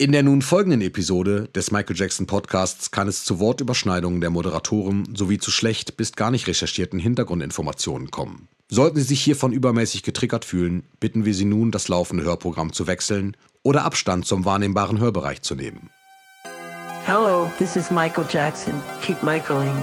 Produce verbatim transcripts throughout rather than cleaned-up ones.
In der nun folgenden Episode des Michael Jackson Podcasts kann es zu Wortüberschneidungen der Moderatoren sowie zu schlecht bis gar nicht recherchierten Hintergrundinformationen kommen. Sollten Sie sich hiervon übermäßig getriggert fühlen, bitten wir Sie nun, das laufende Hörprogramm zu wechseln oder Abstand zum wahrnehmbaren Hörbereich zu nehmen. Hello, this is Michael Jackson. Keep Michaeling.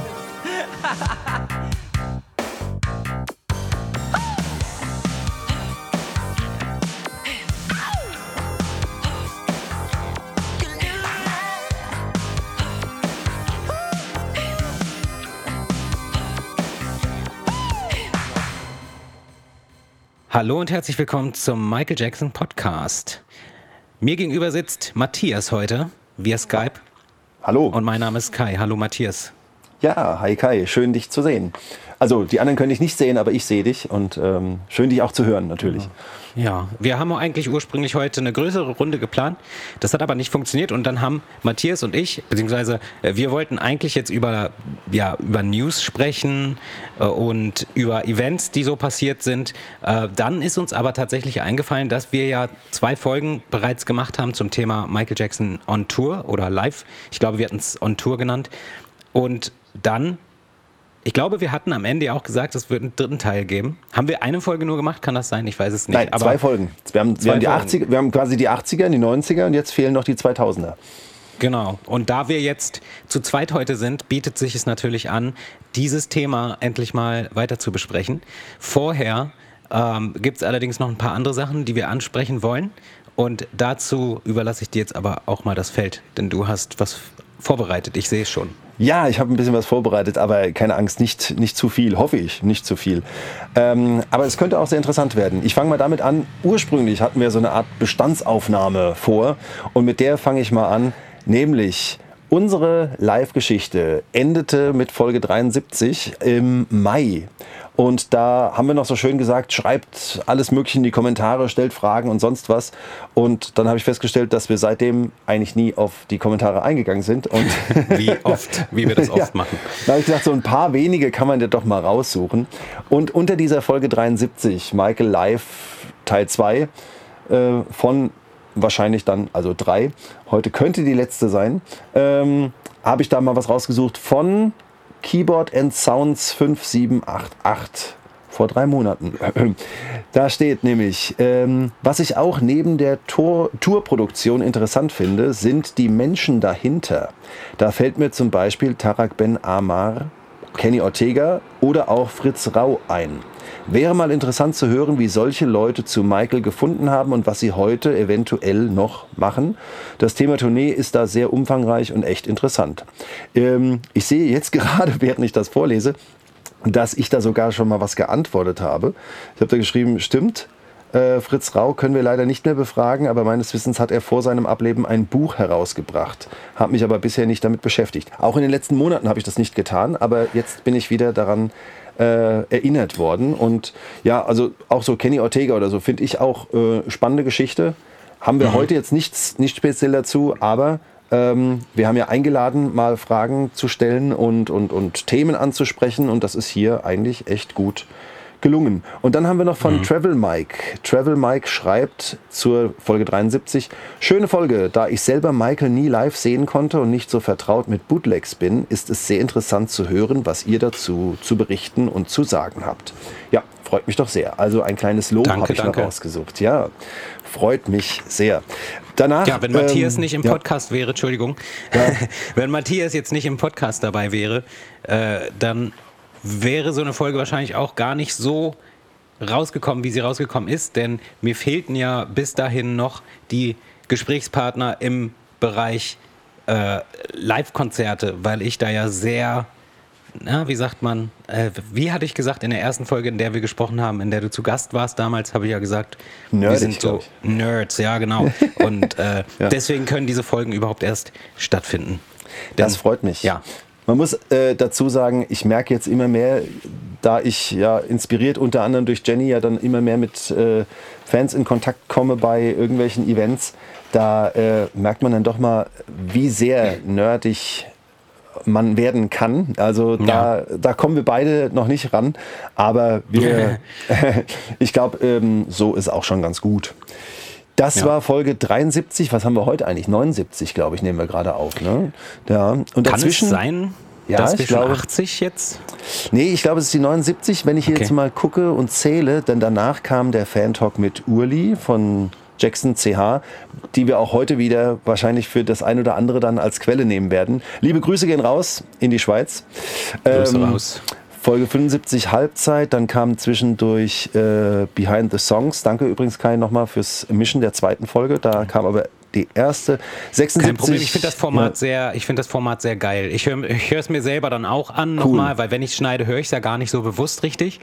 Hallo und herzlich willkommen zum Michael Jackson Podcast. Mir gegenüber sitzt Matthias heute via Skype. Hallo. Und mein Name ist Kai. Hallo Matthias. Ja, hi Kai. Schön, dich zu sehen. Also die anderen können dich nicht sehen, aber ich sehe dich und ähm, schön, dich auch zu hören natürlich. Ja, wir haben eigentlich ursprünglich heute eine größere Runde geplant. Das hat aber nicht funktioniert und dann haben Matthias und ich, beziehungsweise wir wollten eigentlich jetzt über, ja, über News sprechen und über Events, die so passiert sind. Dann ist uns aber tatsächlich eingefallen, dass wir ja zwei Folgen bereits gemacht haben zum Thema Michael Jackson on Tour oder live. Ich glaube, wir hatten es on Tour genannt. Und dann... Ich glaube, wir hatten am Ende ja auch gesagt, es wird einen dritten Teil geben. Haben wir eine Folge nur gemacht? Kann das sein? Ich weiß es nicht. Nein, aber zwei Folgen. Wir haben, zwei wir, haben die achtziger, wir haben quasi die achtziger, die neunziger und jetzt fehlen noch die zweitausender. Genau. Und da wir jetzt zu zweit heute sind, bietet sich es natürlich an, dieses Thema endlich mal weiter zu besprechen. Vorher ähm, gibt es allerdings noch ein paar andere Sachen, die wir ansprechen wollen. Und dazu überlasse ich dir jetzt aber auch mal das Feld, denn du hast was vorbereitet. Ich sehe es schon. Ja, ich habe ein bisschen was vorbereitet, aber keine Angst, nicht, nicht zu viel, hoffe ich, nicht zu viel. Ähm, aber es könnte auch sehr interessant werden. Ich fange mal damit an, ursprünglich hatten wir so eine Art Bestandsaufnahme vor und mit der fange ich mal an, nämlich unsere Live-Geschichte endete mit Folge dreiundsiebzig im Mai. Und da haben wir noch so schön gesagt, schreibt alles Mögliche in die Kommentare, stellt Fragen und sonst was. Und dann habe ich festgestellt, dass wir seitdem eigentlich nie auf die Kommentare eingegangen sind. Und wie oft, wie wir das oft ja, machen. Da habe ich gesagt, so ein paar wenige kann man ja doch mal raussuchen. Und unter dieser Folge dreiundsiebzig, Michael Live Teil zwei äh, von wahrscheinlich dann, also drei, heute könnte die letzte sein, ähm, habe ich da mal was rausgesucht von... Keyboard and Sounds fünf sieben acht acht vor drei Monaten. Da steht nämlich, ähm, was ich auch neben der Tour- Tourproduktion interessant finde, sind die Menschen dahinter. Da fällt mir zum Beispiel Tarak Ben Amar, Kenny Ortega oder auch Fritz Rau ein. Wäre mal interessant zu hören, wie solche Leute zu Michael gefunden haben und was sie heute eventuell noch machen. Das Thema Tournee ist da sehr umfangreich und echt interessant. Ähm, ich sehe jetzt gerade, während ich das vorlese, dass ich da sogar schon mal was geantwortet habe. Ich habe da geschrieben, stimmt, äh, Fritz Rau können wir leider nicht mehr befragen, aber meines Wissens hat er vor seinem Ableben ein Buch herausgebracht. Habe mich aber bisher nicht damit beschäftigt. Auch in den letzten Monaten habe ich das nicht getan, aber jetzt bin ich wieder daran Äh, erinnert worden und ja, also auch so Kenny Ortega oder so finde ich auch äh, spannende Geschichte. Haben wir mhm. heute jetzt nichts, nicht speziell dazu, aber ähm, wir haben ja eingeladen, mal Fragen zu stellen und, und, und Themen anzusprechen und das ist hier eigentlich echt gut gelungen. Und dann haben wir noch von mhm. Travel Mike. Travel Mike schreibt zur Folge dreiundsiebzig, schöne Folge, da ich selber Michael nie live sehen konnte und nicht so vertraut mit Bootlegs bin, ist es sehr interessant zu hören, was ihr dazu zu berichten und zu sagen habt. Ja, freut mich doch sehr. Also ein kleines Lob habe ich danke. noch rausgesucht. Ja, freut mich sehr. Danach, ja, wenn Matthias ähm, nicht im Podcast ja. wäre, Entschuldigung, ja. wenn Matthias jetzt nicht im Podcast dabei wäre, äh, dann wäre so eine Folge wahrscheinlich auch gar nicht so rausgekommen, wie sie rausgekommen ist, denn mir fehlten ja bis dahin noch die Gesprächspartner im Bereich äh, Live-Konzerte, weil ich da ja sehr, na, wie sagt man, äh, wie hatte ich gesagt in der ersten Folge, in der wir gesprochen haben, in der du zu Gast warst damals, habe ich ja gesagt, Nerdig, wir sind so Nerds, ja genau, und äh, ja. deswegen können diese Folgen überhaupt erst stattfinden. Denn, das freut mich. Ja. Man muss äh, dazu sagen, ich merke jetzt immer mehr, da ich ja inspiriert unter anderem durch Jenny ja dann immer mehr mit äh, Fans in Kontakt komme bei irgendwelchen Events, da äh, merkt man dann doch mal, wie sehr nerdig man werden kann. Also da, ja. da kommen wir beide noch nicht ran, aber wir, ich glaube, ähm, so ist auch schon ganz gut. Das ja. war Folge dreiundsiebzig. Was haben wir heute eigentlich? neunundsiebzig, glaube ich, nehmen wir gerade auf. Ne? Ja. Und kann es sein, ja, dass wir ich schon glaube, achtzig jetzt? Nee, ich glaube, es ist die neunundsiebzig. Wenn ich okay. jetzt mal gucke und zähle, denn danach kam der Fan-Talk mit Urli von Jackson C H, die wir auch heute wieder wahrscheinlich für das ein oder andere dann als Quelle nehmen werden. Liebe Grüße gehen raus in die Schweiz. Grüße ähm, raus. Folge fünfundsiebzig Halbzeit, dann kam zwischendurch äh, Behind the Songs. Danke übrigens, Kai, nochmal fürs Mischen der zweiten Folge. Da kam aber die erste. sechsundsiebzig Kein Problem, ich finde das Format ja. sehr, ich finde das Format sehr geil. Ich höre ich höre es mir selber dann auch an cool. nochmal, weil wenn ich schneide, höre ich es ja gar nicht so bewusst richtig.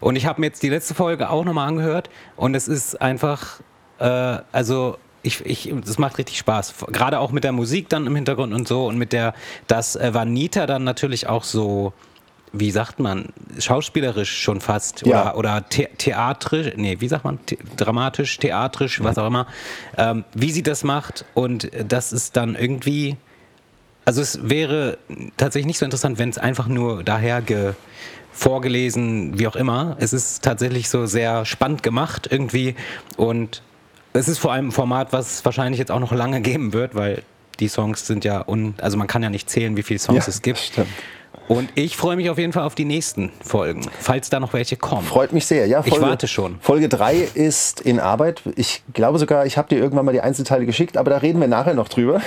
Und ich habe mir jetzt die letzte Folge auch nochmal angehört und es ist einfach, äh, also ich, ich, das macht richtig Spaß. Gerade auch mit der Musik dann im Hintergrund und so und mit der, das äh, war Nita dann natürlich auch so, wie sagt man, schauspielerisch schon fast ja. oder, oder the- theatrisch, nee, wie sagt man, The- dramatisch, theatrisch, was auch immer, ähm, wie sie das macht und das ist dann irgendwie, also es wäre tatsächlich nicht so interessant, wenn es einfach nur daher ge- vorgelesen, wie auch immer, es ist tatsächlich so sehr spannend gemacht irgendwie und es ist vor allem ein Format, was es wahrscheinlich jetzt auch noch lange geben wird, weil die Songs sind ja, un- also man kann ja nicht zählen, wie viele Songs ja, es gibt. Stimmt. Und ich freue mich auf jeden Fall auf die nächsten Folgen, falls da noch welche kommen. Freut mich sehr, ja. Folge, ich warte schon. Folge drei ist in Arbeit. Ich glaube sogar, ich habe dir irgendwann mal die Einzelteile geschickt, aber da reden wir nachher noch drüber.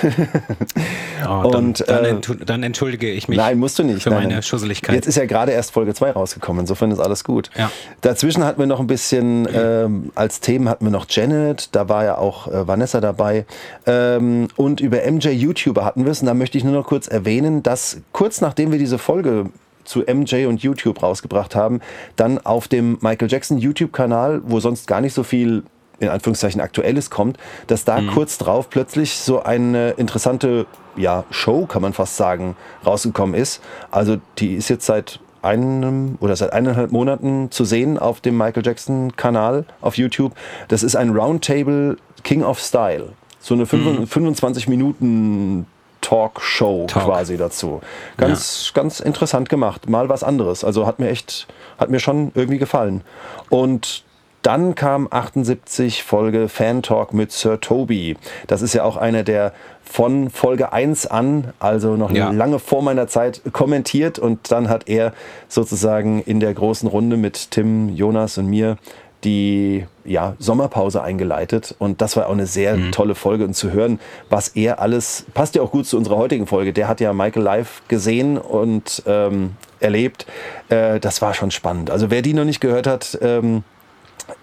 Oh, dann, und, äh, dann entschuldige ich mich. Nein, musst du nicht. Für nein, meine nein. Schusseligkeit. Jetzt ist ja gerade erst Folge zwei rausgekommen, insofern ist alles gut. Ja. Dazwischen hatten wir noch ein bisschen, ähm, als Themen hatten wir noch Janet, da war ja auch äh, Vanessa dabei. Ähm, und über M J YouTuber hatten wir es. Und da möchte ich nur noch kurz erwähnen, dass kurz nachdem wir diese Folge zu M J und YouTube rausgebracht haben, dann auf dem Michael Jackson YouTube-Kanal, wo sonst gar nicht so viel in Anführungszeichen Aktuelles kommt, dass da mhm. kurz drauf plötzlich so eine interessante ja, Show, kann man fast sagen, rausgekommen ist. Also die ist jetzt seit einem oder seit eineinhalb Monaten zu sehen auf dem Michael Jackson-Kanal auf YouTube. Das ist ein Roundtable King of Style. So eine mhm. fünfundzwanzig Minuten Talkshow Talk. quasi dazu. Ganz, ja. ganz interessant gemacht. Mal was anderes. Also hat mir echt, hat mir schon irgendwie gefallen. Und dann kam achtundsiebzig Folge Fan Talk mit Sir Toby. Das ist ja auch eine der von Folge eins an, also noch ja. lange vor meiner Zeit, kommentiert. Und dann hat er sozusagen in der großen Runde mit Tim, Jonas und mir die ja, Sommerpause eingeleitet und das war auch eine sehr mhm. tolle Folge und zu hören, was er alles, passt ja auch gut zu unserer heutigen Folge, der hat ja Michael live gesehen und ähm, erlebt, äh, das war schon spannend. Also wer die noch nicht gehört hat, ähm,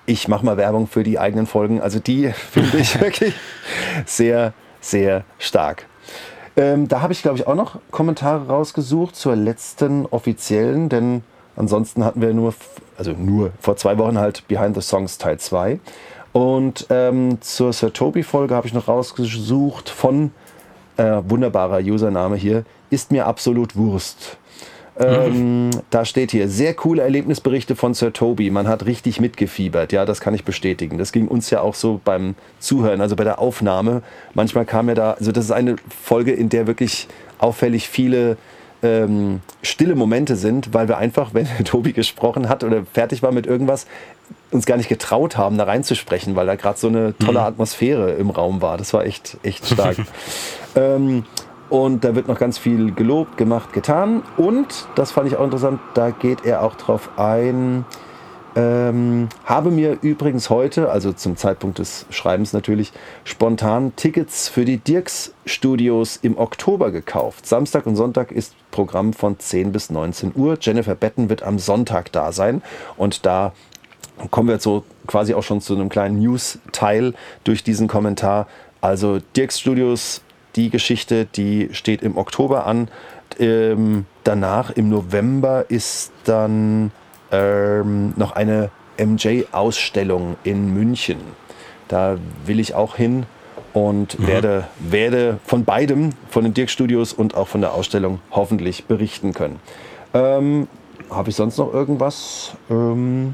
ich mache mal Werbung für die eigenen Folgen, also die finde ich wirklich sehr, sehr stark. Ähm, da habe ich glaube ich auch noch Kommentare rausgesucht zur letzten offiziellen, denn ansonsten hatten wir nur, also nur vor zwei Wochen halt Behind the Songs Teil zwei. Und ähm, zur Sir Toby-Folge habe ich noch rausgesucht von, äh, wunderbarer Username hier, ist mir absolut Wurst. Ähm, mhm. Da steht hier, sehr coole Erlebnisberichte von Sir Toby, man hat richtig mitgefiebert, ja, das kann ich bestätigen. Das ging uns ja auch so beim Zuhören, also bei der Aufnahme. Manchmal kam ja da, also das ist eine Folge, in der wirklich auffällig viele Ähm, stille Momente sind, weil wir einfach, wenn Tobi gesprochen hat oder fertig war mit irgendwas, uns gar nicht getraut haben, da reinzusprechen, weil da gerade so eine tolle mhm. Atmosphäre im Raum war. Das war echt, echt stark. ähm, und da wird noch ganz viel gelobt, gemacht, getan. Und, das fand ich auch interessant, da geht er auch drauf ein, ähm, habe mir übrigens heute, also zum Zeitpunkt des Schreibens natürlich, spontan Tickets für die Dirks Studios im Oktober gekauft. Samstag und Sonntag ist Programm von zehn bis neunzehn Uhr. Jennifer Betten wird am Sonntag da sein und da kommen wir jetzt so quasi auch schon zu einem kleinen News-Teil durch diesen Kommentar. Also Dirks Studios, die Geschichte, die steht im Oktober an. Ähm, danach im November ist dann Ähm, noch eine M J-Ausstellung in München. Da will ich auch hin und mhm. werde, werde von beidem, von den Dirks Studios und auch von der Ausstellung hoffentlich berichten können. Ähm, habe ich sonst noch irgendwas? Ähm,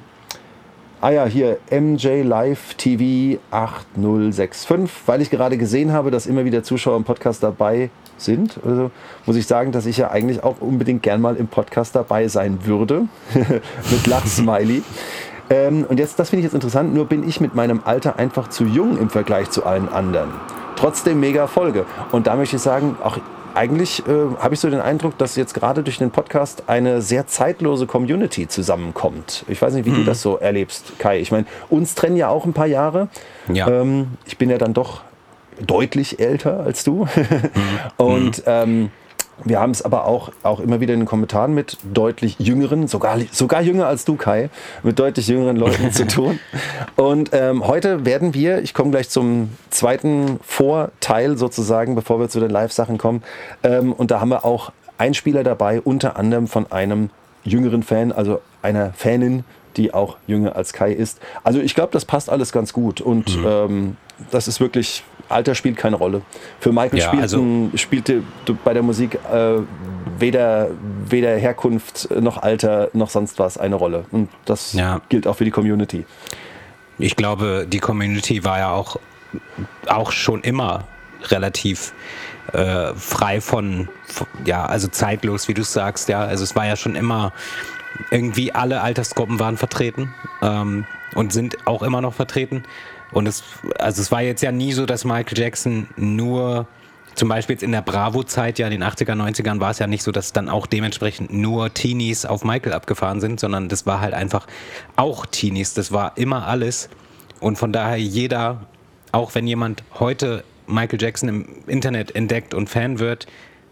ah ja, hier M J Live T V achtzig fünfundachtzig. Weil ich gerade gesehen habe, dass immer wieder Zuschauer im Podcast dabei sind, also muss ich sagen, dass ich ja eigentlich auch unbedingt gern mal im Podcast dabei sein würde mit Lachsmiley. Ähm, und jetzt, das finde ich jetzt interessant, nur bin ich mit meinem Alter einfach zu jung im Vergleich zu allen anderen. Trotzdem mega Folge. Und da möchte ich sagen, auch eigentlich äh, habe ich so den Eindruck, dass jetzt gerade durch den Podcast eine sehr zeitlose Community zusammenkommt. Ich weiß nicht, wie mhm. du das so erlebst, Kai. Ich meine, uns trennen ja auch ein paar Jahre. Ja. Ähm, ich bin ja dann doch deutlich älter als du. Mhm. Und ähm, wir haben es aber auch, auch immer wieder in den Kommentaren mit deutlich jüngeren, sogar, sogar jünger als du, Kai, mit deutlich jüngeren Leuten zu tun. Und ähm, heute werden wir, ich komme gleich zum zweiten Vorteil sozusagen, bevor wir zu den Live-Sachen kommen, ähm, und da haben wir auch Einspieler dabei, unter anderem von einem jüngeren Fan, also einer Fanin, die auch jünger als Kai ist. Also ich glaube, das passt alles ganz gut und mhm. ähm, das ist wirklich... Alter spielt keine Rolle. Für Michael ja, spielten, also, spielte bei der Musik äh, weder, weder Herkunft noch Alter noch sonst was eine Rolle. Und das ja. gilt auch für die Community. Ich glaube, die Community war ja auch, auch schon immer relativ äh, frei von, von, ja, also zeitlos, wie du sagst. Ja, also es war ja schon immer, irgendwie alle Altersgruppen waren vertreten ähm, und sind auch immer noch vertreten. Und es, also es war jetzt ja nie so, dass Michael Jackson nur, zum Beispiel jetzt in der Bravo-Zeit, ja in den achtziger, neunzigern war es ja nicht so, dass dann auch dementsprechend nur Teenies auf Michael abgefahren sind, sondern das war halt einfach auch Teenies, das war immer alles. Und von daher jeder, auch wenn jemand heute Michael Jackson im Internet entdeckt und Fan wird,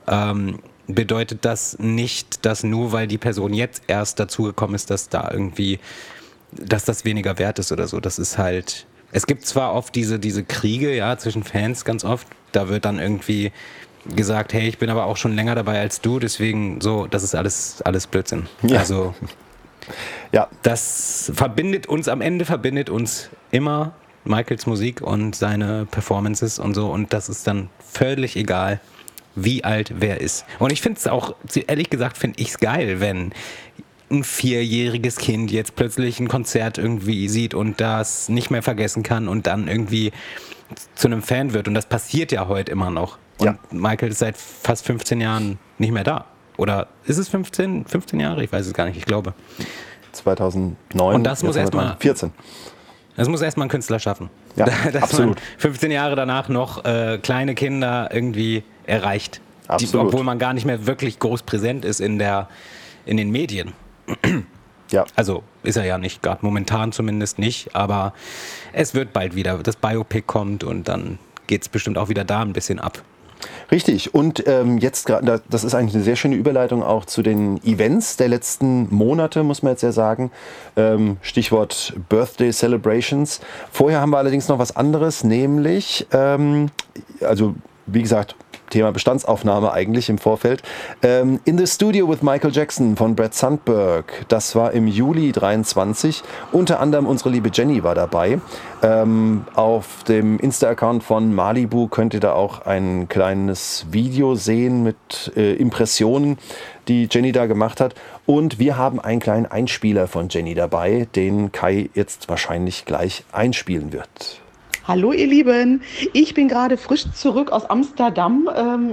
ähm, bedeutet das nicht, dass nur weil die Person jetzt erst dazugekommen ist, dass da irgendwie, dass das weniger wert ist oder so. Das ist halt... Es gibt zwar oft diese, diese Kriege, ja, zwischen Fans ganz oft, da wird dann irgendwie gesagt, hey, ich bin aber auch schon länger dabei als du, deswegen so, das ist alles, alles Blödsinn. Ja. Also, ja. Das verbindet uns, am Ende verbindet uns immer Michaels Musik und seine Performances und so, und das ist dann völlig egal, wie alt wer ist. Und ich finde es auch, ehrlich gesagt, finde ich es geil, wenn ein vierjähriges Kind jetzt plötzlich ein Konzert irgendwie sieht und das nicht mehr vergessen kann und dann irgendwie zu einem Fan wird. Und das passiert ja heute immer noch. Und ja. Michael ist seit fast fünfzehn Jahren nicht mehr da. Oder ist es fünfzehn? fünfzehn Jahre? Ich weiß es gar nicht, ich glaube. zweitausendneun. Und das muss erstmal... vierzehn. Das muss erstmal ein Künstler schaffen. Ja, dass absolut. Man fünfzehn Jahre danach noch äh, kleine Kinder irgendwie erreicht. Absolut. Die, obwohl man gar nicht mehr wirklich groß präsent ist in der, in den Medien. Ja. Also ist er ja nicht gerade, momentan zumindest nicht, aber es wird bald wieder, das Biopic kommt und dann geht es bestimmt auch wieder da ein bisschen ab. Richtig, und ähm, jetzt gerade, das ist eigentlich eine sehr schöne Überleitung auch zu den Events der letzten Monate, muss man jetzt ja sagen, ähm, Stichwort Birthday Celebrations. Vorher haben wir allerdings noch was anderes, nämlich, ähm, also wie gesagt, Thema Bestandsaufnahme eigentlich im Vorfeld. Ähm, In the Studio with Michael Jackson von Brad Sandberg. Das war im Juli dreiundzwanzig. Unter anderem unsere liebe Jenny war dabei. Ähm, auf dem Insta-Account von Malibu könnt ihr da auch ein kleines Video sehen mit äh, Impressionen, die Jenny da gemacht hat. Und wir haben einen kleinen Einspieler von Jenny dabei, den Kai jetzt wahrscheinlich gleich einspielen wird. Hallo ihr Lieben, ich bin gerade frisch zurück aus Amsterdam.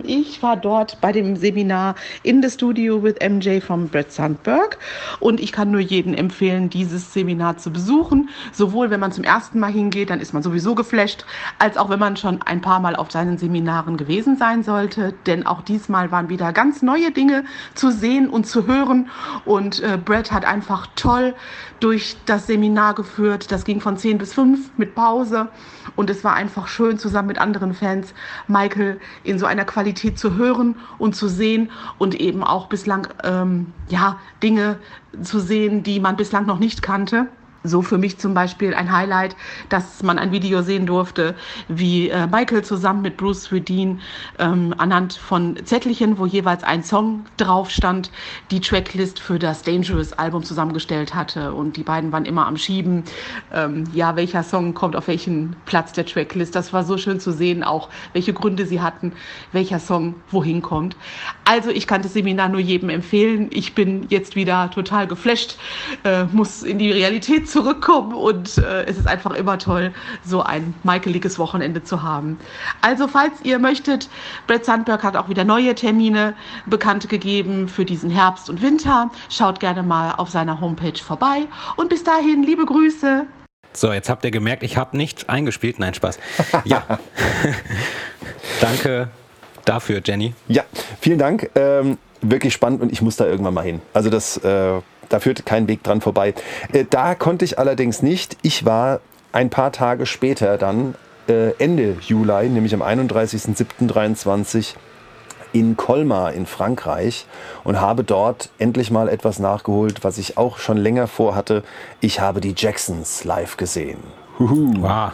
Ich war dort bei dem Seminar In the Studio with M J von Brad Sandberg und ich kann nur jedem empfehlen, dieses Seminar zu besuchen. Sowohl wenn man zum ersten Mal hingeht, dann ist man sowieso geflasht, als auch wenn man schon ein paar Mal auf seinen Seminaren gewesen sein sollte. Denn auch diesmal waren wieder ganz neue Dinge zu sehen und zu hören und Brad hat einfach toll durch das Seminar geführt. Das ging von zehn bis fünf mit Pause. Und es war einfach schön, zusammen mit anderen Fans Michael in so einer Qualität zu hören und zu sehen und eben auch bislang ähm, ja, Dinge zu sehen, die man bislang noch nicht kannte. So für mich zum Beispiel ein Highlight, dass man ein Video sehen durfte, wie äh, Michael zusammen mit Bruce Wedin ähm, anhand von Zettelchen, wo jeweils ein Song drauf stand, die Tracklist für das Dangerous-Album zusammengestellt hatte. Und die beiden waren immer am Schieben, ähm, ja, welcher Song kommt auf welchen Platz der Tracklist. Das war so schön zu sehen, auch welche Gründe sie hatten, welcher Song wohin kommt. Also ich kann das Seminar nur jedem empfehlen. Ich bin jetzt wieder total geflasht, äh, muss in die Realität zurück. zurückkommen und äh, es ist einfach immer toll, so ein michaeliges Wochenende zu haben. Also falls ihr möchtet, Brad Sandberg hat auch wieder neue Termine bekannt gegeben für diesen Herbst und Winter. Schaut gerne mal auf seiner Homepage vorbei und bis dahin liebe Grüße. So, jetzt habt ihr gemerkt, ich habe nicht eingespielt. Nein, Spaß. Ja, danke dafür, Jenny. Ja, vielen Dank. Ähm, wirklich spannend und ich muss da irgendwann mal hin. Also das, äh, da führt kein Weg dran vorbei. Äh, da konnte ich allerdings nicht. Ich war ein paar Tage später dann, äh, Ende Juli, nämlich am einunddreißigsten siebten dreiundzwanzig in Colmar in Frankreich und habe dort endlich mal etwas nachgeholt, was ich auch schon länger vorhatte. Ich habe die Jacksons live gesehen. Huhu. Wow.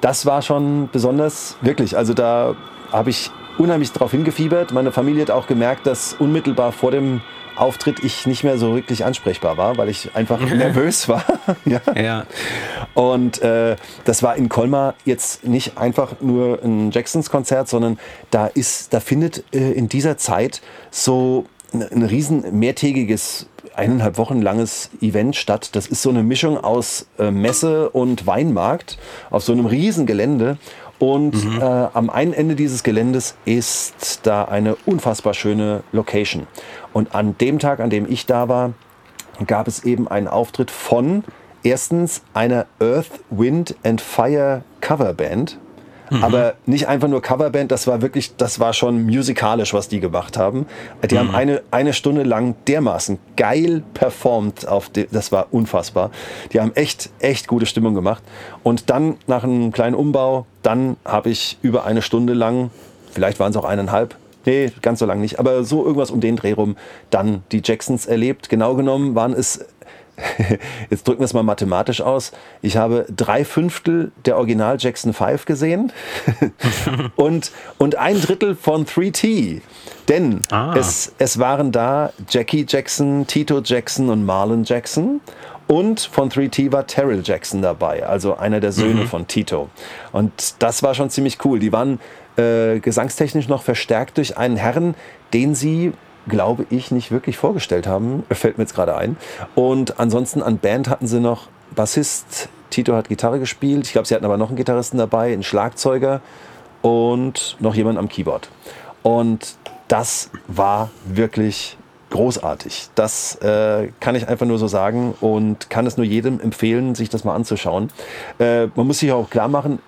Das war schon besonders, wirklich. Also da habe ich unheimlich drauf hingefiebert. Meine Familie hat auch gemerkt, dass unmittelbar vor dem Auftritt ich nicht mehr so wirklich ansprechbar war, weil ich einfach nervös war. Ja. Ja. Und äh, das war in Colmar jetzt nicht einfach nur ein Jacksons-Konzert, sondern da ist, da findet äh, in dieser Zeit so ein, ein riesen mehrtägiges, eineinhalb Wochen langes Event statt. Das ist so eine Mischung aus äh, Messe und Weinmarkt auf so einem riesen Gelände. Und mhm. äh, am einen Ende dieses Geländes ist da eine unfassbar schöne Location. Und an dem Tag, an dem ich da war, gab es eben einen Auftritt von erstens einer Earth, Wind and Fire Coverband. Mhm. Aber nicht einfach nur Coverband, das war wirklich, das war schon musikalisch, was die gemacht haben. Die mhm. haben eine, eine Stunde lang dermaßen geil performt, auf die, das war unfassbar. Die haben echt, echt gute Stimmung gemacht. Und dann, nach einem kleinen Umbau, dann habe ich über eine Stunde lang, vielleicht waren es auch eineinhalb, nee, ganz so lang nicht, aber so irgendwas um den Dreh rum, dann die Jacksons erlebt. Genau genommen waren es, jetzt drücken wir es mal mathematisch aus. Ich habe drei Fünftel der Original Jackson fünf gesehen und, und ein Drittel von drei T. Denn ah. es, es waren da Jackie Jackson, Tito Jackson und Marlon Jackson. Und von drei T war Terrell Jackson dabei, also einer der Söhne mhm. von Tito. Und das war schon ziemlich cool. Die waren äh, gesangstechnisch noch verstärkt durch einen Herrn, den sie, glaube ich, nicht wirklich vorgestellt haben. Fällt mir jetzt gerade ein. Und ansonsten an Band hatten sie noch Bassist. Tito hat Gitarre gespielt. Ich glaube, sie hatten aber noch einen Gitarristen dabei, einen Schlagzeuger und noch jemanden am Keyboard. Und das war wirklich großartig. Das äh, kann ich einfach nur so sagen und kann es nur jedem empfehlen, sich das mal anzuschauen. Äh, man muss sich auch klar machen,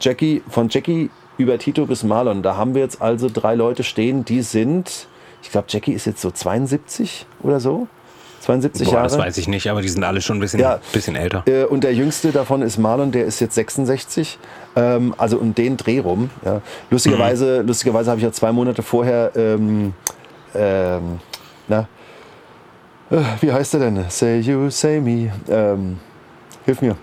Jackie, von Jackie über Tito bis Marlon, da haben wir jetzt also drei Leute stehen, die sind... Ich glaube, Jackie ist jetzt so zweiundsiebzig oder so. zweiundsiebzig Boah, Jahre. Das weiß ich nicht, aber die sind alle schon ein bisschen, ja. bisschen älter. Äh, und der jüngste davon ist Marlon, der ist jetzt sechsundsechzig. Ähm, also um den Dreh rum. Ja. Lustigerweise, mhm. lustigerweise habe ich ja zwei Monate vorher... Ähm, ähm, na, äh, wie heißt er denn? Say you, say me. Ähm, hilf mir.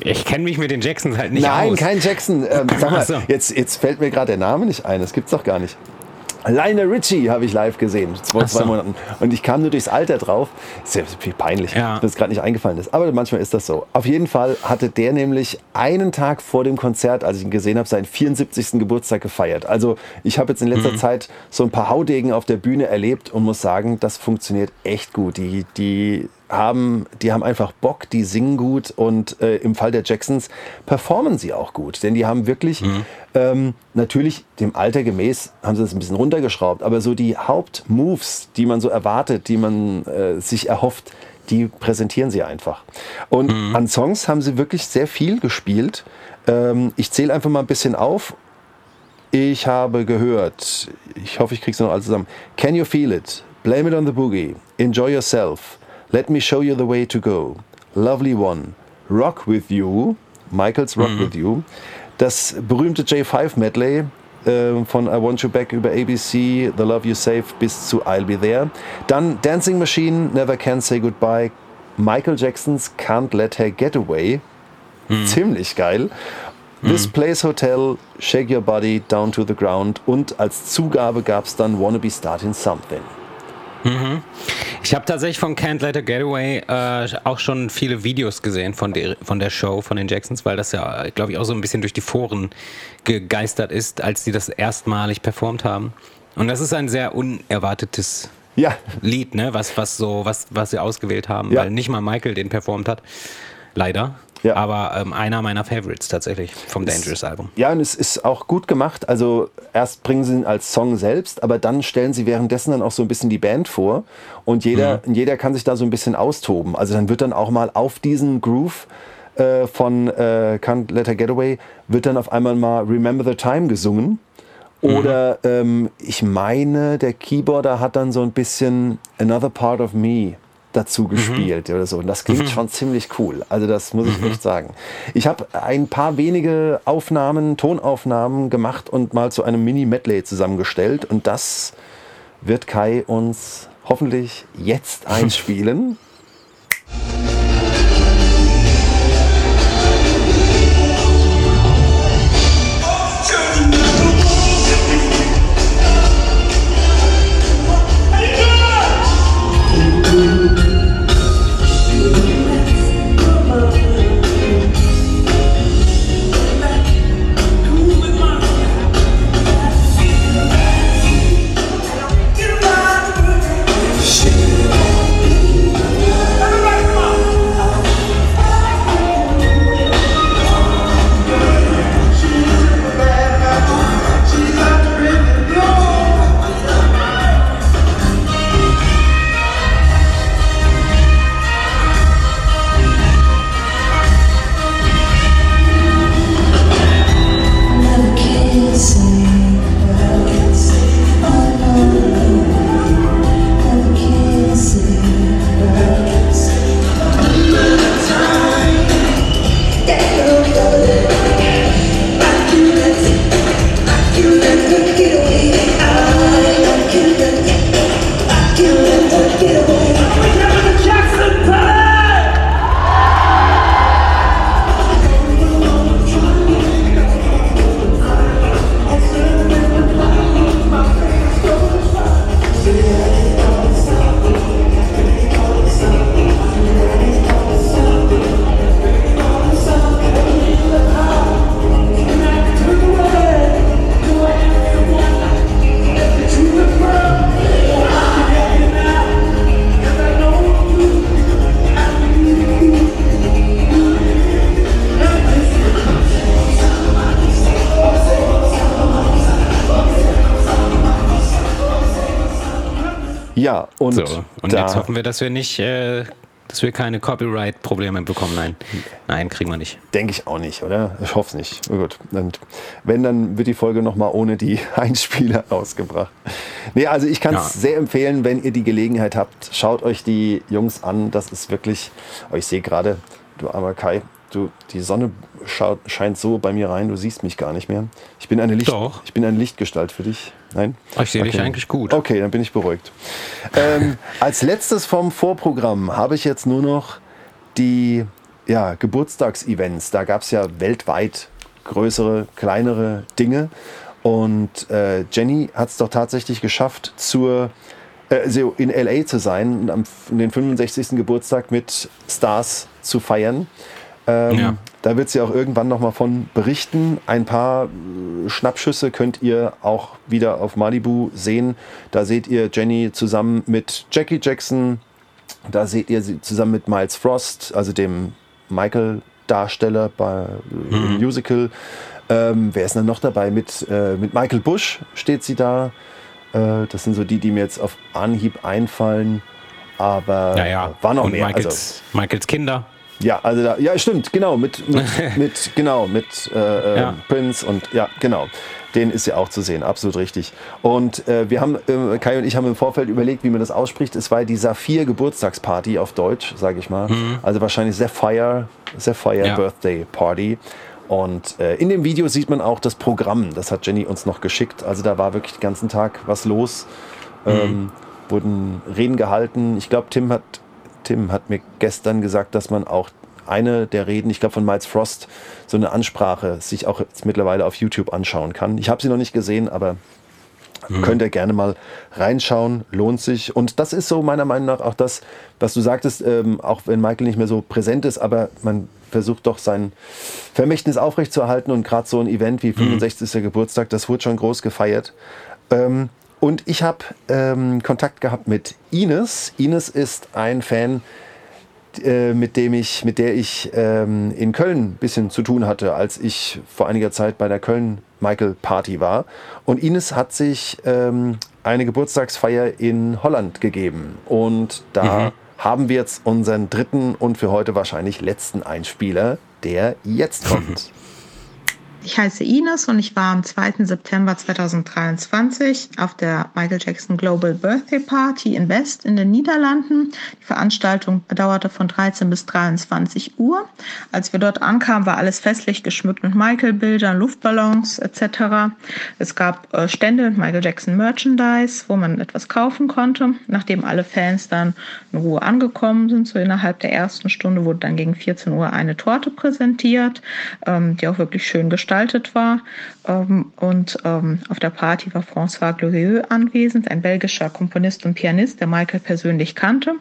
Ich kenne mich mit den Jacksons halt nicht Nein, aus. Nein, kein Jackson. Ähm, sag mal, so. jetzt, jetzt fällt mir gerade der Name nicht ein. Das gibt's doch gar nicht. Lionel Richie habe ich live gesehen, vor zwei so. Monaten. Und ich kam nur durchs Alter drauf. Das ist ja peinlich, ja. dass mir das gerade nicht eingefallen ist. Aber manchmal ist das so. Auf jeden Fall hatte der nämlich einen Tag vor dem Konzert, als ich ihn gesehen habe, seinen vierundsiebzigsten Geburtstag gefeiert. Also ich habe jetzt in letzter mhm. Zeit so ein paar Haudegen auf der Bühne erlebt und muss sagen, das funktioniert echt gut. Die, die, haben, die haben einfach Bock, die singen gut und äh, im Fall der Jacksons performen sie auch gut. Denn die haben wirklich... Mhm. Ähm, natürlich, dem Alter gemäß haben sie das ein bisschen runtergeschraubt, aber so die Hauptmoves, die man so erwartet, die man äh, sich erhofft, die präsentieren sie einfach. Und mhm. an Songs haben sie wirklich sehr viel gespielt. Ähm, ich zähle einfach mal ein bisschen auf. Ich habe gehört, ich hoffe, ich krieg's noch alles zusammen. Can You Feel It? Blame It on the Boogie. Enjoy Yourself. Let Me Show You the Way to Go. Lovely One. Rock With You. Michaels Rock mhm. With You. Das berühmte J fünf Medley äh, von I Want You Back über A B C, The Love You Save bis zu I'll Be There. Dann Dancing Machine, Never Can Say Goodbye, Michael Jacksons Can't Let Her Get Away. Hm. Ziemlich geil. Hm. This Place Hotel, Shake Your Body, Down to the Ground. Und als Zugabe gab es dann Wanna Be Starting Something. Mhm. Ich habe tatsächlich von Can't Let Her Get Away äh, auch schon viele Videos gesehen von der, von der Show, von den Jacksons, weil das ja, glaube ich, auch so ein bisschen durch die Foren gegeistert ist, als die das erstmalig performt haben. Und das ist ein sehr unerwartetes ja. Lied, ne? was, was, so, was, was sie ausgewählt haben, ja. weil nicht mal Michael den performt hat, leider. Ja. Aber ähm, einer meiner Favorites tatsächlich vom Dangerous-Album. Ja, und es ist auch gut gemacht. Also erst bringen sie ihn als Song selbst, aber dann stellen sie währenddessen dann auch so ein bisschen die Band vor. Und jeder, mhm. jeder kann sich da so ein bisschen austoben. Also dann wird dann auch mal auf diesen Groove äh, von äh, Can't Let Her Get Away, wird dann auf einmal mal Remember the Time gesungen. Oder mhm. ähm, ich meine, der Keyboarder hat dann so ein bisschen Another Part of Me dazu gespielt mhm. oder so. Und das klingt mhm. schon ziemlich cool. Also das muss ich mhm. echt sagen. Ich habe ein paar wenige Aufnahmen, Tonaufnahmen gemacht und mal zu einem Mini-Medley zusammengestellt. Und das wird Kai uns hoffentlich jetzt einspielen. Ja, und, so, und jetzt hoffen wir, dass wir nicht, äh, dass wir keine Copyright-Probleme bekommen. Nein, nein, kriegen wir nicht. Denke ich auch nicht, oder? Ich hoffe es nicht. Gut. Und wenn, dann wird die Folge nochmal ohne die Einspieler rausgebracht. Nee, also ich kann es ja. sehr empfehlen, wenn ihr die Gelegenheit habt. Schaut euch die Jungs an. Das ist wirklich, oh, ich sehe gerade, du armer Kai, du, die Sonne schaut, scheint so bei mir rein, du siehst mich gar nicht mehr. Ich bin eine, Licht, ich bin eine Lichtgestalt für dich. Nein? Ich sehe okay. dich eigentlich gut. Okay, dann bin ich beruhigt. ähm, als letztes vom Vorprogramm habe ich jetzt nur noch die ja, Geburtstagsevents. Da gab es ja weltweit größere, kleinere Dinge. Und äh, Jenny hat es doch tatsächlich geschafft, zur, äh, in L A zu sein und am den fünfundsechzigsten Geburtstag mit Stars zu feiern. Ähm, ja. Da wird sie auch irgendwann nochmal von berichten. Ein paar Schnappschüsse könnt ihr auch wieder auf Malibu sehen. Da seht ihr Jenny zusammen mit Jackie Jackson. Da seht ihr sie zusammen mit Miles Frost, also dem Michael-Darsteller bei mhm. im Musical. Ähm, wer ist denn noch dabei? Mit, äh, mit Michael Bush steht sie da. Äh, das sind so die, die mir jetzt auf Anhieb einfallen. Aber ja, ja. war noch Und mehr. Michaels, also, Michaels Kinder. Ja, also da, ja, stimmt, genau, mit, mit, mit genau, mit äh, ja. Prince und ja, genau. Den ist ja auch zu sehen, absolut richtig. Und äh, wir haben, äh, Kai und ich haben im Vorfeld überlegt, wie man das ausspricht. Es war die Saphir-Geburtstagsparty auf Deutsch, sage ich mal. Mhm. Also wahrscheinlich Sapphire, Sapphire ja. Birthday Party. Und äh, in dem Video sieht man auch das Programm, das hat Jenny uns noch geschickt. Also da war wirklich den ganzen Tag was los. Mhm. Ähm, wurden Reden gehalten. Ich glaube, Tim hat... Tim hat mir gestern gesagt, dass man auch eine der Reden, ich glaube von Miles Frost, so eine Ansprache sich auch jetzt mittlerweile auf YouTube anschauen kann. Ich habe sie noch nicht gesehen, aber mhm. könnt ihr gerne mal reinschauen, lohnt sich. Und das ist so meiner Meinung nach auch das, was du sagtest, ähm, auch wenn Michael nicht mehr so präsent ist, aber man versucht doch sein Vermächtnis aufrechtzuerhalten und gerade so ein Event wie fünfundsechzigsten Mhm. Geburtstag, das wurde schon groß gefeiert. Ähm, Und ich habe ähm, Kontakt gehabt mit Ines. Ines ist ein Fan, äh, mit dem ich, mit der ich ähm, in Köln ein bisschen zu tun hatte, als ich vor einiger Zeit bei der Köln-Michael-Party war. Und Ines hat sich ähm, eine Geburtstagsfeier in Holland gegeben. Und da mhm. haben wir jetzt unseren dritten und für heute wahrscheinlich letzten Einspieler, der jetzt kommt. Ich heiße Ines und ich war am zweiten September zweitausenddreiundzwanzig auf der Michael Jackson Global Birthday Party in West in den Niederlanden. Die Veranstaltung dauerte von dreizehn bis dreiundzwanzig Uhr. Als wir dort ankamen, war alles festlich geschmückt mit Michael-Bildern, Luftballons et cetera. Es gab Stände mit Michael Jackson Merchandise, wo man etwas kaufen konnte. Nachdem alle Fans dann in Ruhe angekommen sind, so innerhalb der ersten Stunde wurde dann gegen vierzehn Uhr eine Torte präsentiert, die auch wirklich schön gestaltet war. Und auf der Party war François Glorieux anwesend, ein belgischer Komponist und Pianist, der Michael persönlich kannte.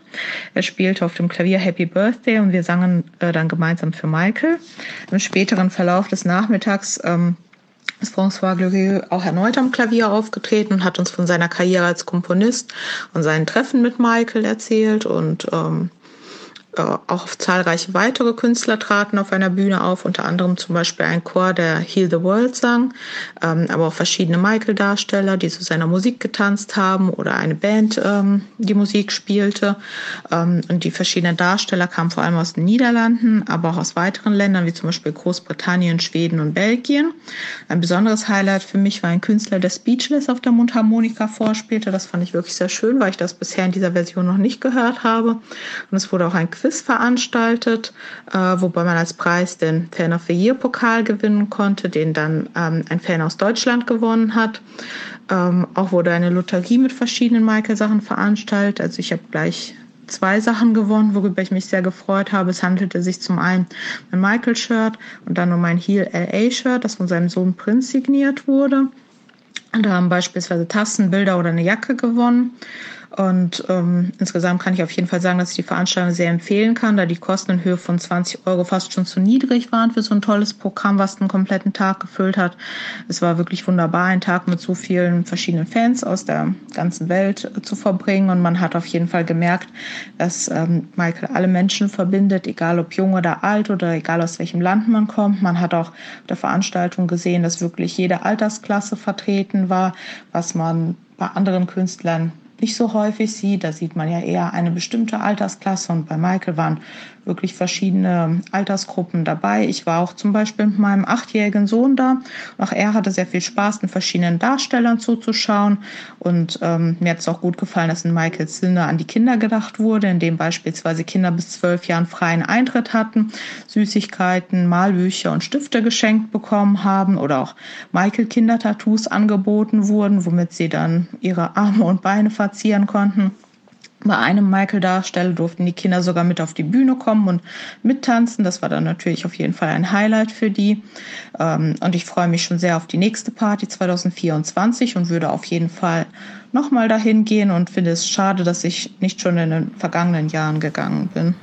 Er spielte auf dem Klavier Happy Birthday und wir sangen dann gemeinsam für Michael. Im späteren Verlauf des Nachmittags ist François Glorieux auch erneut am Klavier aufgetreten und hat uns von seiner Karriere als Komponist und seinen Treffen mit Michael erzählt und ähm, auch zahlreiche weitere Künstler traten auf einer Bühne auf, unter anderem zum Beispiel ein Chor, der Heal the World sang, aber auch verschiedene Michael-Darsteller, die zu seiner Musik getanzt haben oder eine Band, die Musik spielte. Und die verschiedenen Darsteller kamen vor allem aus den Niederlanden, aber auch aus weiteren Ländern, wie zum Beispiel Großbritannien, Schweden und Belgien. Ein besonderes Highlight für mich war ein Künstler, der Speechless auf der Mundharmonika vorspielte. Das fand ich wirklich sehr schön, weil ich das bisher in dieser Version noch nicht gehört habe. Und es wurde auch ein Quiz veranstaltet, äh, wobei man als Preis den Fan of the Year Pokal gewinnen konnte, den dann ähm, ein Fan aus Deutschland gewonnen hat. Ähm, auch wurde eine Lotterie mit verschiedenen Michael-Sachen veranstaltet. Also ich habe gleich zwei Sachen gewonnen, worüber ich mich sehr gefreut habe. Es handelte sich zum einen um mein Michael-Shirt und dann um mein Heal L A-Shirt, das von seinem Sohn Prinz signiert wurde. Und da haben beispielsweise Tassen, Bilder oder eine Jacke gewonnen. Und ähm, insgesamt kann ich auf jeden Fall sagen, dass ich die Veranstaltung sehr empfehlen kann, da die Kosten in Höhe von zwanzig Euro fast schon zu niedrig waren für so ein tolles Programm, was einen kompletten Tag gefüllt hat. Es war wirklich wunderbar, einen Tag mit so vielen verschiedenen Fans aus der ganzen Welt äh, zu verbringen. Und man hat auf jeden Fall gemerkt, dass ähm, Michael alle Menschen verbindet, egal ob jung oder alt oder egal aus welchem Land man kommt. Man hat auch auf der Veranstaltung gesehen, dass wirklich jede Altersklasse vertreten war, was man bei anderen Künstlern nicht so häufig sieht. Da sieht man ja eher eine bestimmte Altersklasse und bei Michael waren wirklich verschiedene Altersgruppen dabei. Ich war auch zum Beispiel mit meinem achtjährigen Sohn da. Auch er hatte sehr viel Spaß, den verschiedenen Darstellern zuzuschauen und ähm, mir hat es auch gut gefallen, dass in Michaels Sinne an die Kinder gedacht wurde, indem beispielsweise Kinder bis zwölf Jahren freien Eintritt hatten, Süßigkeiten, Malbücher und Stifte geschenkt bekommen haben oder auch Michael-Kinder-Tattoos angeboten wurden, womit sie dann ihre Arme und Beine verzieren konnten. Bei einem Michael-Darsteller durften die Kinder sogar mit auf die Bühne kommen und mittanzen. Das war dann natürlich auf jeden Fall ein Highlight für die. Und ich freue mich schon sehr auf die nächste Party zweitausendvierundzwanzig und würde auf jeden Fall nochmal dahin gehen und finde es schade, dass ich nicht schon in den vergangenen Jahren gegangen bin.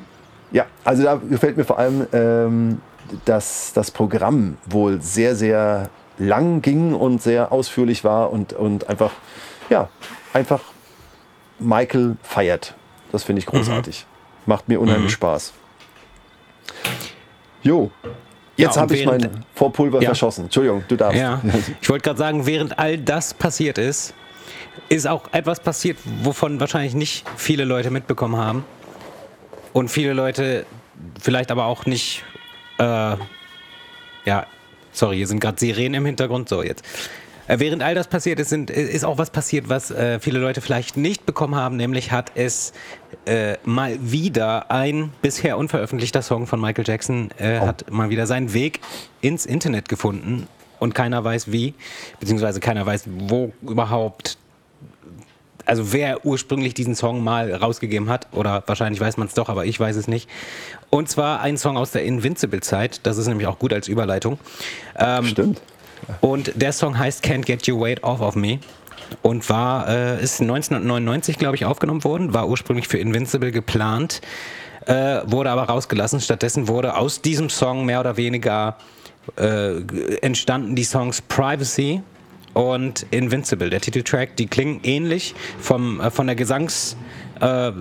Ja, also da gefällt mir vor allem, ähm, dass das Programm wohl sehr, sehr lang ging und sehr ausführlich war und, und einfach, ja, einfach Michael feiert. Das finde ich großartig. Mhm. Macht mir unheimlich mhm. Spaß. Jo, jetzt ja, habe ich mein Vorpulver ja. verschossen. Entschuldigung, du darfst. Ja. Ich wollte gerade sagen, während all das passiert ist, ist auch etwas passiert, wovon wahrscheinlich nicht viele Leute mitbekommen haben. Und viele Leute vielleicht aber auch nicht äh, ja, sorry, hier sind gerade Sirenen im Hintergrund. So, jetzt. Während all das passiert ist, sind, ist auch was passiert, was äh, viele Leute vielleicht nicht bekommen haben, nämlich hat es äh, mal wieder ein bisher unveröffentlichter Song von Michael Jackson, äh, oh. hat mal wieder seinen Weg ins Internet gefunden und keiner weiß wie, beziehungsweise keiner weiß, wo überhaupt, also wer ursprünglich diesen Song mal rausgegeben hat, oder wahrscheinlich weiß man es doch, aber ich weiß es nicht. Und zwar ein Song aus der Invincible-Zeit, das ist nämlich auch gut als Überleitung. Ähm, Stimmt. Und der Song heißt Can't Get Your Weight Off of Me und war, äh, ist neunzehnhundertneunundneunzig, glaube ich, aufgenommen worden, war ursprünglich für Invincible geplant, äh, wurde aber rausgelassen. Stattdessen wurde aus diesem Song mehr oder weniger äh, entstanden die Songs Privacy und Invincible, der Titeltrack, die klingen ähnlich vom, äh, von der Gesangs, äh, äh,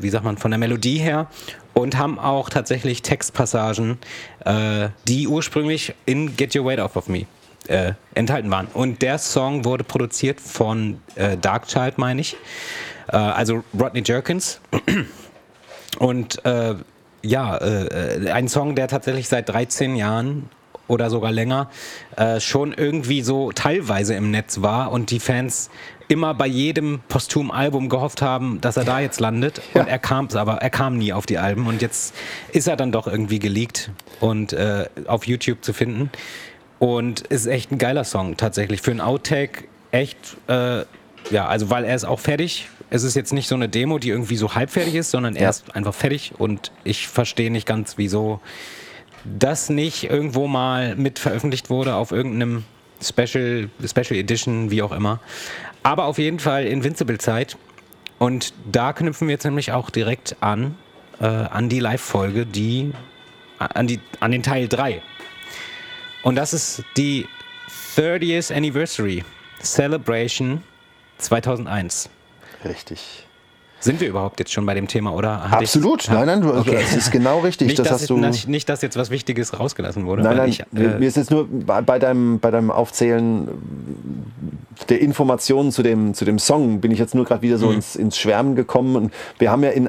wie sagt man, von der Melodie her und haben auch tatsächlich Textpassagen, äh, die ursprünglich in Get Your Weight Off of Me äh, enthalten waren. Und der Song wurde produziert von äh, Darkchild, meine ich, äh, also Rodney Jerkins. Und äh, ja, äh, ein Song, der tatsächlich seit dreizehn Jahren oder sogar länger, äh, schon irgendwie so teilweise im Netz war und die Fans immer bei jedem posthumen Album gehofft haben, dass er da jetzt landet. Ja. Und er kam es aber, er kam nie auf die Alben und jetzt ist er dann doch irgendwie geleakt und äh, auf YouTube zu finden. Und ist echt ein geiler Song tatsächlich. Für einen Outtake echt, äh, ja, also weil er ist auch fertig. Es ist jetzt nicht so eine Demo, die irgendwie so halbfertig ist, sondern er ist einfach fertig und ich verstehe nicht ganz, wieso das nicht irgendwo mal mit veröffentlicht wurde auf irgendeinem Special, Special Edition, wie auch immer. Aber auf jeden Fall Invincible-Zeit. Und da knüpfen wir jetzt nämlich auch direkt an, äh, an die Live-Folge, die, an, die, an den Teil drei. Und das ist die thirtieth Anniversary Celebration zweitausendeins. Richtig. Sind wir überhaupt jetzt schon bei dem Thema, oder? Hat Absolut, ich, nein, nein, du, okay. Das ist genau richtig. Nicht, das dass, hast du, nicht, nicht, dass jetzt was Wichtiges rausgelassen wurde. Nein, nein, ich, äh, mir ist jetzt nur bei, bei, deinem, bei deinem Aufzählen der Informationen zu dem, zu dem Song, bin ich jetzt nur gerade wieder so mhm. ins, ins Schwärmen gekommen. Und wir haben ja in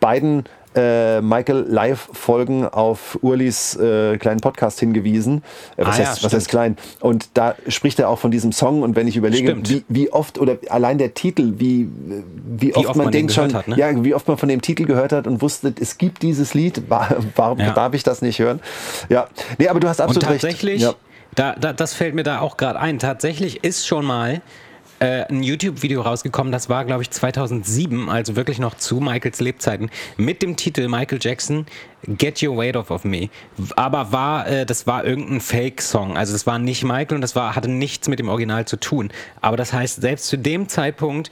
beiden äh, Michael-Live-Folgen auf Urlis äh, kleinen Podcast hingewiesen. Äh, was, ah, heißt, ja, was heißt klein? Und da spricht er auch von diesem Song. Und wenn ich überlege, wie, wie oft, oder allein der Titel, wie, wie, wie oft, oft man, man den schon, hat, ne? ja, wie oft man von dem Titel gehört hat und wusste, es gibt dieses Lied, warum ja. darf ich das nicht hören? Ja, nee, aber du hast absolut und tatsächlich, recht. Ja. Da, da, das fällt mir da auch gerade ein. Tatsächlich ist schon mal ein YouTube-Video rausgekommen, das war glaube ich zweitausendsieben, also wirklich noch zu Michaels Lebzeiten, mit dem Titel Michael Jackson, Get Your Weight Off of Me. Aber war, äh, das war irgendein Fake-Song, also das war nicht Michael und das war, hatte nichts mit dem Original zu tun. Aber das heißt, selbst zu dem Zeitpunkt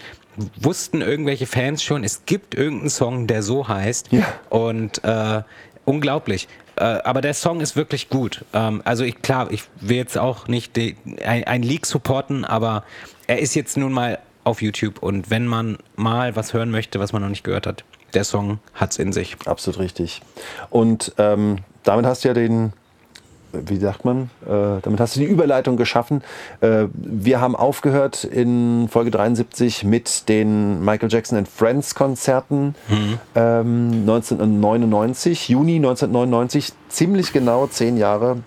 wussten irgendwelche Fans schon, es gibt irgendeinen Song, der so heißt ja. und äh, unglaublich. Aber der Song ist wirklich gut. Also ich, klar, ich will jetzt auch nicht die, ein, ein Leak supporten, aber er ist jetzt nun mal auf YouTube und wenn man mal was hören möchte, was man noch nicht gehört hat, der Song hat's in sich. Absolut richtig. Und ähm, damit hast du ja den, wie sagt man, äh, damit hast du die Überleitung geschaffen. Äh, wir haben aufgehört in Folge dreiundsiebzig mit den Michael Jackson and Friends Konzerten mhm. ähm, neunzehnhundertneunundneunzig, Juni neunzehnhundertneunundneunzig, ziemlich genau zehn Jahre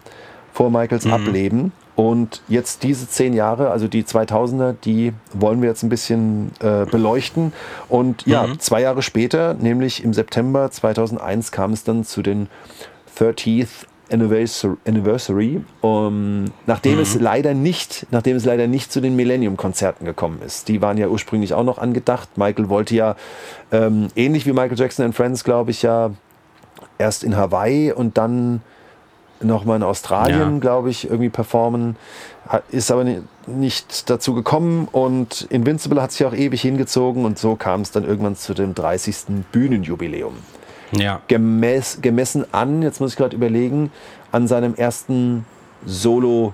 vor Michaels mhm. Ableben. Und jetzt diese zehn Jahre, also die zweitausender, die wollen wir jetzt ein bisschen äh, beleuchten. Und ja, mhm. zwei Jahre später, nämlich im September zweitausendeins, kam es dann zu den thirtieth Anniversary, um, nachdem mhm. es leider nicht, nachdem es leider nicht zu den Millennium-Konzerten gekommen ist. Die waren ja ursprünglich auch noch angedacht. Michael wollte ja, ähm, ähnlich wie Michael Jackson and Friends, glaube ich, ja erst in Hawaii und dann nochmal in Australien, ja. glaube ich, irgendwie performen. Ist aber nicht dazu gekommen und Invincible hat sich auch ewig hingezogen und so kam es dann irgendwann zu dem dreißigsten Bühnenjubiläum. Ja. Gemäß, gemessen an, jetzt muss ich gerade überlegen, an seinem ersten Solo-Hit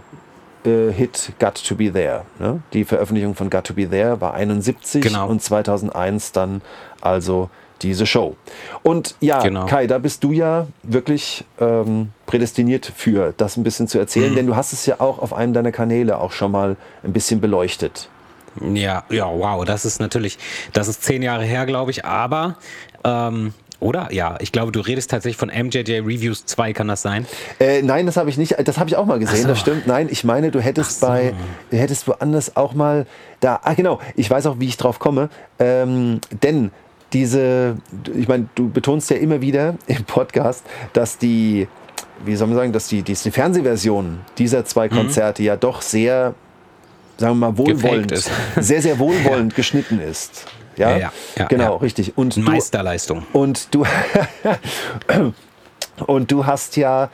äh, Got to Be There. Ne? Die Veröffentlichung von Got to Be There war einundsiebzig genau. und zweitausendeins dann also diese Show. Und ja, genau. Kai, da bist du ja wirklich ähm, prädestiniert für, das ein bisschen zu erzählen, mhm. denn du hast es ja auch auf einem deiner Kanäle auch schon mal ein bisschen beleuchtet. Ja, ja, wow, das ist natürlich, das ist zehn Jahre her, glaube ich, aber ähm Oder? Ja, ich glaube, du redest tatsächlich von M J J Reviews zwei, kann das sein? Äh, nein, das habe ich nicht, das habe ich auch mal gesehen, so. Das stimmt. Nein, ich meine, du hättest so. bei, du hättest woanders auch mal da, ah genau, ich weiß auch, wie ich drauf komme, ähm, denn diese, ich meine, du betonst ja immer wieder im Podcast, dass die, wie soll man sagen, dass die, die, die Fernsehversion dieser zwei Konzerte mhm. ja doch sehr, sagen wir mal, wohlwollend, sehr, sehr wohlwollend ja. geschnitten ist. Ja, ja, ja, ja, genau, ja. richtig. Und Meisterleistung. Du, und du und du hast ja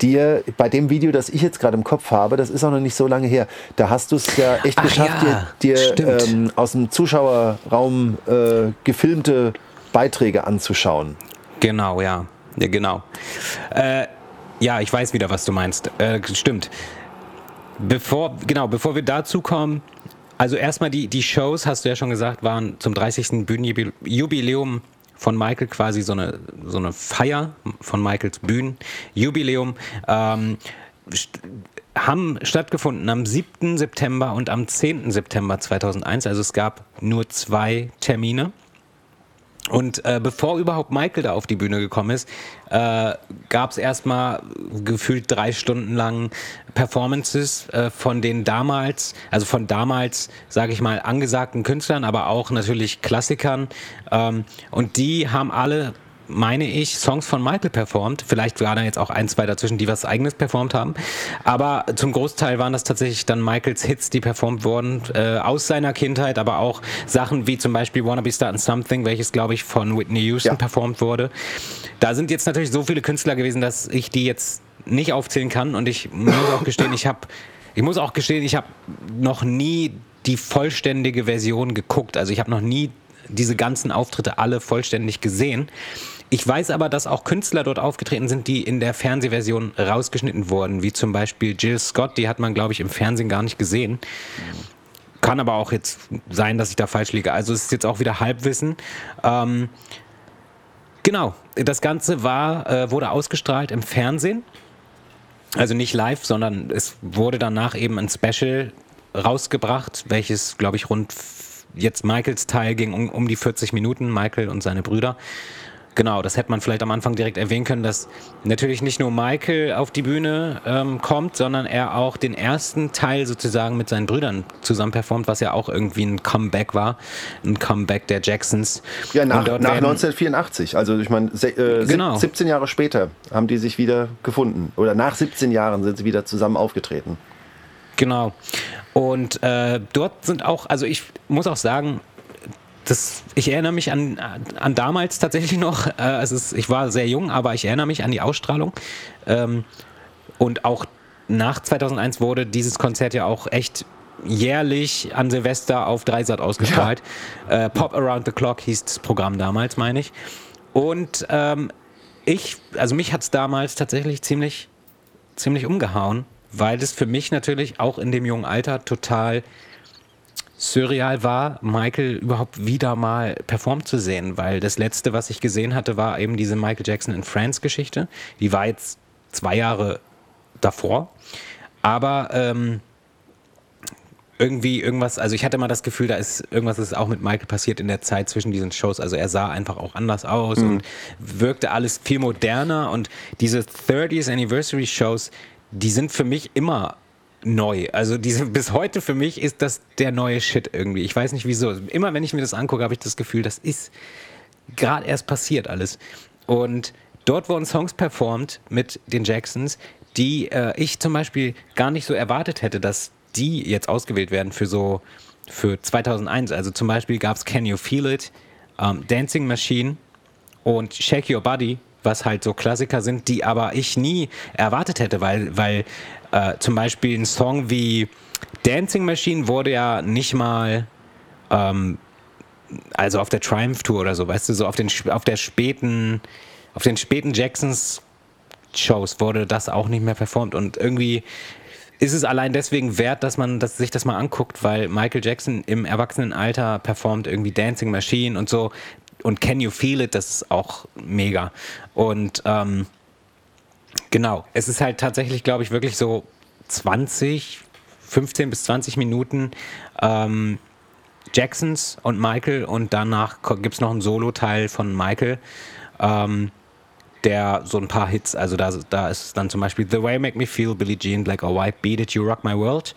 dir bei dem Video, das ich jetzt gerade im Kopf habe, das ist auch noch nicht so lange her, da hast du es ja echt Ach geschafft, ja, dir, dir ähm, aus dem Zuschauerraum äh, gefilmte Beiträge anzuschauen. Genau, ja, ja genau. Äh, ja, ich weiß wieder, was du meinst. Äh, stimmt. Bevor, genau, bevor wir dazu kommen, also erstmal die, die Shows, hast du ja schon gesagt, waren zum dreißigsten Bühnenjubiläum von Michael quasi so eine, so eine Feier von Michaels Bühnenjubiläum. Ähm, st- haben stattgefunden am siebten September und am zehnten September zweitausendeins. Also es gab nur zwei Termine. Und äh, bevor überhaupt Michael da auf die Bühne gekommen ist, äh, gab es erstmal gefühlt drei Stunden lang Performances äh, von den damals, also von damals, sage ich mal, angesagten Künstlern, aber auch natürlich Klassikern. Ähm, und die haben alle, meine ich, Songs von Michael performt. Vielleicht waren da jetzt auch ein, zwei dazwischen, die was Eigenes performt haben. Aber zum Großteil waren das tatsächlich dann Michaels Hits, die performt wurden, äh, aus seiner Kindheit, aber auch Sachen wie zum Beispiel Wanna Be Startin' Something, welches, glaube ich, von Whitney Houston ja. performt wurde. Da sind jetzt natürlich so viele Künstler gewesen, dass ich die jetzt nicht aufzählen kann. Und ich muss auch gestehen, ich habe, ich muss auch gestehen, ich habe noch nie die vollständige Version geguckt. Also ich habe noch nie diese ganzen Auftritte alle vollständig gesehen. Ich weiß aber, dass auch Künstler dort aufgetreten sind, die in der Fernsehversion rausgeschnitten wurden, wie zum Beispiel Jill Scott, die hat man, glaube ich, im Fernsehen gar nicht gesehen. Kann aber auch jetzt sein, dass ich da falsch liege. Also es ist jetzt auch wieder Halbwissen. Ähm, genau, das Ganze war, äh, wurde ausgestrahlt im Fernsehen. Also nicht live, sondern es wurde danach eben ein Special rausgebracht, welches, glaube ich, rund jetzt Michaels Teil ging um, um die vierzig Minuten, Michael und seine Brüder. Genau, das hätte man vielleicht am Anfang direkt erwähnen können, dass natürlich nicht nur Michael auf die Bühne ähm, kommt, sondern er auch den ersten Teil sozusagen mit seinen Brüdern zusammen performt, was ja auch irgendwie ein Comeback war, ein Comeback der Jacksons. Ja, nach, nach neunzehnhundertvierundachtzig, also ich meine, se- äh, genau. siebzehn Jahre später haben die sich wieder gefunden oder nach siebzehn Jahren sind sie wieder zusammen aufgetreten. Genau. Und äh, dort sind auch, also ich muss auch sagen, das, ich erinnere mich an, an damals tatsächlich noch, äh, es ist, ich war sehr jung, aber ich erinnere mich an die Ausstrahlung. Ähm, und auch nach zweitausendeins wurde dieses Konzert ja auch echt jährlich an Silvester auf Dreisat ausgestrahlt. Ja. Äh, Pop Around the Clock hieß das Programm damals, meine ich. Und ähm, ich, also mich hat es damals tatsächlich ziemlich, ziemlich umgehauen, weil es für mich natürlich auch in dem jungen Alter total surreal war, Michael überhaupt wieder mal performt zu sehen, weil das Letzte, was ich gesehen hatte, war eben diese Michael Jackson in France Geschichte. Die war jetzt zwei Jahre davor, aber ähm, irgendwie irgendwas, also ich hatte immer das Gefühl, da ist irgendwas ist auch mit Michael passiert in der Zeit zwischen diesen Shows, also er sah einfach auch anders aus mhm. und wirkte alles viel moderner und diese thirtieth Anniversary Shows, die sind für mich immer neu. Also diese, bis heute für mich ist das der neue Shit irgendwie. Ich weiß nicht wieso. Immer wenn ich mir das angucke, habe ich das Gefühl, das ist gerade erst passiert alles. Und dort wurden Songs performt mit den Jacksons, die äh, ich zum Beispiel gar nicht so erwartet hätte, dass die jetzt ausgewählt werden für so für zweitausendeins. Also zum Beispiel gab es Can You Feel It, um, Dancing Machine und Shake Your Body, was halt so Klassiker sind, die aber ich nie erwartet hätte, weil, weil äh, zum Beispiel ein Song wie Dancing Machine wurde ja nicht mal, ähm, also auf der Triumph Tour oder so, weißt du, so auf den auf der späten, auf den späten Jacksons Shows wurde das auch nicht mehr performt und irgendwie ist es allein deswegen wert, dass man dass sich das mal anguckt, weil Michael Jackson im Erwachsenenalter performt irgendwie Dancing Machine und so. Und Can You Feel It, das ist auch mega. Und ähm, genau, es ist halt tatsächlich, glaube ich, wirklich so zwanzig, fünfzehn bis zwanzig Minuten ähm, Jacksons und Michael und danach gibt es noch einen Solo-Teil von Michael, ähm, der so ein paar Hits, also da, da ist dann zum Beispiel The Way Make Me Feel, Billie Jean, Black or White, Beat It, You Rock My World.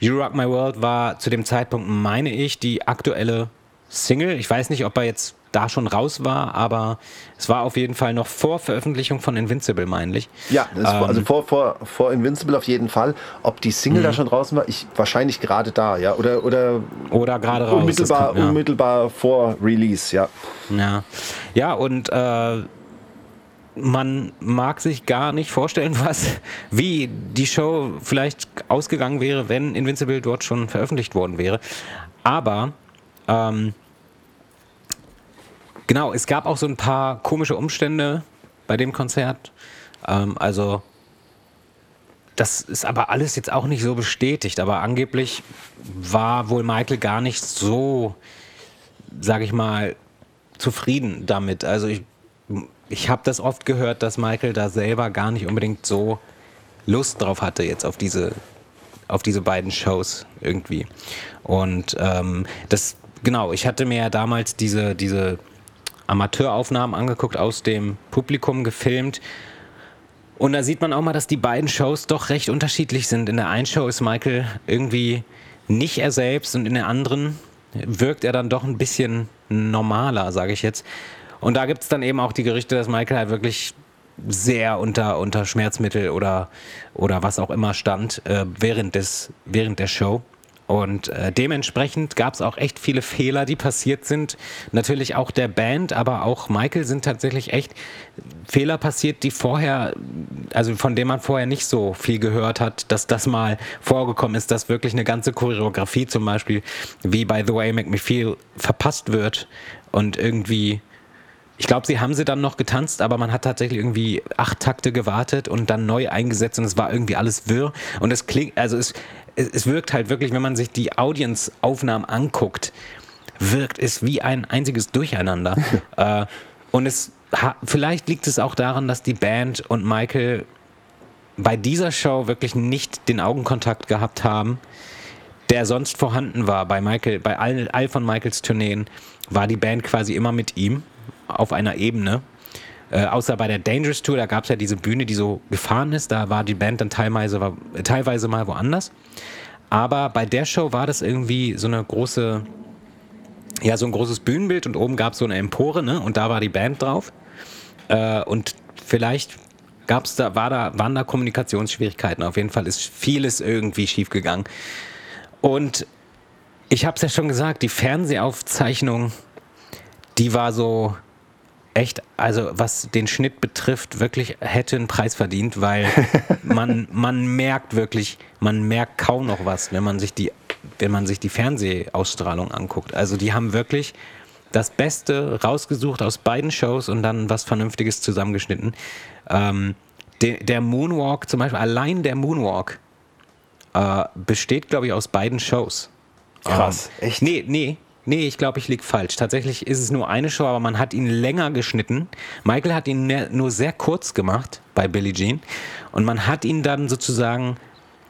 You Rock My World war zu dem Zeitpunkt, meine ich, die aktuelle Single. Ich weiß nicht, ob er jetzt da schon raus war, aber es war auf jeden Fall noch vor Veröffentlichung von Invincible, meine ich. Ja, ähm, also vor, vor, vor Invincible auf jeden Fall. Ob die Single mh. da schon draußen war? Ich, wahrscheinlich gerade da, ja. Oder, oder, oder gerade raus. Unmittelbar, kann, ja. unmittelbar vor Release, ja. Ja, ja und äh, man mag sich gar nicht vorstellen, was, wie die Show vielleicht ausgegangen wäre, wenn Invincible dort schon veröffentlicht worden wäre. Aber Ähm, genau, es gab auch so ein paar komische Umstände bei dem Konzert. Ähm, also Das ist aber alles jetzt auch nicht so bestätigt, aber angeblich war wohl Michael gar nicht so, sag ich mal, zufrieden damit. Also ich, ich habe das oft gehört, dass Michael da selber gar nicht unbedingt so Lust drauf hatte jetzt auf diese, auf diese beiden Shows irgendwie. Und ähm, das, genau, ich hatte mir ja damals diese, diese Amateuraufnahmen angeguckt, aus dem Publikum gefilmt. Und da sieht man auch mal, dass die beiden Shows doch recht unterschiedlich sind. In der einen Show ist Michael irgendwie nicht er selbst und in der anderen wirkt er dann doch ein bisschen normaler, sage ich jetzt. Und da gibt es dann eben auch die Gerüchte, dass Michael halt wirklich sehr unter, unter Schmerzmittel oder, oder was auch immer stand äh, während des, während der Show. Und äh, dementsprechend gab es auch echt viele Fehler, die passiert sind. Natürlich auch der Band, aber auch Michael sind tatsächlich echt Fehler passiert, die vorher, also von denen man vorher nicht so viel gehört hat, dass das mal vorgekommen ist, dass wirklich eine ganze Choreografie zum Beispiel, wie bei The Way You Make Me Feel, verpasst wird. Und irgendwie, ich glaube, sie haben sie dann noch getanzt, aber man hat tatsächlich irgendwie acht Takte gewartet und dann neu eingesetzt und es war irgendwie alles wirr. Und es klingt, also es... Es wirkt halt wirklich, wenn man sich die Audience-Aufnahmen anguckt, wirkt es wie ein einziges Durcheinander. äh, und es ha- vielleicht liegt es auch daran, dass die Band und Michael bei dieser Show wirklich nicht den Augenkontakt gehabt haben, der sonst vorhanden war. Bei Michael, bei all, all von Michaels Tourneen war die Band quasi immer mit ihm auf einer Ebene. Äh, außer bei der Dangerous Tour, da gab es ja diese Bühne, die so gefahren ist, da war die Band dann teilweise, war, teilweise mal woanders. Aber bei der Show war das irgendwie so eine große, ja, so ein großes Bühnenbild und oben gab es so eine Empore, ne? Und da war die Band drauf. Äh, und vielleicht gab's da, war da, waren da Kommunikationsschwierigkeiten. Auf jeden Fall ist vieles irgendwie schiefgegangen. Und ich hab's ja schon gesagt, die Fernsehaufzeichnung, die war so echt, also was den Schnitt betrifft, wirklich hätte einen Preis verdient, weil man, man merkt wirklich, man merkt kaum noch was, wenn man sich die, wenn man sich die Fernsehausstrahlung anguckt. Also die haben wirklich das Beste rausgesucht aus beiden Shows und dann was Vernünftiges zusammengeschnitten. Ähm, de, der Moonwalk zum Beispiel, allein der Moonwalk äh, besteht, glaube ich, aus beiden Shows. Krass, ähm, echt? Nee, nee. Nee, ich glaube, ich liege falsch. Tatsächlich ist es nur eine Show, aber man hat ihn länger geschnitten. Michael hat ihn nur sehr kurz gemacht bei Billie Jean. Und man hat ihn dann sozusagen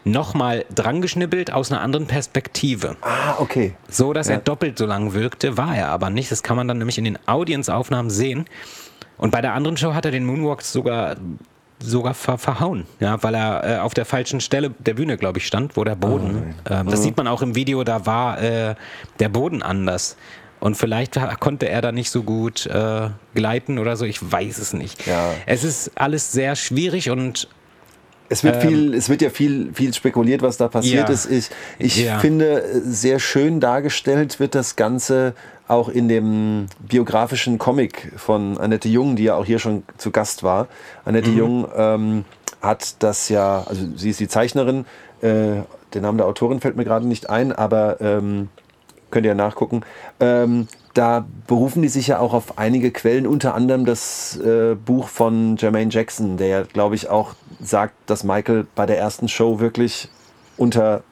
nochmal dran geschnippelt aus einer anderen Perspektive. Ah, okay. So, dass ja. er doppelt so lang wirkte, war er aber nicht. Das kann man dann nämlich in den Audience-Aufnahmen sehen. Und bei der anderen Show hat er den Moonwalk sogar, sogar ver- verhauen, ja, weil er äh, auf der falschen Stelle der Bühne, glaube ich, stand, wo der Boden, oh äh, das oh. sieht man auch im Video, da war äh, der Boden anders und vielleicht ha- konnte er da nicht so gut äh, gleiten oder so, ich weiß es nicht. Ja. Es ist alles sehr schwierig und es wird ähm, viel, es wird ja viel, viel spekuliert, was da passiert ja. ist. Ich, ich ja. finde, sehr schön dargestellt wird das Ganze auch in dem biografischen Comic von Annette Jung, die ja auch hier schon zu Gast war. Annette mhm. Jung ähm, hat das ja, also sie ist die Zeichnerin, äh, der Name der Autorin fällt mir gerade nicht ein, aber ähm, könnt ihr ja nachgucken. Ähm, da berufen die sich ja auch auf einige Quellen, unter anderem das äh, Buch von Jermaine Jackson, der ja, glaube ich, auch sagt, dass Michael bei der ersten Show wirklich unter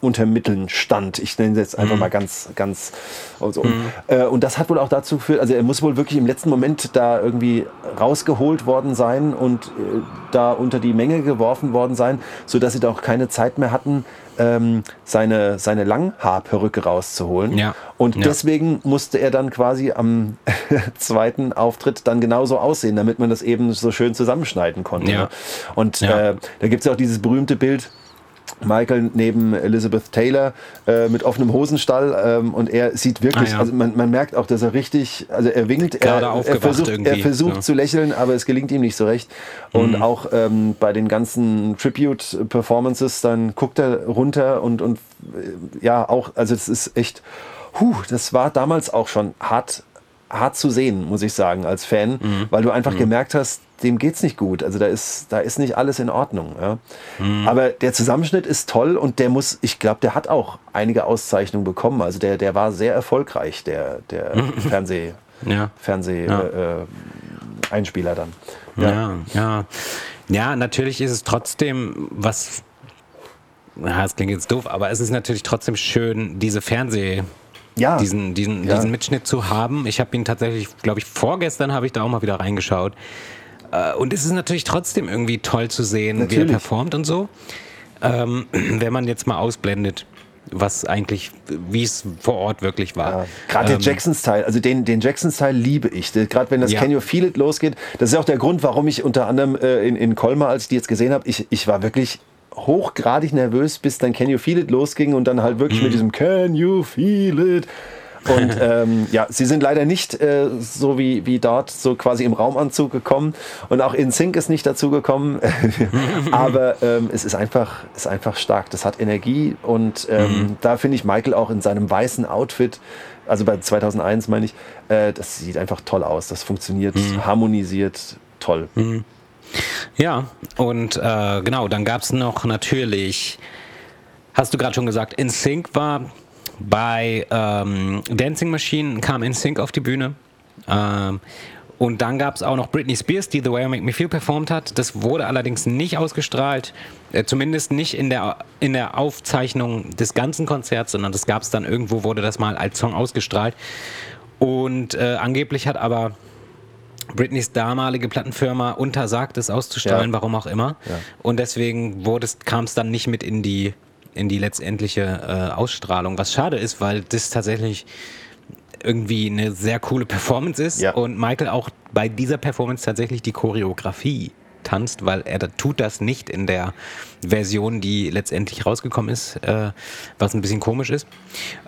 unter Mitteln stand. Ich nenne es jetzt einfach mhm. mal ganz, ganz und so. Mhm. Äh, und das hat wohl auch dazu geführt, also er muss wohl wirklich im letzten Moment da irgendwie rausgeholt worden sein und äh, da unter die Menge geworfen worden sein, sodass sie da auch keine Zeit mehr hatten, ähm, seine, seine Langhaarperücke rauszuholen. Ja. Und ja. deswegen musste er dann quasi am zweiten Auftritt dann genauso aussehen, damit man das eben so schön zusammenschneiden konnte. Ja. Ne? Und ja. äh, da gibt es ja auch dieses berühmte Bild, Michael neben Elizabeth Taylor äh, mit offenem Hosenstall ähm, und er sieht wirklich, ah, ja. also man, man merkt auch, dass er richtig, also er winkelt, er, er versucht, er versucht ja. zu lächeln, aber es gelingt ihm nicht so recht und mhm. auch ähm, bei den ganzen Tribute-Performances, dann guckt er runter und, und ja auch, also es ist echt, huh, das war damals auch schon hart, hart zu sehen, muss ich sagen, als Fan, mhm. weil du einfach mhm. gemerkt hast, dem geht's nicht gut. Also da ist, da ist nicht alles in Ordnung. Ja. Mhm. Aber der Zusammenschnitt ist toll und der muss, ich glaube, der hat auch einige Auszeichnungen bekommen. Also der, der war sehr erfolgreich, der, der Fernseh, ja. Fernseh, ja. Äh, Einspieler dann. Ja, ja. ja. Ja, natürlich ist es trotzdem was, na, das klingt jetzt doof, aber es ist natürlich trotzdem schön, diese Fernseh... Ja. Diesen, diesen, ja. diesen Mitschnitt zu haben. Ich habe ihn tatsächlich, glaube ich, vorgestern habe ich da auch mal wieder reingeschaut. Und es ist natürlich trotzdem irgendwie toll zu sehen, natürlich. Wie er performt und so. Ähm, wenn man jetzt mal ausblendet, was eigentlich, wie es vor Ort wirklich war. Ja. Gerade ähm, den Jacksons-Teil, also den, den Jacksons-Teil liebe ich. Gerade wenn das ja. Can You Feel It losgeht, das ist auch der Grund, warum ich unter anderem äh, in, in Colmar, als ich die jetzt gesehen habe, ich, ich war wirklich... hochgradig nervös, bis dann Can You Feel It losging und dann halt wirklich mhm. mit diesem Can You Feel It. Und ähm, ja, sie sind leider nicht äh, so wie, wie dort so quasi im Raumanzug gekommen und auch NSYNC ist nicht dazu gekommen, aber ähm, es ist einfach, ist einfach stark, das hat Energie und ähm, mhm. da finde ich Michael auch in seinem weißen Outfit, also bei zweitausendeins meine ich, äh, das sieht einfach toll aus, das funktioniert, mhm. harmonisiert, toll. Mhm. Ja, und äh, genau, dann gab es noch natürlich, hast du gerade schon gesagt, NSYNC war bei ähm, Dancing Machine, kam NSYNC auf die Bühne. Ähm, und dann gab es auch noch Britney Spears, die The Way I Make Me Feel performt hat. Das wurde allerdings nicht ausgestrahlt, äh, zumindest nicht in der, in der Aufzeichnung des ganzen Konzerts, sondern das gab es dann irgendwo, wurde das mal als Song ausgestrahlt. Und äh, angeblich hat aber... Britneys damalige Plattenfirma untersagt, es auszustrahlen, ja. warum auch immer. Ja. Und deswegen kam es dann nicht mit in die, in die letztendliche äh, Ausstrahlung. Was schade ist, weil das tatsächlich irgendwie eine sehr coole Performance ist. Ja. Und Michael auch bei dieser Performance tatsächlich die Choreografie tanzt, weil er da, tut das nicht in der Version, die letztendlich rausgekommen ist, äh, was ein bisschen komisch ist.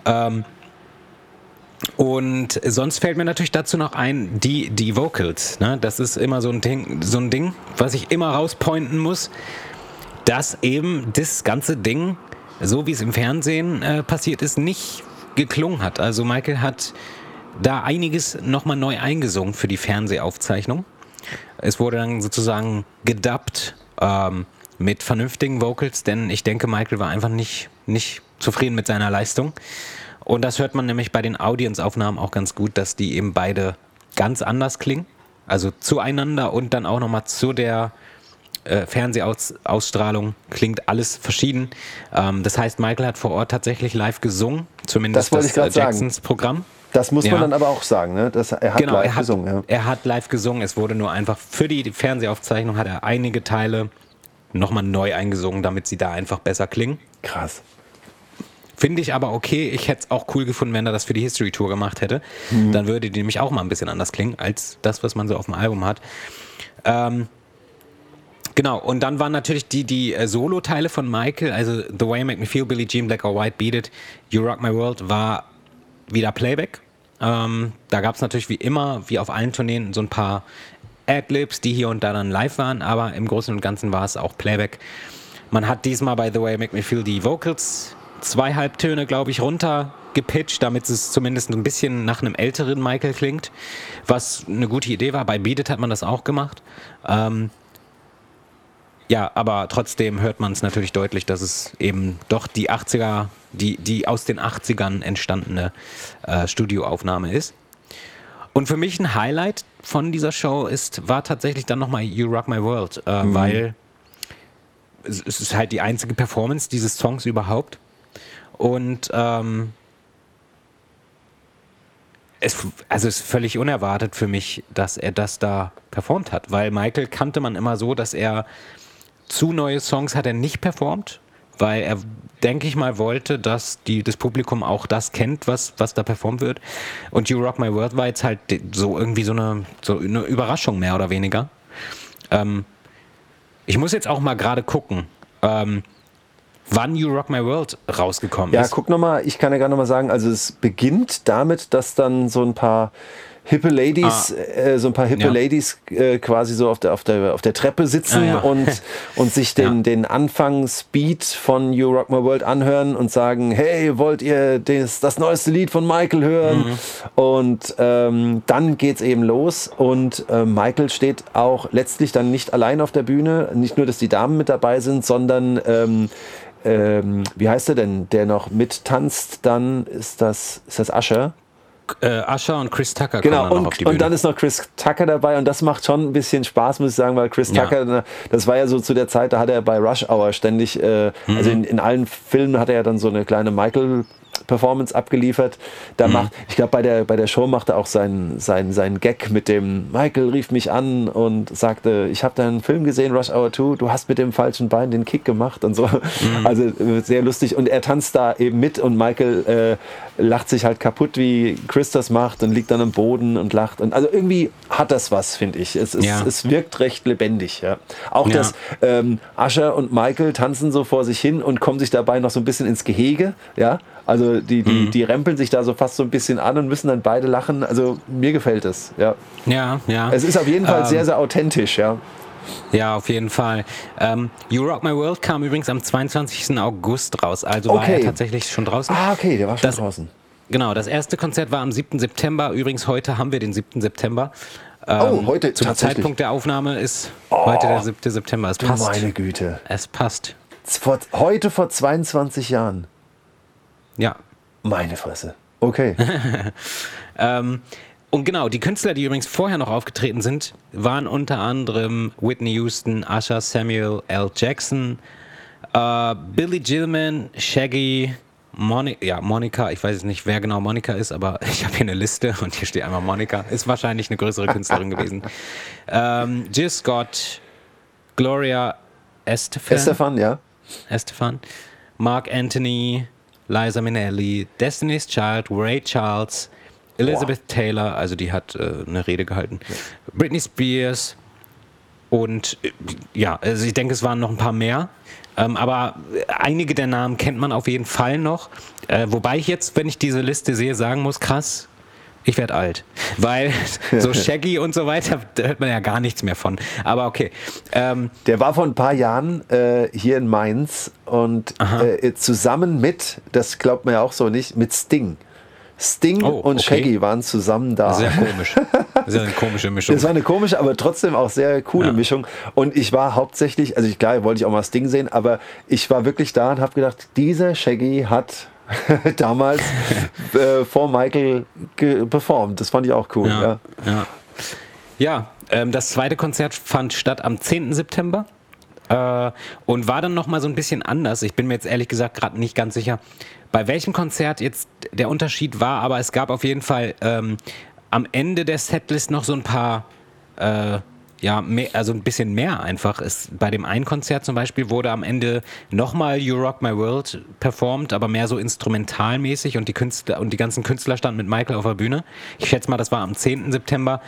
Ähm, Und sonst fällt mir natürlich dazu noch ein, die, die Vocals, ne? Das ist immer so ein Ding, so ein Ding, was ich immer rauspointen muss, dass eben das ganze Ding, so wie es im Fernsehen äh, passiert ist, nicht geklungen hat. Also Michael hat da einiges nochmal neu eingesungen für die Fernsehaufzeichnung. Es wurde dann sozusagen gedubbt ähm, mit vernünftigen Vocals, denn ich denke, Michael war einfach nicht, nicht zufrieden mit seiner Leistung. Und das hört man nämlich bei den Audience-Aufnahmen auch ganz gut, dass die eben beide ganz anders klingen. Also zueinander und dann auch nochmal zu der äh, Fernsehausstrahlung klingt alles verschieden. Ähm, das heißt, Michael hat vor Ort tatsächlich live gesungen, zumindest das, das äh, Jacksons-Programm. Das muss ja. man dann aber auch sagen, ne? Das, er hat genau, live er hat, gesungen. Ja. Er hat live gesungen, es wurde nur einfach für die Fernsehaufzeichnung hat er einige Teile nochmal neu eingesungen, damit sie da einfach besser klingen. Krass. Finde ich aber okay. Ich hätte es auch cool gefunden, wenn er das für die History Tour gemacht hätte. Mhm. Dann würde die nämlich auch mal ein bisschen anders klingen, als das, was man so auf dem Album hat. Ähm, genau, und dann waren natürlich die, die äh, Solo-Teile von Michael, also The Way You Make Me Feel, Billie Jean, Black or White, Beat It, You Rock My World, war wieder Playback. Ähm, da gab es natürlich wie immer, wie auf allen Tourneen, so ein paar Ad-Libs, die hier und da dann live waren, aber im Großen und Ganzen war es auch Playback. Man hat diesmal bei The Way You Make Me Feel die Vocals zwei Halbtöne, glaube ich, runtergepitcht, damit es zumindest ein bisschen nach einem älteren Michael klingt, was eine gute Idee war. Bei Beat It hat man das auch gemacht. Ähm ja, aber trotzdem hört man es natürlich deutlich, dass es eben doch die achtziger, die, die aus den achtzigern entstandene äh, Studioaufnahme ist. Und für mich ein Highlight von dieser Show ist, war tatsächlich dann nochmal You Rock My World, äh, mhm. weil es ist halt die einzige Performance dieses Songs überhaupt. Und ähm, es, also es ist völlig unerwartet für mich, dass er das da performt hat, weil Michael kannte man immer so, dass er zu neue Songs hat er nicht performt, weil er, denke ich mal, wollte, dass die, das Publikum auch das kennt, was, was da performt wird. Und You Rock My World war jetzt halt so irgendwie so eine, so eine Überraschung mehr oder weniger. Ähm, ich muss jetzt auch mal gerade gucken, ähm, wann You Rock My World rausgekommen ja, ist. Ja, guck nochmal, ich kann ja gerade nochmal sagen, also es beginnt damit, dass dann so ein paar hippe Ladies, ah. äh, so ein paar hippe ja. Ladies äh, quasi so auf der, auf der, auf der Treppe sitzen ah, ja. und, und sich den, ja. den Anfangsbeat von You Rock My World anhören und sagen, hey, wollt ihr das, das neueste Lied von Michael hören? Mhm. Und ähm, dann geht's eben los und äh, Michael steht auch letztlich dann nicht allein auf der Bühne, nicht nur, dass die Damen mit dabei sind, sondern ähm, Ähm, wie heißt er denn, der noch mittanzt, dann ist das, ist das Usher? äh, Usher und Chris Tucker genau, kommen dann und, noch auf die Bühne. Und dann ist noch Chris Tucker dabei und das macht schon ein bisschen Spaß, muss ich sagen, weil Chris ja. Tucker, das war ja so zu der Zeit, da hat er bei Rush Hour ständig, äh, mhm. also in, in allen Filmen hat er ja dann so eine kleine Michael Performance abgeliefert. Da mhm. macht, ich glaube, bei der, bei der Show macht er auch seinen, seinen, seinen Gag mit dem Michael rief mich an und sagte, ich habe deinen Film gesehen, Rush Hour two, du hast mit dem falschen Bein den Kick gemacht und so. Mhm. Also sehr lustig. Und er tanzt da eben mit und Michael äh, lacht sich halt kaputt, wie Chris das macht und liegt dann am Boden und lacht. Und also irgendwie hat das was, finde ich. Es, ja. es, es wirkt recht lebendig. Ja. Auch ja. das ähm, Usher und Michael tanzen so vor sich hin und kommen sich dabei noch so ein bisschen ins Gehege. Ja. Also die, die, mhm. die rempeln sich da so fast so ein bisschen an und müssen dann beide lachen. Also mir gefällt es, ja. Ja, ja. Es ist auf jeden Fall ähm, sehr, sehr authentisch, ja. Ja, auf jeden Fall. Ähm, You Rock My World kam übrigens am zweiundzwanzigsten August raus, also okay. war er tatsächlich schon draußen. Ah, okay, der war schon das, draußen. Genau, das erste Konzert war am siebten September. Übrigens, heute haben wir den siebten September. Ähm, oh, heute zum Zeitpunkt der Aufnahme ist oh, heute der siebte September. Es passt. Meine Güte. Es passt. Vor, heute vor zweiundzwanzig Jahren. Ja. Meine Fresse. Okay. ähm, und genau, die Künstler, die übrigens vorher noch aufgetreten sind, waren unter anderem Whitney Houston, Usher, Samuel L. Jackson, äh, Billy Gilman, Shaggy, Moni- ja, Monica, ich weiß nicht, wer genau Monica ist, aber ich habe hier eine Liste und hier steht einmal Monica. Ist wahrscheinlich eine größere Künstlerin gewesen. Ähm, Jill Scott, Gloria Estefan. Estefan, ja. Estefan. Mark Anthony, Liza Minnelli, Destiny's Child, Ray Charles, Elizabeth Boah. Taylor, also die hat äh, eine Rede gehalten, ja. Britney Spears und äh, ja, also ich denke, es waren noch ein paar mehr, ähm, aber einige der Namen kennt man auf jeden Fall noch, äh, wobei ich jetzt, wenn ich diese Liste sehe, sagen muss, krass, ich werde alt, weil so Shaggy und so weiter, da hört man ja gar nichts mehr von, aber okay. Ähm, der war vor ein paar Jahren äh, hier in Mainz und äh, zusammen mit, das glaubt man ja auch so nicht, mit Sting. Sting oh, und okay. Shaggy waren zusammen da. Sehr komisch. Sehr eine komische Mischung. Das war eine komische, aber trotzdem auch sehr coole ja. Mischung. Und ich war hauptsächlich, also ich, klar, wollte ich auch mal Sting sehen, aber ich war wirklich da und habe gedacht, dieser Shaggy hat damals äh, vor Michael ge- performt. Das fand ich auch cool. Ja, ja. ja. ja ähm, das zweite Konzert fand statt am zehnten September äh, und war dann nochmal so ein bisschen anders. Ich bin mir jetzt ehrlich gesagt gerade nicht ganz sicher, bei welchem Konzert jetzt der Unterschied war, aber es gab auf jeden Fall ähm, am Ende der Setlist noch so ein paar äh, ja, mehr, also ein bisschen mehr einfach. Es, bei dem einen Konzert zum Beispiel wurde am Ende nochmal You Rock My World performt, aber mehr so instrumentalmäßig und die Künstler und die ganzen Künstler standen mit Michael auf der Bühne. Ich schätze mal, das war am zehnten September.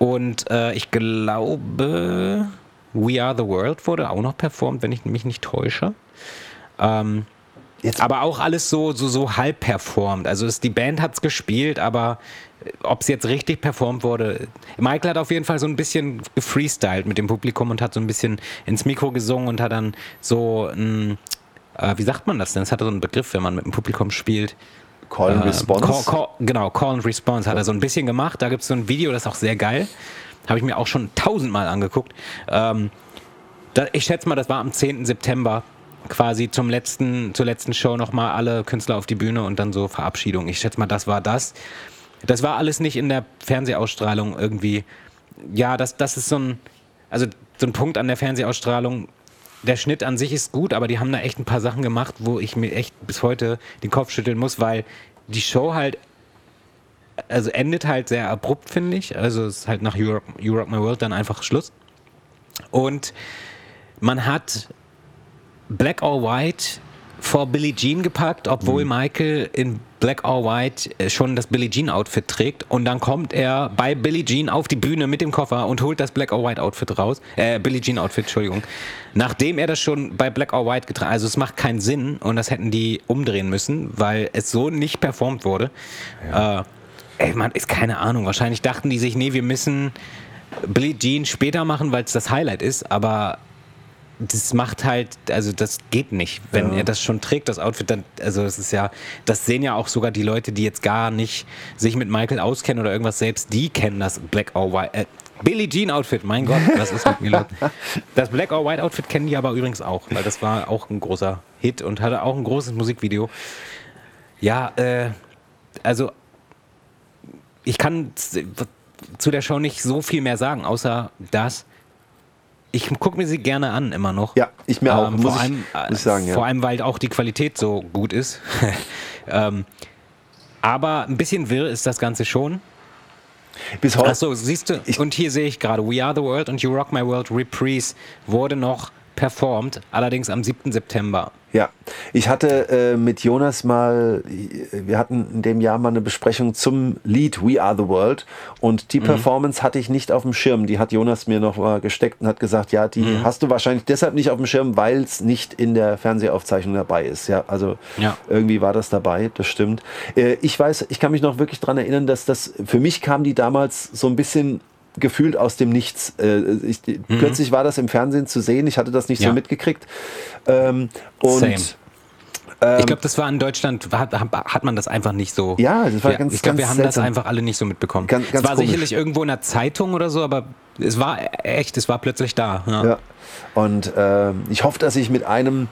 Mhm. Und äh, ich glaube, We Are The World wurde auch noch performt, wenn ich mich nicht täusche. Ähm, Jetzt. Aber auch alles so, so, so halb performt. Also ist, die Band hat's gespielt, aber ob es jetzt richtig performt wurde. Michael hat auf jeden Fall so ein bisschen gefreestylt mit dem Publikum und hat so ein bisschen ins Mikro gesungen und hat dann so ein, äh, wie sagt man das denn? Es hat so einen Begriff, wenn man mit dem Publikum spielt. Call and äh, Response. Call, call, genau, Call and Response hat ja. er so ein bisschen gemacht. Da gibt's so ein Video, das ist auch sehr geil. Habe ich mir auch schon tausendmal angeguckt. Ähm, da, ich schätze mal, das war am zehnten September. Quasi zum letzten, zur letzten Show nochmal alle Künstler auf die Bühne und dann so Verabschiedung. Ich schätze mal, das war das. Das war alles nicht in der Fernsehausstrahlung irgendwie. Ja, das, das ist so ein, also so ein Punkt an der Fernsehausstrahlung. Der Schnitt an sich ist gut, aber die haben da echt ein paar Sachen gemacht, wo ich mir echt bis heute den Kopf schütteln muss, weil die Show halt, also endet halt sehr abrupt, finde ich. Also es ist halt nach You Rock, You Rock My World dann einfach Schluss. Und man hat Black or White vor Billie Jean gepackt, obwohl mhm. Michael in Black or White schon das Billie Jean Outfit trägt und dann kommt er bei Billie Jean auf die Bühne mit dem Koffer und holt das Black or White Outfit raus, äh, Billie Jean Outfit, Entschuldigung, nachdem er das schon bei Black or White getragen hat. Also es macht keinen Sinn und das hätten die umdrehen müssen, weil es so nicht performt wurde. Ja. Äh, ey, man, ist keine Ahnung, wahrscheinlich dachten die sich, nee, wir müssen Billie Jean später machen, weil es das Highlight ist, aber das macht halt, also das geht nicht. Wenn ja. er das schon trägt, das Outfit, dann, also es ist ja, das sehen ja auch sogar die Leute, die jetzt gar nicht sich mit Michael auskennen oder irgendwas selbst, die kennen das Black or White, äh, Billie Jean Outfit, mein Gott, was ist mit mir los? Das Black or White Outfit kennen die aber übrigens auch, weil das war auch ein großer Hit und hatte auch ein großes Musikvideo. Ja, äh, also ich kann zu der Show nicht so viel mehr sagen, außer dass ich gucke mir sie gerne an, immer noch. Ja, ich mir auch, ähm, muss, vor allem, ich, muss ich sagen. Vor ja. allem, weil auch die Qualität so gut ist. ähm, aber ein bisschen wirr ist das Ganze schon. Bis heute. Achso, siehst du, und hier sehe ich gerade, We Are The World und You Rock My World Reprise wurde noch performt, allerdings am siebten September. Ja, ich hatte äh, mit Jonas mal, wir hatten in dem Jahr mal eine Besprechung zum Lied We Are The World und die mhm. Performance hatte ich nicht auf dem Schirm, die hat Jonas mir noch mal gesteckt und hat gesagt, ja, die mhm. hast du wahrscheinlich deshalb nicht auf dem Schirm, weil es nicht in der Fernsehaufzeichnung dabei ist. Ja, also ja. irgendwie war das dabei, das stimmt. Äh, ich weiß, ich kann mich noch wirklich dran erinnern, dass das, für mich kam die damals so ein bisschen gefühlt aus dem Nichts. Äh, ich, mhm. Plötzlich war das im Fernsehen zu sehen. Ich hatte das nicht ja. so mitgekriegt. Ähm, und Same. Ähm, ich glaube, das war in Deutschland, hat, hat man das einfach nicht so. Ja, das war wir, ganz, ich glaube, wir haben seltsam. Das einfach alle nicht so mitbekommen. Ganz, ganz es war komisch. Sicherlich irgendwo in der Zeitung oder so, aber es war echt, es war plötzlich da. Ja. ja. Und äh, ich hoffe, dass ich mit einem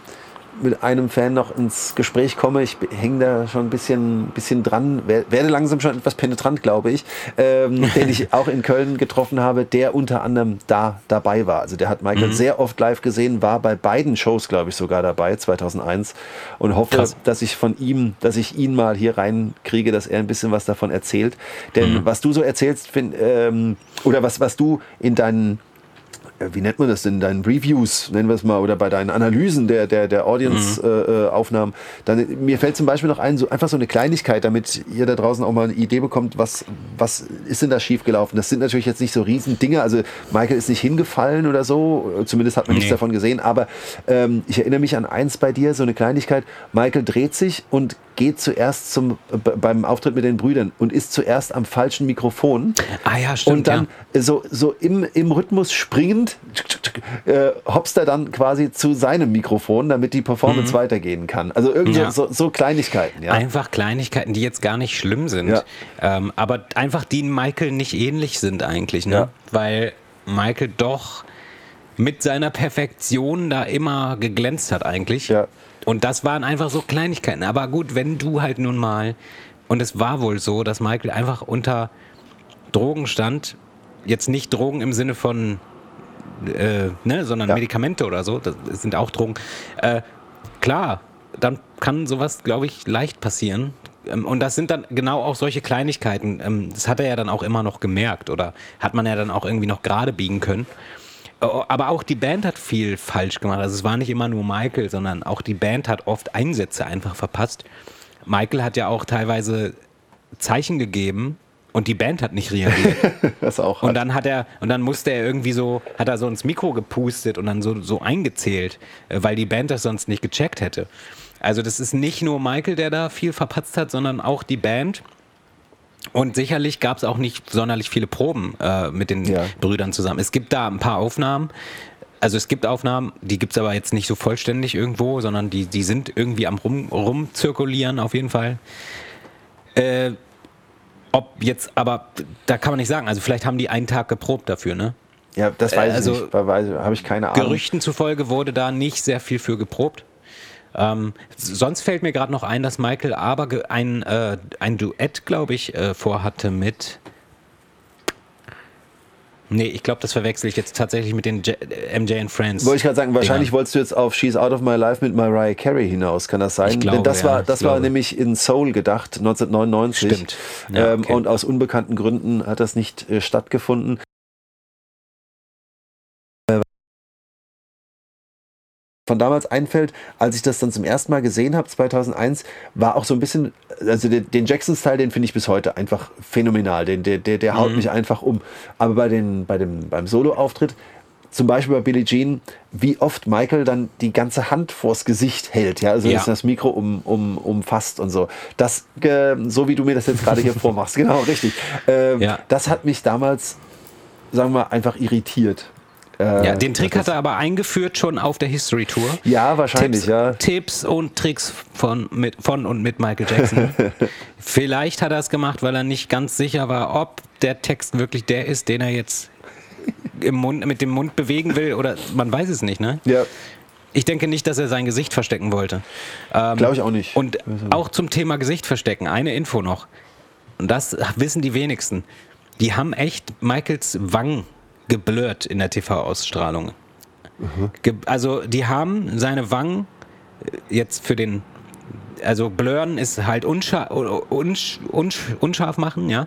mit einem Fan noch ins Gespräch komme. Ich hänge da schon ein bisschen, bisschen dran, werde langsam schon etwas penetrant, glaube ich, ähm, den ich auch in Köln getroffen habe, der unter anderem da dabei war. Also der hat Michael mhm. sehr oft live gesehen, war bei beiden Shows, glaube ich, sogar dabei, zweitausendeins und hoffe, Krass. dass ich von ihm, dass ich ihn mal hier reinkriege, dass er ein bisschen was davon erzählt. Denn mhm. was du so erzählst, find, ähm, oder was, was du in deinen wie nennt man das denn, deinen Reviews, nennen wir es mal, oder bei deinen Analysen der, der, der Audience-Aufnahmen. Mhm. Äh, dann mir fällt zum Beispiel noch ein, so, einfach so eine Kleinigkeit, damit ihr da draußen auch mal eine Idee bekommt, was, was ist denn da schiefgelaufen? Das sind natürlich jetzt nicht so riesen Dinge, also Michael ist nicht hingefallen oder so, zumindest hat man nee. nichts davon gesehen, aber ähm, ich erinnere mich an eins bei dir, so eine Kleinigkeit, Michael dreht sich und geht zuerst zum, äh, beim Auftritt mit den Brüdern und ist zuerst am falschen Mikrofon. Ah ja, stimmt. Und dann ja. so, so im, im Rhythmus springend Äh, hopst er dann quasi zu seinem Mikrofon, damit die Performance mhm. weitergehen kann. Also irgendwie ja. so, so Kleinigkeiten. Ja. Einfach Kleinigkeiten, die jetzt gar nicht schlimm sind, ja. ähm, aber einfach die Michael nicht ähnlich sind eigentlich, ne? Ja. Weil Michael doch mit seiner Perfektion da immer geglänzt hat eigentlich. Ja. Und das waren einfach so Kleinigkeiten. Aber gut, wenn du halt nun mal, und es war wohl so, dass Michael einfach unter Drogen stand, jetzt nicht Drogen im Sinne von Äh, ne, sondern ja. Medikamente oder so, das sind auch Drogen. Äh, klar, dann kann sowas, glaube ich, leicht passieren. Ähm, und das sind dann genau auch solche Kleinigkeiten. Ähm, das hat er ja dann auch immer noch gemerkt oder hat man ja dann auch irgendwie noch gerade biegen können. Äh, aber auch die Band hat viel falsch gemacht. Also es war nicht immer nur Michael, sondern auch die Band hat oft Einsätze einfach verpasst. Michael hat ja auch teilweise Zeichen gegeben, und die Band hat nicht reagiert. Das auch. Und dann hat er, und dann musste er irgendwie so, hat er so ins Mikro gepustet und dann so, so eingezählt, weil die Band das sonst nicht gecheckt hätte. Also das ist nicht nur Michael, der da viel verpatzt hat, sondern auch die Band. Und sicherlich gab es auch nicht sonderlich viele Proben äh, mit den ja. Brüdern zusammen. Es gibt da ein paar Aufnahmen. Also es gibt Aufnahmen, die gibt es aber jetzt nicht so vollständig irgendwo, sondern die, die sind irgendwie am rum, rumzirkulieren auf jeden Fall. Äh, Ob jetzt, aber da kann man nicht sagen. Also vielleicht haben die einen Tag geprobt dafür, ne? Ja, das weiß äh, also ich nicht. Habe ich keine Ahnung. Gerüchten zufolge wurde da nicht sehr viel für geprobt. Ähm, sonst fällt mir gerade noch ein, dass Michael aber ein, äh, ein Duett, glaube ich, äh, vorhatte mit... Nee, ich glaube, das verwechsel ich jetzt tatsächlich mit den M J and Friends. Wollte ich gerade sagen, wahrscheinlich Dingern. wolltest du jetzt auf She's Out of My Life mit Mariah Carey hinaus, kann das sein? Ich glaube, Denn das ja, war, das war nämlich in Soul gedacht, neunzehnhundertneunundneunzig. Stimmt. Ja, okay. ähm, und aus unbekannten Gründen hat das nicht äh, stattgefunden. Von damals einfällt, als ich das dann zum ersten Mal gesehen habe, zweitausendeins, war auch so ein bisschen, also den, den Jacksons-Teil, den finde ich bis heute einfach phänomenal, den, der, der, der haut mhm. mich einfach um. Aber bei den, bei dem, beim Solo-Auftritt, zum Beispiel bei Billie Jean, wie oft Michael dann die ganze Hand vors Gesicht hält, ja, also ja. das Mikro um, um, umfasst und so. Das, äh, so wie du mir das jetzt gerade hier vormachst, genau, richtig. Äh, ja. Das hat mich damals, sagen wir mal, einfach irritiert. Ja, den Trick hat er aber eingeführt schon auf der History Tour. Ja, wahrscheinlich, Tipps, ja. Tipps und Tricks von, mit, von und mit Michael Jackson. Vielleicht hat er es gemacht, weil er nicht ganz sicher war, ob der Text wirklich der ist, den er jetzt im Mund, mit dem Mund bewegen will. Oder man weiß es nicht, ne? Ja. Ich denke nicht, dass er sein Gesicht verstecken wollte. Ähm, Glaube ich auch nicht. Und auch zum Thema Gesicht verstecken, eine Info noch. Und das wissen die wenigsten. Die haben echt Michaels Wangen geblurrt in der T V-Ausstrahlung. Mhm. Also die haben seine Wangen jetzt für den, also blurren ist halt unscharf, unsch, unsch, unscharf machen, ja,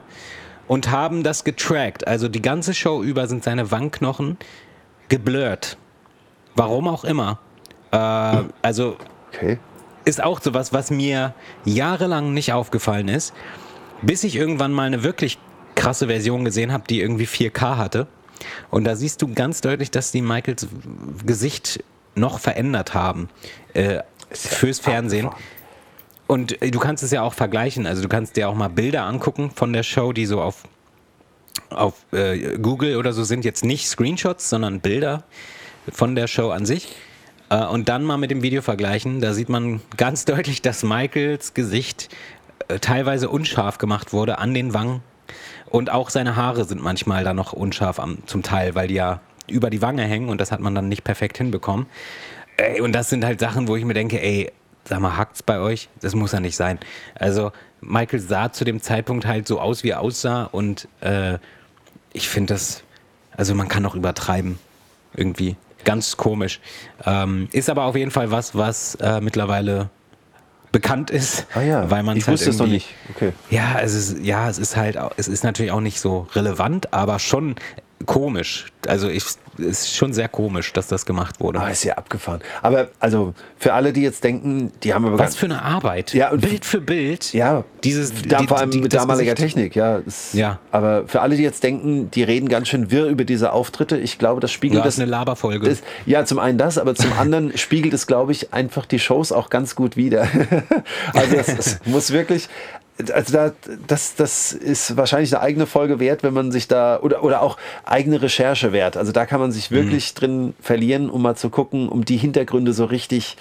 und haben das getrackt. Also die ganze Show über sind seine Wangenknochen geblurrt. Warum auch immer. Äh, also okay. Ist auch sowas, was mir jahrelang nicht aufgefallen ist, bis ich irgendwann mal eine wirklich krasse Version gesehen habe, die irgendwie vier K hatte. Und da siehst du ganz deutlich, dass die Michaels Gesicht noch verändert haben äh, fürs Fernsehen. Und äh, du kannst es ja auch vergleichen. Also du kannst dir auch mal Bilder angucken von der Show, die so auf, auf äh, Google oder so sind. Jetzt nicht Screenshots, sondern Bilder von der Show an sich. Äh, und dann mal mit dem Video vergleichen. Da sieht man ganz deutlich, dass Michaels Gesicht äh, teilweise unscharf gemacht wurde an den Wangen. Und auch seine Haare sind manchmal da noch unscharf am, zum Teil, weil die ja über die Wange hängen und das hat man dann nicht perfekt hinbekommen. Ey, und das sind halt Sachen, wo ich mir denke, ey, sag mal, hakt's bei euch? Das muss ja nicht sein. Also Michael sah zu dem Zeitpunkt halt so aus, wie er aussah und äh, ich finde das, also man kann auch übertreiben irgendwie. Ganz komisch. Ähm, ist aber auf jeden Fall was, was äh, mittlerweile bekannt ist, ah ja, weil man es halt irgendwie... Nicht. Okay. Ja, es ist, ja, es ist halt, es ist natürlich auch nicht so relevant, aber schon komisch. Also ich, es ist schon sehr komisch, dass das gemacht wurde. Ah, ist ja abgefahren. Aber also für alle, die jetzt denken, die haben aber... Was für eine Arbeit. Ja, und Bild für Bild. Ja, dieses, da, die, vor allem die, mit damaliger Gesicht. Technik. Ja, es, ja. Aber für alle, die jetzt denken, die reden ganz schön wirr über diese Auftritte. Ich glaube, das spiegelt... Ja, das ist eine Laberfolge. Das, ja, zum einen das, aber zum anderen spiegelt es, glaube ich, einfach die Shows auch ganz gut wider. Also das, das muss wirklich... Also da, das, das ist wahrscheinlich eine eigene Folge wert, wenn man sich da, oder, oder auch eigene Recherche wert. Also da kann man sich wirklich mhm. drin verlieren, um mal zu gucken, um die Hintergründe so richtig,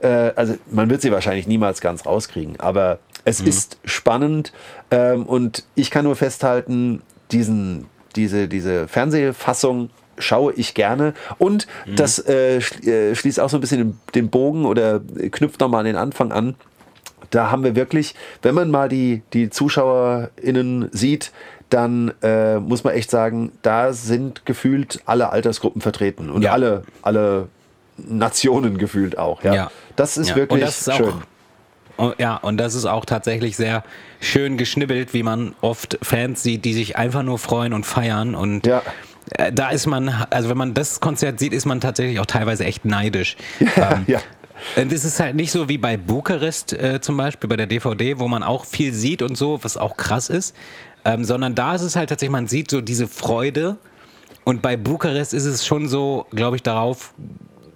äh, also man wird sie wahrscheinlich niemals ganz rauskriegen, aber es mhm. ist spannend ähm, und ich kann nur festhalten, diesen, diese, diese Fernsehfassung schaue ich gerne und mhm. das äh, schließt auch so ein bisschen den, den Bogen oder knüpft nochmal an den Anfang an. Da haben wir wirklich, wenn man mal die, die ZuschauerInnen sieht, dann äh, muss man echt sagen, da sind gefühlt alle Altersgruppen vertreten und ja. alle, alle Nationen gefühlt auch. Ja, ja. Das ist ja. wirklich und das ist schön. Auch, ja, und das ist auch tatsächlich sehr schön geschnibbelt, wie man oft Fans sieht, die sich einfach nur freuen und feiern und ja. äh, da ist man, also wenn man das Konzert sieht, ist man tatsächlich auch teilweise echt neidisch. Ja, ähm, ja. Und es ist halt nicht so wie bei Bukarest äh, zum Beispiel, bei der D V D, wo man auch viel sieht und so, was auch krass ist, ähm, sondern da ist es halt tatsächlich, man sieht so diese Freude und bei Bukarest ist es schon so, glaube ich, darauf,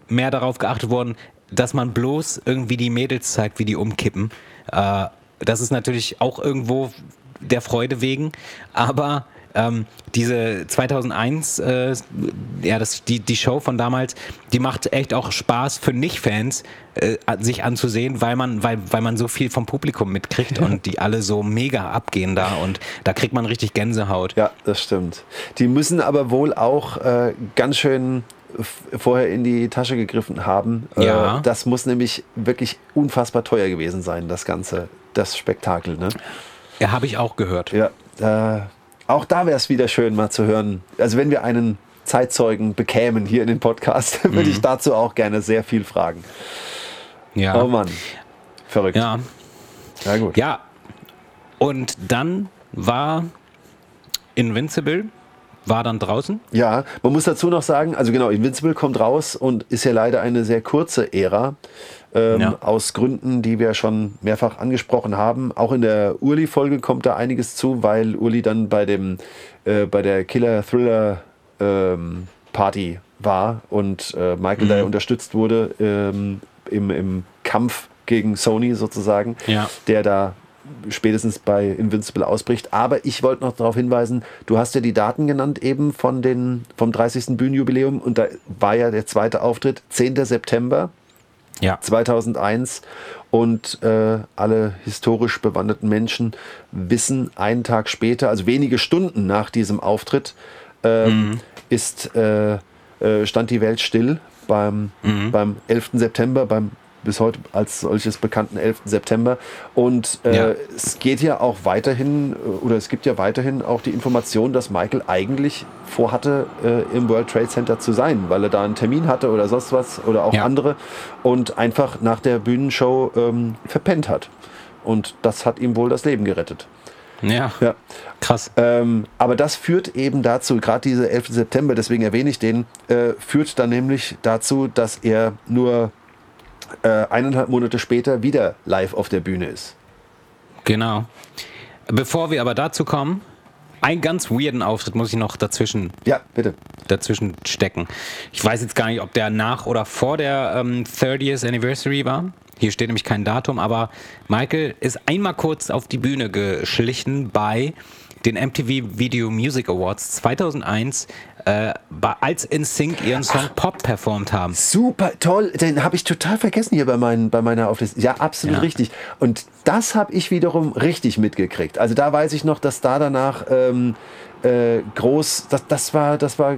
mehr darauf geachtet worden, dass man bloß irgendwie die Mädels zeigt, wie die umkippen. Äh, das ist natürlich auch irgendwo der Freude wegen, aber ähm, diese zweitausendeins, äh, ja, das, die, die Show von damals, die macht echt auch Spaß für Nicht-Fans, äh, sich anzusehen, weil man, weil, weil man so viel vom Publikum mitkriegt und die alle so mega abgehen da und da kriegt man richtig Gänsehaut. Ja, das stimmt. Die müssen aber wohl auch äh, ganz schön vorher in die Tasche gegriffen haben. Ja. Das muss nämlich wirklich unfassbar teuer gewesen sein, das Ganze, das Spektakel, ne? Ja, habe ich auch gehört. Ja, äh, auch da wäre es wieder schön, mal zu hören. Also wenn wir einen Zeitzeugen bekämen hier in den Podcast, mhm. würde ich dazu auch gerne sehr viel fragen. Ja. Oh Mann, verrückt. Ja. Ja, gut. Ja, und dann war Invincible war dann draußen? Ja, man muss dazu noch sagen, also genau, Invincible kommt raus und ist ja leider eine sehr kurze Ära, ähm, ja. aus Gründen, die wir schon mehrfach angesprochen haben. Auch in der Urli-Folge kommt da einiges zu, weil Urli dann bei dem äh, bei der Killer-Thriller-Party ähm, war und äh, Michael mhm. da unterstützt wurde ähm, im, im Kampf gegen Sony sozusagen, ja. der da spätestens bei Invincible ausbricht. Aber ich wollte noch darauf hinweisen, du hast ja die Daten genannt eben von den, vom dreißigsten Bühnenjubiläum und da war ja der zweite Auftritt, zehnter September ja. zweitausendeins und äh, alle historisch bewanderten Menschen wissen, einen Tag später, also wenige Stunden nach diesem Auftritt, äh, mhm. ist, äh, äh, stand die Welt still beim, mhm. beim elften September, beim bis heute als solches bekannten elften September. Und äh, ja. es geht ja auch weiterhin, oder es gibt ja weiterhin auch die Information, dass Michael eigentlich vorhatte, äh, im World Trade Center zu sein, weil er da einen Termin hatte oder sonst was oder auch ja. andere und einfach nach der Bühnenshow ähm, verpennt hat. Und das hat ihm wohl das Leben gerettet. Ja, ja. Krass. Ähm, aber das führt eben dazu, gerade diese elften September, deswegen erwähne ich den, äh, führt dann nämlich dazu, dass er nur äh, eineinhalb Monate später wieder live auf der Bühne ist. Genau. Bevor wir aber dazu kommen, einen ganz weirden Auftritt muss ich noch dazwischen, ja, bitte. dazwischen stecken. Ich weiß jetzt gar nicht, ob der nach oder vor der ähm, thirtieth Anniversary war. Hier steht nämlich kein Datum, aber Michael ist einmal kurz auf die Bühne geschlichen bei den M T V Video Music Awards zweitausendeins, äh, als N Sync ihren Song Ach, Pop performt haben. Super, toll, den habe ich total vergessen hier bei, meinen, bei meiner Aufliste. Ja, absolut ja. richtig. Und das habe ich wiederum richtig mitgekriegt. Also da weiß ich noch, dass da danach ähm, äh, groß, das, das, war, das war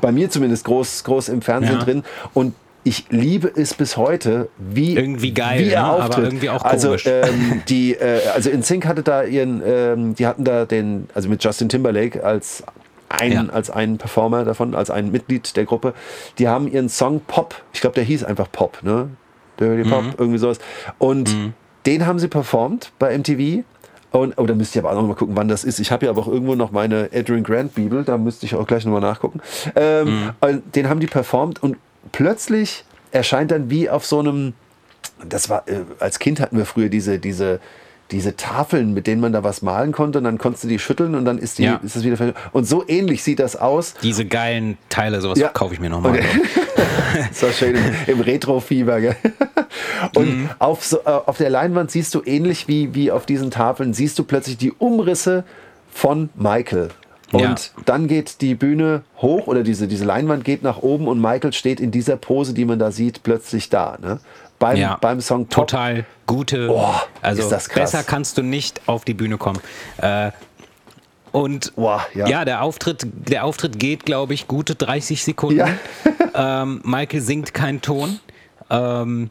bei mir zumindest groß, groß im Fernsehen ja. drin. Und ich liebe es bis heute, wie irgendwie geil, wie er ne? auftritt. Aber irgendwie auch komisch. Also ähm, die, äh, also N Sync hatte da ihren, ähm, die hatten da den, also mit Justin Timberlake als einen, ja. als einen Performer davon, als ein Mitglied der Gruppe. Die haben ihren Song Pop, ich glaube, der hieß einfach Pop, ne? Dirty mhm. Pop, irgendwie sowas. Und mhm. den haben sie performt bei M T V. Und, oh, da müsst ihr aber auch noch mal gucken, wann das ist. Ich habe ja aber auch irgendwo noch meine Adrian Grant Bibel, da müsste ich auch gleich nochmal nachgucken. Ähm, mhm. Den haben die performt und plötzlich erscheint dann wie auf so einem, das war, äh, als Kind hatten wir früher diese, diese, diese Tafeln, mit denen man da was malen konnte und dann konntest du die schütteln und dann ist die, ja. ist das wieder ver- und so ähnlich sieht das aus. Diese geilen Teile, sowas ja. kaufe ich mir nochmal. Okay. Das war schön im, im Retro-Fieber, gell? Und mhm. auf, so, äh, auf der Leinwand siehst du ähnlich wie, wie auf diesen Tafeln, siehst du plötzlich die Umrisse von Michael. Und ja. dann geht die Bühne hoch oder diese, diese Leinwand geht nach oben und Michael steht in dieser Pose, die man da sieht, plötzlich da. Ne? Beim, ja. beim Song Pop. Total gute. Oh, also ist das krass. Besser kannst du nicht auf die Bühne kommen. Äh, und oh, ja. ja, der Auftritt, der Auftritt geht, glaube ich, gute dreißig Sekunden. Ja. ähm, Michael singt keinen Ton ähm,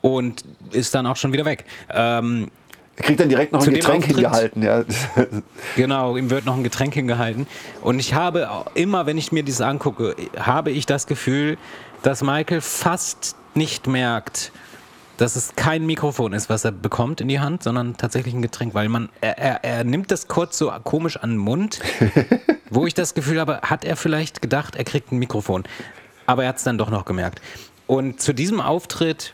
und ist dann auch schon wieder weg. Ähm, Er kriegt dann direkt noch ein Getränk hingehalten. Ja. Genau, ihm wird noch ein Getränk hingehalten. Und ich habe immer, wenn ich mir dieses angucke, habe ich das Gefühl, dass Michael fast nicht merkt, dass es kein Mikrofon ist, was er bekommt in die Hand, sondern tatsächlich ein Getränk. Weil man er, er, er nimmt das kurz so komisch an den Mund, wo ich das Gefühl habe, hat er vielleicht gedacht, er kriegt ein Mikrofon. Aber er hat es dann doch noch gemerkt. Und zu diesem Auftritt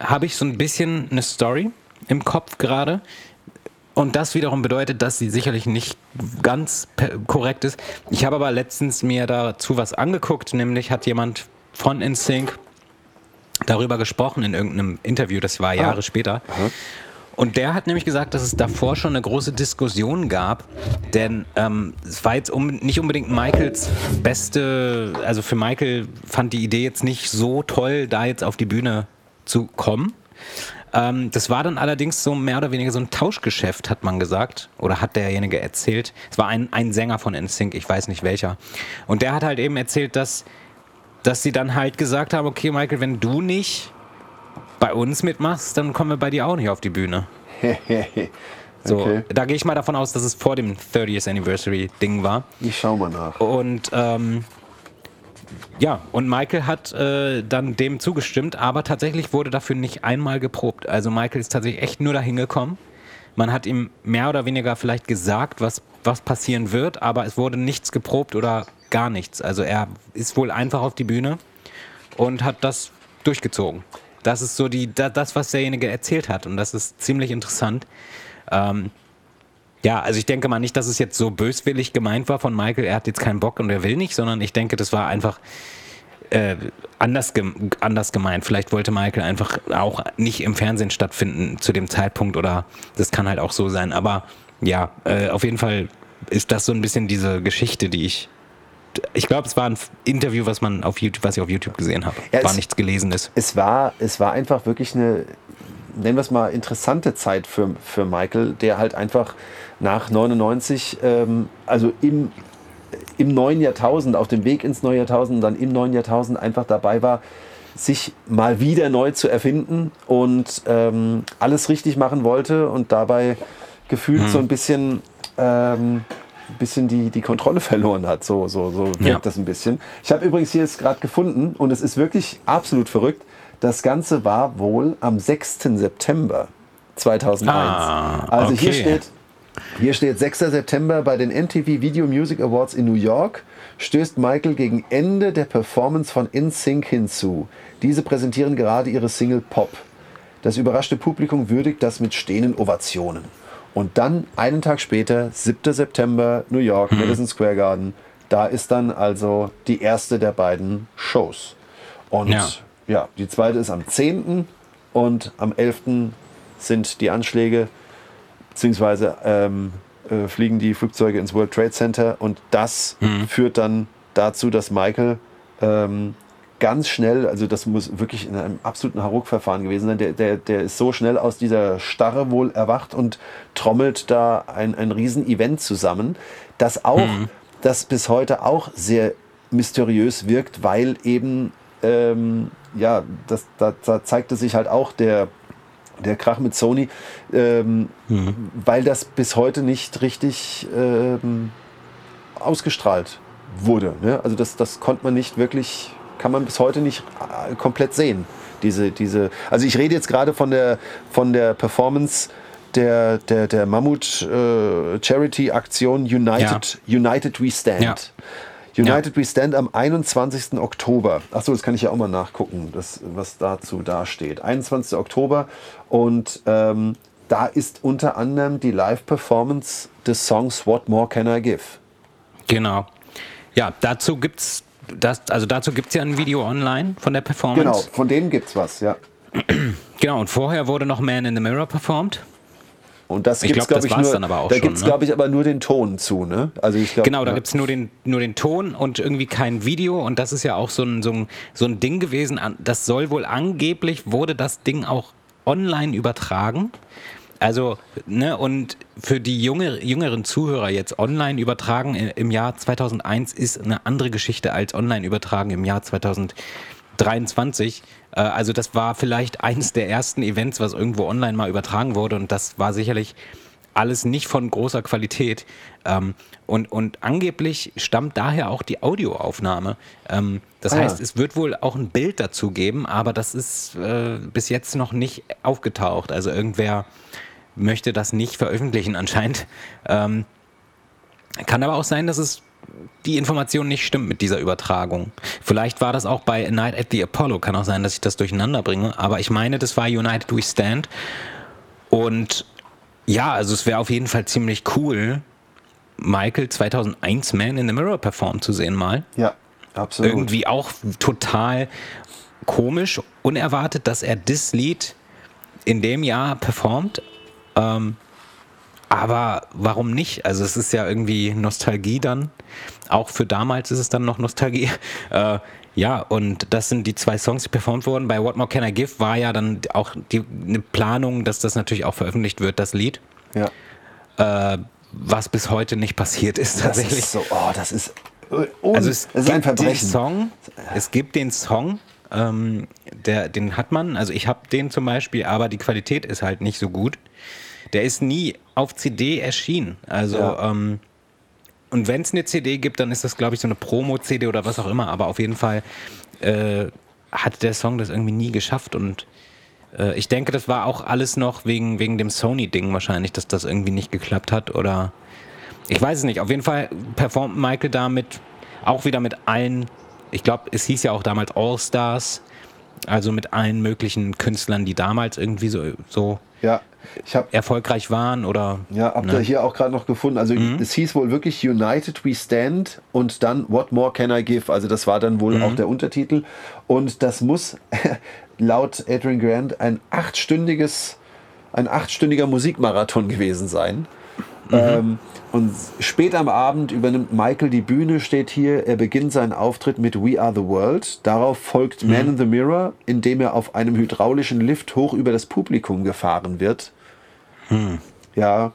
habe ich so ein bisschen eine Story im Kopf gerade. Und das wiederum bedeutet, dass sie sicherlich nicht ganz pe- korrekt ist. Ich habe aber letztens mir dazu was angeguckt, nämlich hat jemand von N Sync darüber gesprochen in irgendeinem Interview, das war Jahre ah. später. Aha. Und der hat nämlich gesagt, dass es davor schon eine große Diskussion gab, denn ähm, es war jetzt um, nicht unbedingt Michaels beste, also für Michael fand die Idee jetzt nicht so toll, da jetzt auf die Bühne zu kommen. Ähm, das war dann allerdings so mehr oder weniger so ein Tauschgeschäft, hat man gesagt. Oder hat derjenige erzählt. Es war ein, ein Sänger von N Sync, ich weiß nicht welcher. Und der hat halt eben erzählt, dass, dass sie dann halt gesagt haben, okay Michael, wenn du nicht bei uns mitmachst, dann kommen wir bei dir auch nicht auf die Bühne. So, okay. Da gehe ich mal davon aus, dass es vor dem thirtieth Anniversary Ding war. Ich schau mal nach. Und ähm, ja, und Michael hat äh, dann dem zugestimmt, aber tatsächlich wurde dafür nicht einmal geprobt. Also Michael ist tatsächlich echt nur dahin gekommen. Man hat ihm mehr oder weniger vielleicht gesagt, was, was passieren wird, aber es wurde nichts geprobt oder gar nichts. Also er ist wohl einfach auf die Bühne und hat das durchgezogen. Das ist so die, das, was derjenige erzählt hat und das ist ziemlich interessant. Ähm, Ja, also ich denke mal nicht, dass es jetzt so böswillig gemeint war von Michael, er hat jetzt keinen Bock und er will nicht, sondern ich denke, das war einfach äh, anders, gem- anders gemeint. Vielleicht wollte Michael einfach auch nicht im Fernsehen stattfinden zu dem Zeitpunkt oder das kann halt auch so sein. Aber ja, äh, auf jeden Fall ist das so ein bisschen diese Geschichte, die ich... Ich glaube, es war ein Interview, was man auf YouTube, was ich auf YouTube gesehen habe. Ja, war es, nichts Gelesenes. Es war, es war einfach wirklich eine... nennen wir es mal, interessante Zeit für, für Michael, der halt einfach nach neunundneunzig, ähm, also im, im neuen Jahrtausend, auf dem Weg ins neue Jahrtausend, dann im neuen Jahrtausend einfach dabei war, sich mal wieder neu zu erfinden und ähm, alles richtig machen wollte und dabei gefühlt hm. so ein bisschen, ähm, bisschen die, die Kontrolle verloren hat. So, so, so wirkt ja. das ein bisschen. Ich habe übrigens hier jetzt gerade gefunden und es ist wirklich absolut verrückt. Das Ganze war wohl am sechsten September zweitausendeins. Ah, also okay. hier steht... Hier steht sechster September bei den M T V Video Music Awards in New York stößt Michael gegen Ende der Performance von N Sync hinzu. Diese präsentieren gerade ihre Single Pop. Das überraschte Publikum würdigt das mit stehenden Ovationen. Und dann einen Tag später, siebter September, New York, mhm. Madison Square Garden. Da ist dann also die erste der beiden Shows. Und ja, ja die zweite ist am zehnten und am elften sind die Anschläge. Beziehungsweise ähm, äh, fliegen die Flugzeuge ins World Trade Center und das mhm. führt dann dazu, dass Michael ähm, ganz schnell, also das muss wirklich in einem absoluten Hauruck-Verfahren gewesen sein, der, der, der ist so schnell aus dieser Starre wohl erwacht und trommelt da ein, ein Riesen-Event zusammen, das auch, mhm. das bis heute auch sehr mysteriös wirkt, weil eben, ähm, ja, das, da, da zeigte sich halt auch der Der Krach mit Sony, ähm, mhm. weil das bis heute nicht richtig ähm, ausgestrahlt wurde. Ne? Also das, das konnte man nicht wirklich, kann man bis heute nicht äh, komplett sehen. Diese, diese, also ich rede jetzt gerade von der, von der Performance der, der, der Mammut äh, Charity-Aktion United, ja. United We Stand. Ja. United ja. We Stand am einundzwanzigsten Oktober. Achso, das kann ich ja auch mal nachgucken, das, was dazu da steht. einundzwanzigster Oktober und ähm, da ist unter anderem die Live-Performance des Songs What More Can I Give. Genau. Ja, dazu gibt's das, also dazu gibt's ja ein Video online von der Performance. Genau, von dem gibt's was, ja. Genau, und vorher wurde noch Man in the Mirror performt. Und das gibt's, ich glaube, glaub ich, nur, dann aber auch da gibt es, ne? glaube ich, aber nur den Ton zu, ne? Also ich glaub, genau, da ja. gibt es nur den, nur den Ton und irgendwie kein Video. Und das ist ja auch so ein, so ein, so ein Ding gewesen. Das soll wohl angeblich, wurde das Ding auch online übertragen. Also, ne, und für die junge, jüngeren Zuhörer jetzt online übertragen im Jahr zweitausendeins ist eine andere Geschichte als online übertragen im Jahr zweitausenddreiundzwanzig. Also das war vielleicht eines der ersten Events, was irgendwo online mal übertragen wurde und das war sicherlich alles nicht von großer Qualität und, und angeblich stammt daher auch die Audioaufnahme. Das ah. heißt, es wird wohl auch ein Bild dazu geben, aber das ist bis jetzt noch nicht aufgetaucht. Also irgendwer möchte das nicht veröffentlichen anscheinend. Kann aber auch sein, dass es die Information nicht stimmt mit dieser Übertragung. Vielleicht war das auch bei A Night at the Apollo, kann auch sein, dass ich das durcheinander bringe, aber ich meine, das war United We Stand und ja, also es wäre auf jeden Fall ziemlich cool, Michael zweitausendeins Man in the Mirror performen zu sehen mal. Ja, absolut. Irgendwie auch total komisch, unerwartet, dass er das Lied in dem Jahr performt, ähm, aber warum nicht? Also es ist ja irgendwie Nostalgie dann. Auch für damals ist es dann noch Nostalgie. Äh, ja, und das sind die zwei Songs, die performt wurden. Bei What More Can I Give war ja dann auch die, eine Planung, dass das natürlich auch veröffentlicht wird, das Lied. Ja. Äh, was bis heute nicht passiert ist tatsächlich. Das ist so, oh, das ist, oh, also es das ist ein Verbrechen. Song, es gibt den Song, ähm, der, den hat man. Also ich habe den zum Beispiel, aber die Qualität ist halt nicht so gut. Der ist nie auf C D erschienen. Also, ja. ähm, und wenn es eine C D gibt, dann ist das, glaube ich, so eine Promo-C D oder was auch immer. Aber auf jeden Fall äh, hat der Song das irgendwie nie geschafft. Und äh, ich denke, das war auch alles noch wegen, wegen dem Sony-Ding wahrscheinlich, dass das irgendwie nicht geklappt hat. Oder ich weiß es nicht. Auf jeden Fall performt Michael damit auch wieder mit allen, ich glaube, es hieß ja auch damals All-Stars. Also mit allen möglichen Künstlern, die damals irgendwie so, so ja, ich hab, erfolgreich waren oder. Ja, habt ihr ne? hier auch gerade noch gefunden. Also mhm. es hieß wohl wirklich United We Stand und dann What More Can I Give. Also das war dann wohl mhm. auch der Untertitel. Und das muss laut Adrian Grant ein achtstündiges, ein achtstündiger Musikmarathon gewesen sein. Mhm. Ähm, und spät am Abend übernimmt Michael die Bühne, steht hier, er beginnt seinen Auftritt mit We Are The World. Darauf folgt mhm. Man in the Mirror, indem er auf einem hydraulischen Lift hoch über das Publikum gefahren wird. Mhm. Ja,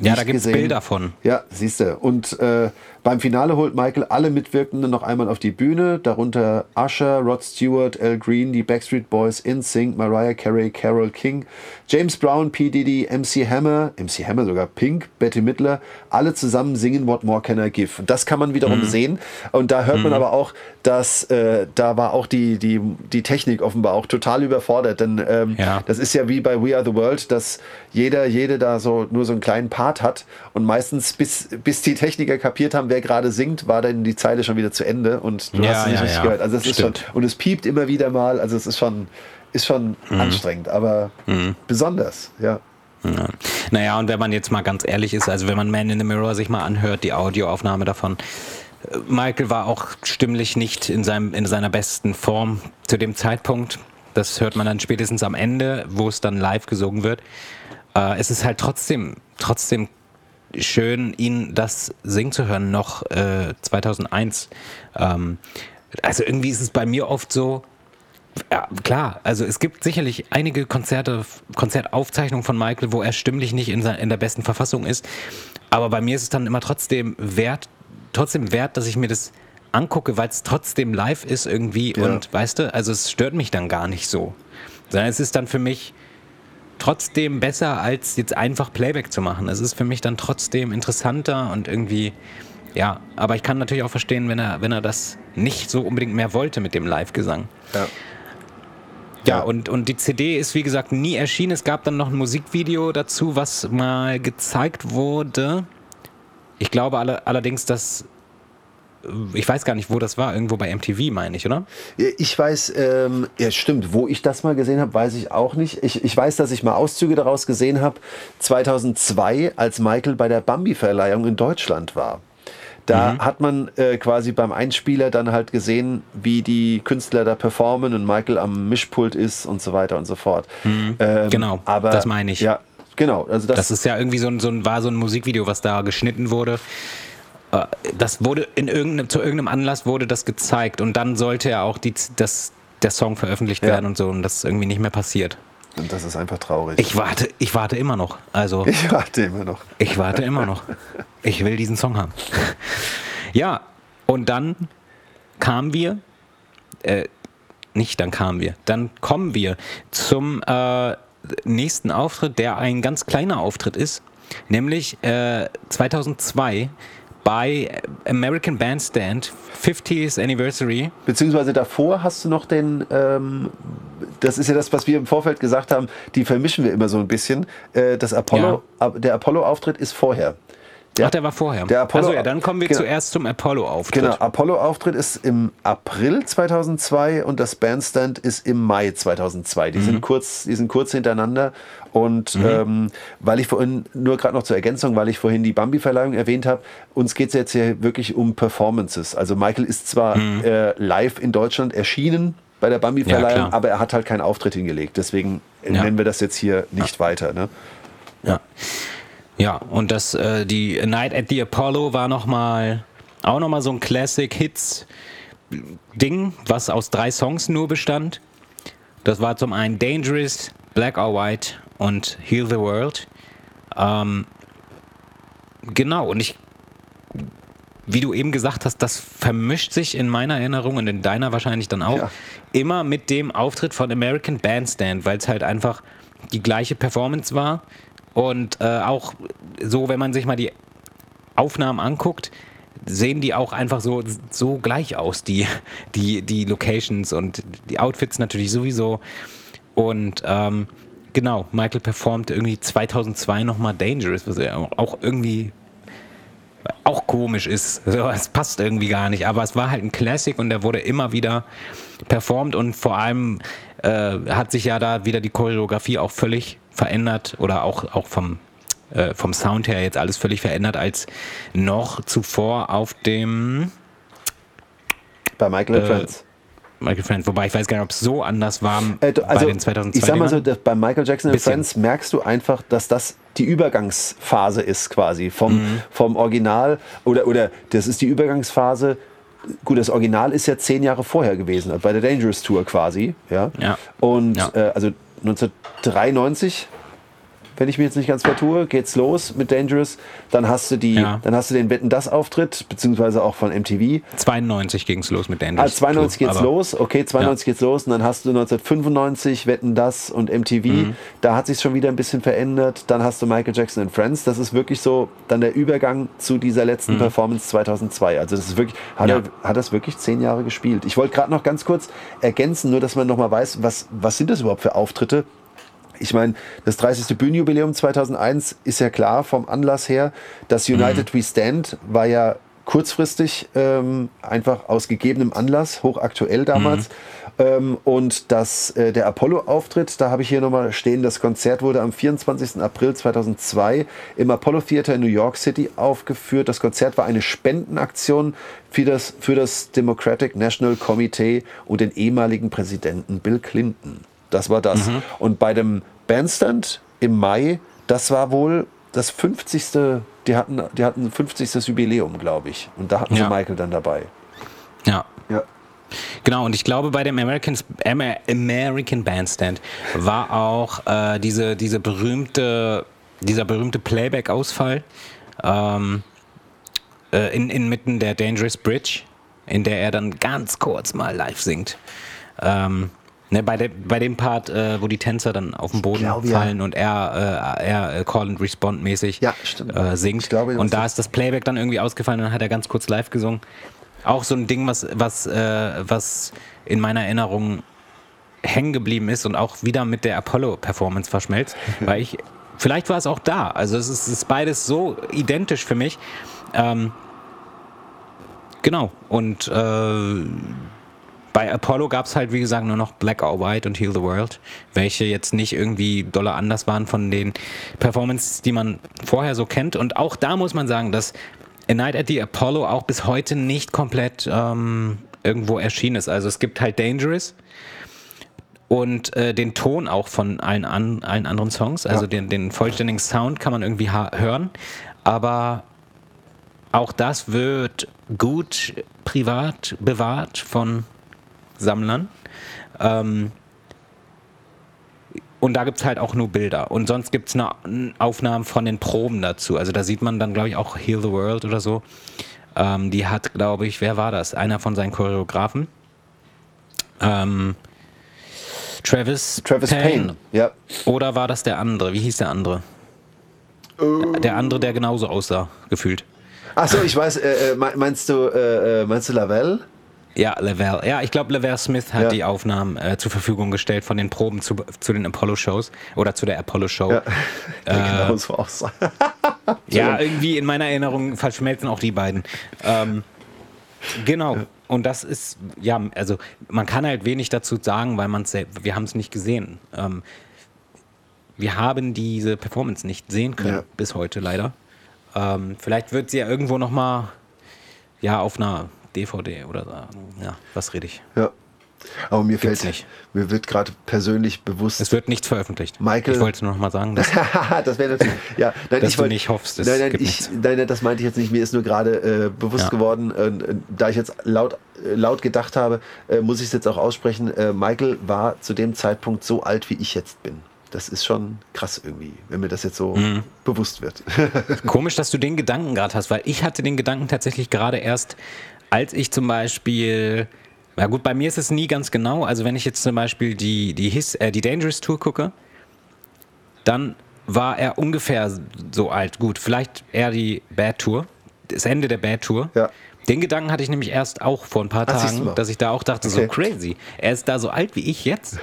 Ja, da gibt es Bilder von. Ja, siehst du. Und äh, beim Finale holt Michael alle Mitwirkenden noch einmal auf die Bühne, darunter Usher, Rod Stewart, Al Green, die Backstreet Boys, NSYNC, Mariah Carey, Carole King, James Brown, P. Diddy, M C Hammer, M C Hammer sogar, Pink, Bette Midler, alle zusammen singen What More Can I Give. Und das kann man wiederum mhm. sehen. Und da hört mhm. man aber auch, dass äh, da war auch die, die, die Technik offenbar auch total überfordert. Denn ähm, ja. das ist ja wie bei We Are the World, dass jeder, jede da so nur so einen kleinen Part hat. Und meistens, bis, bis die Techniker kapiert haben, wer gerade singt, war dann die Zeile schon wieder zu Ende und du ja, hast es nicht ja, richtig ja. gehört. Also es ist schon, und es piept immer wieder mal. Also es ist schon, ist schon mhm. anstrengend, aber mhm. besonders, ja. Ja. Naja, und wenn man jetzt mal ganz ehrlich ist, also wenn man Man in the Mirror sich mal anhört, die Audioaufnahme davon, Michael war auch stimmlich nicht in, seinem, in seiner besten Form zu dem Zeitpunkt. Das hört man dann spätestens am Ende, wo es dann live gesungen wird. Äh, es ist halt trotzdem, trotzdem schön, ihn das singen zu hören, noch äh, zweitausendeins. Ähm, also irgendwie ist es bei mir oft so, ja, klar, also es gibt sicherlich einige Konzerte, Konzertaufzeichnungen von Michael, wo er stimmlich nicht in, sein, in der besten Verfassung ist, aber bei mir ist es dann immer trotzdem wert, trotzdem wert, dass ich mir das angucke, weil es trotzdem live ist irgendwie ja. und weißt du, also es stört mich dann gar nicht so, sondern es ist dann für mich trotzdem besser, als jetzt einfach Playback zu machen. Es ist für mich dann trotzdem interessanter und irgendwie, ja, aber ich kann natürlich auch verstehen, wenn er, wenn er das nicht so unbedingt mehr wollte mit dem Live-Gesang. Ja. Ja, und, und die C D ist, wie gesagt, nie erschienen. Es gab dann noch ein Musikvideo dazu, was mal gezeigt wurde. Ich glaube alle, allerdings, dass... Ich weiß gar nicht, wo das war. Irgendwo bei M T V, meine ich, oder? Ich weiß, ähm, ja stimmt, wo ich das mal gesehen habe, weiß ich auch nicht. Ich, ich weiß, dass ich mal Auszüge daraus gesehen habe, zweitausendzwei, als Michael bei der Bambi-Verleihung in Deutschland war. Da mhm. hat man äh, quasi beim Einspieler dann halt gesehen, wie die Künstler da performen und Michael am Mischpult ist und so weiter und so fort. Mhm. Ähm, genau, aber, das meine ich. Ja, genau. Also das, das ist ja irgendwie so ein, so ein, war so ein Musikvideo, was da geschnitten wurde. Das wurde in irgendeinem, zu irgendeinem Anlass wurde das gezeigt und dann sollte ja auch die, das, der Song veröffentlicht ja. werden und so und das ist irgendwie nicht mehr passiert. Und das ist einfach traurig. Ich warte, ich warte immer noch. Also, ich warte immer noch. Ich warte immer noch. Ich will diesen Song haben. Ja, und dann kamen wir, äh, nicht dann kamen wir, dann kommen wir zum äh, nächsten Auftritt, der ein ganz kleiner Auftritt ist, nämlich äh, zweitausendzwei bei American Bandstand, fiftieth Anniversary. Beziehungsweise davor hast du noch den, ähm, das ist ja das, was wir im Vorfeld gesagt haben, die vermischen wir immer so ein bisschen. Äh, das Apollo, ja. ab, der Apollo-Auftritt ist vorher. Der, Ach, der war vorher. Der Apollo, also ja, dann kommen wir genau, zuerst zum Apollo-Auftritt. Genau, Apollo-Auftritt ist im April zweitausendzwei und das Bandstand ist im Mai zweitausendzwei. Die, mhm. sind, kurz, die sind kurz hintereinander. Und mhm. ähm, weil ich vorhin, nur gerade noch zur Ergänzung, weil ich vorhin die Bambi-Verleihung erwähnt habe, uns geht es jetzt hier wirklich um Performances. Also Michael ist zwar mhm. äh, live in Deutschland erschienen bei der Bambi-Verleihung, ja, aber er hat halt keinen Auftritt hingelegt. Deswegen ja. nennen wir das jetzt hier nicht ja. weiter. Ne? Ja. ja. Ja, und das, äh, die Night at the Apollo war nochmal, auch nochmal so ein Classic-Hits-Ding, was aus drei Songs nur bestand. Das war zum einen Dangerous, Black or White und Heal the World. Ähm, genau, und ich, wie du eben gesagt hast, das vermischt sich in meiner Erinnerung und in deiner wahrscheinlich dann auch, ja. immer mit dem Auftritt von American Bandstand, weil es halt einfach die gleiche Performance war. Und äh, auch so, wenn man sich mal die Aufnahmen anguckt, sehen die auch einfach so, so gleich aus, die, die, die Locations und die Outfits natürlich sowieso. Und ähm, genau, Michael performt irgendwie zweitausendzwei nochmal Dangerous, was ja auch irgendwie auch komisch ist. So, es passt irgendwie gar nicht, aber es war halt ein Classic und der wurde immer wieder performt und vor allem äh, hat sich ja da wieder die Choreografie auch völlig verändert oder auch, auch vom, äh, vom Sound her jetzt alles völlig verändert als noch zuvor auf dem bei Michael äh, Friends. Michael Friends, wobei ich weiß gar nicht, ob es so anders war äh, also, bei den zweitausendzwei. Ich sag mal so, bei Michael Jackson und Friends merkst du einfach, dass das die Übergangsphase ist quasi vom, mhm. vom Original oder, oder das ist die Übergangsphase. Gut, das Original ist ja zehn Jahre vorher gewesen, bei der Dangerous Tour quasi. Ja. ja. Und ja. Äh, also neunzehnhundertdreiundneunzig wenn ich mich jetzt nicht ganz vertue, geht's los mit Dangerous. Dann hast du die, ja. dann hast du den Wetten das Auftritt, beziehungsweise auch von M T V. zweiundneunzig ging's los mit Dangerous. Ah, zweiundneunzig Tour, geht's los, okay, zweiundneunzig ja. geht's los. Und dann hast du neunzehnhundertfünfundneunzig Wetten das und M T V. Mhm. Da hat sich's schon wieder ein bisschen verändert. Dann hast du Michael Jackson and Friends. Das ist wirklich so dann der Übergang zu dieser letzten mhm. Performance zweitausendzwei. Also das ist wirklich, hat, ja. er, hat das wirklich zehn Jahre gespielt. Ich wollte gerade noch ganz kurz ergänzen, nur dass man nochmal weiß, was, was sind das überhaupt für Auftritte? Ich meine, das dreißigste Bühnenjubiläum zweitausendeins ist ja klar vom Anlass her. Das United mhm. We Stand war ja kurzfristig ähm, einfach aus gegebenem Anlass, hochaktuell damals. Mhm. Ähm, und das, äh, der Apollo-Auftritt, da habe ich hier nochmal stehen, das Konzert wurde am vierundzwanzigsten April zweitausendzwei im Apollo Theater in New York City aufgeführt. Das Konzert war eine Spendenaktion für das, für das Democratic National Committee und den ehemaligen Präsidenten Bill Clinton. Das war das. Mhm. Und bei dem Bandstand im Mai, das war wohl das fünfzigste Die hatten, die hatten fünfzigste Jubiläum, glaube ich. Und da hatten ja. sie Michael dann dabei. Ja. Ja. Genau, und ich glaube, bei dem Americans, American Bandstand war auch äh, diese, diese berühmte, dieser berühmte Playback-Ausfall ähm, äh, in, inmitten der Dangerous Bridge, in der er dann ganz kurz mal live singt. Ähm, Ne, bei, de, bei dem Part, äh, wo die Tänzer dann auf den Boden glaub, fallen ja. und er, äh, er äh, Call and Respond mäßig ja, äh, singt. Glaub, und da ist das Playback dann irgendwie ausgefallen und dann hat er ganz kurz live gesungen. Auch so ein Ding, was, was, äh, was in meiner Erinnerung hängen geblieben ist und auch wieder mit der Apollo-Performance verschmelzt. Weil ich, vielleicht war es auch da. Also es ist, es ist beides so identisch für mich. Ähm, genau. Und äh, bei Apollo gab es halt, wie gesagt, nur noch Black or White und Heal the World, welche jetzt nicht irgendwie doller anders waren von den Performances, die man vorher so kennt. Und auch da muss man sagen, dass A Night at the Apollo auch bis heute nicht komplett ähm, irgendwo erschienen ist. Also es gibt halt Dangerous und äh, den Ton auch von allen, an, allen anderen Songs. Also ja. den, den vollständigen Sound kann man irgendwie ha- hören. Aber auch das wird gut privat bewahrt von Sammlern. Ähm, und da gibt es halt auch nur Bilder. Und sonst gibt es Aufnahmen von den Proben dazu. Also da sieht man dann, glaube ich, auch Heal the World oder so. Ähm, die hat, glaube ich, wer war das? Einer von seinen Choreografen. Ähm, Travis, Travis Payne. Payne. Ja. Oder war das der andere? Wie hieß der andere? Uh. Der andere, der genauso aussah, gefühlt. Achso, ich weiß, äh, meinst du, äh, meinst du Lavelle? Ja, Lavelle. Ja, ich glaube, Lavelle Smith hat ja. die Aufnahmen äh, zur Verfügung gestellt von den Proben zu, zu den Apollo-Shows oder zu der Apollo-Show. Ja, äh, genau so aussah. Ja, irgendwie in meiner Erinnerung verschmelzen auch die beiden. Ähm, genau. Ja. Und das ist, ja, also man kann halt wenig dazu sagen, weil man es wir haben es nicht gesehen. Ähm, wir haben diese Performance nicht sehen können, ja. bis heute leider. Ähm, vielleicht wird sie ja irgendwo nochmal ja, auf einer D V D oder so. Ja, was rede ich? Ja. Aber mir Gibt's fällt nicht. Mir wird gerade persönlich bewusst. Es wird nichts veröffentlicht. Michael, ich wollte nur noch mal sagen, dass, das wäre natürlich, ja, nein, dass ich wollt, du nicht hoffst. Es nein, nein, gibt ich, nein, das meinte ich jetzt nicht. Mir ist nur gerade äh, bewusst ja. geworden, äh, da ich jetzt laut, laut gedacht habe, äh, muss ich es jetzt auch aussprechen. Äh, Michael war zu dem Zeitpunkt so alt, wie ich jetzt bin. Das ist schon krass irgendwie, wenn mir das jetzt so mhm. bewusst wird. Komisch, dass du den Gedanken gerade hast, weil ich hatte den Gedanken tatsächlich gerade erst, als ich zum Beispiel, na gut, bei mir ist es nie ganz genau, also wenn ich jetzt zum Beispiel die, die, His, äh, die Dangerous Tour gucke, dann war er ungefähr so alt. Gut, vielleicht eher die Bad Tour, das Ende der Bad Tour. Ja. Den Gedanken hatte ich nämlich erst auch vor ein paar Ach, Tagen, dass ich da auch dachte, okay. so crazy, er ist da so alt wie ich jetzt.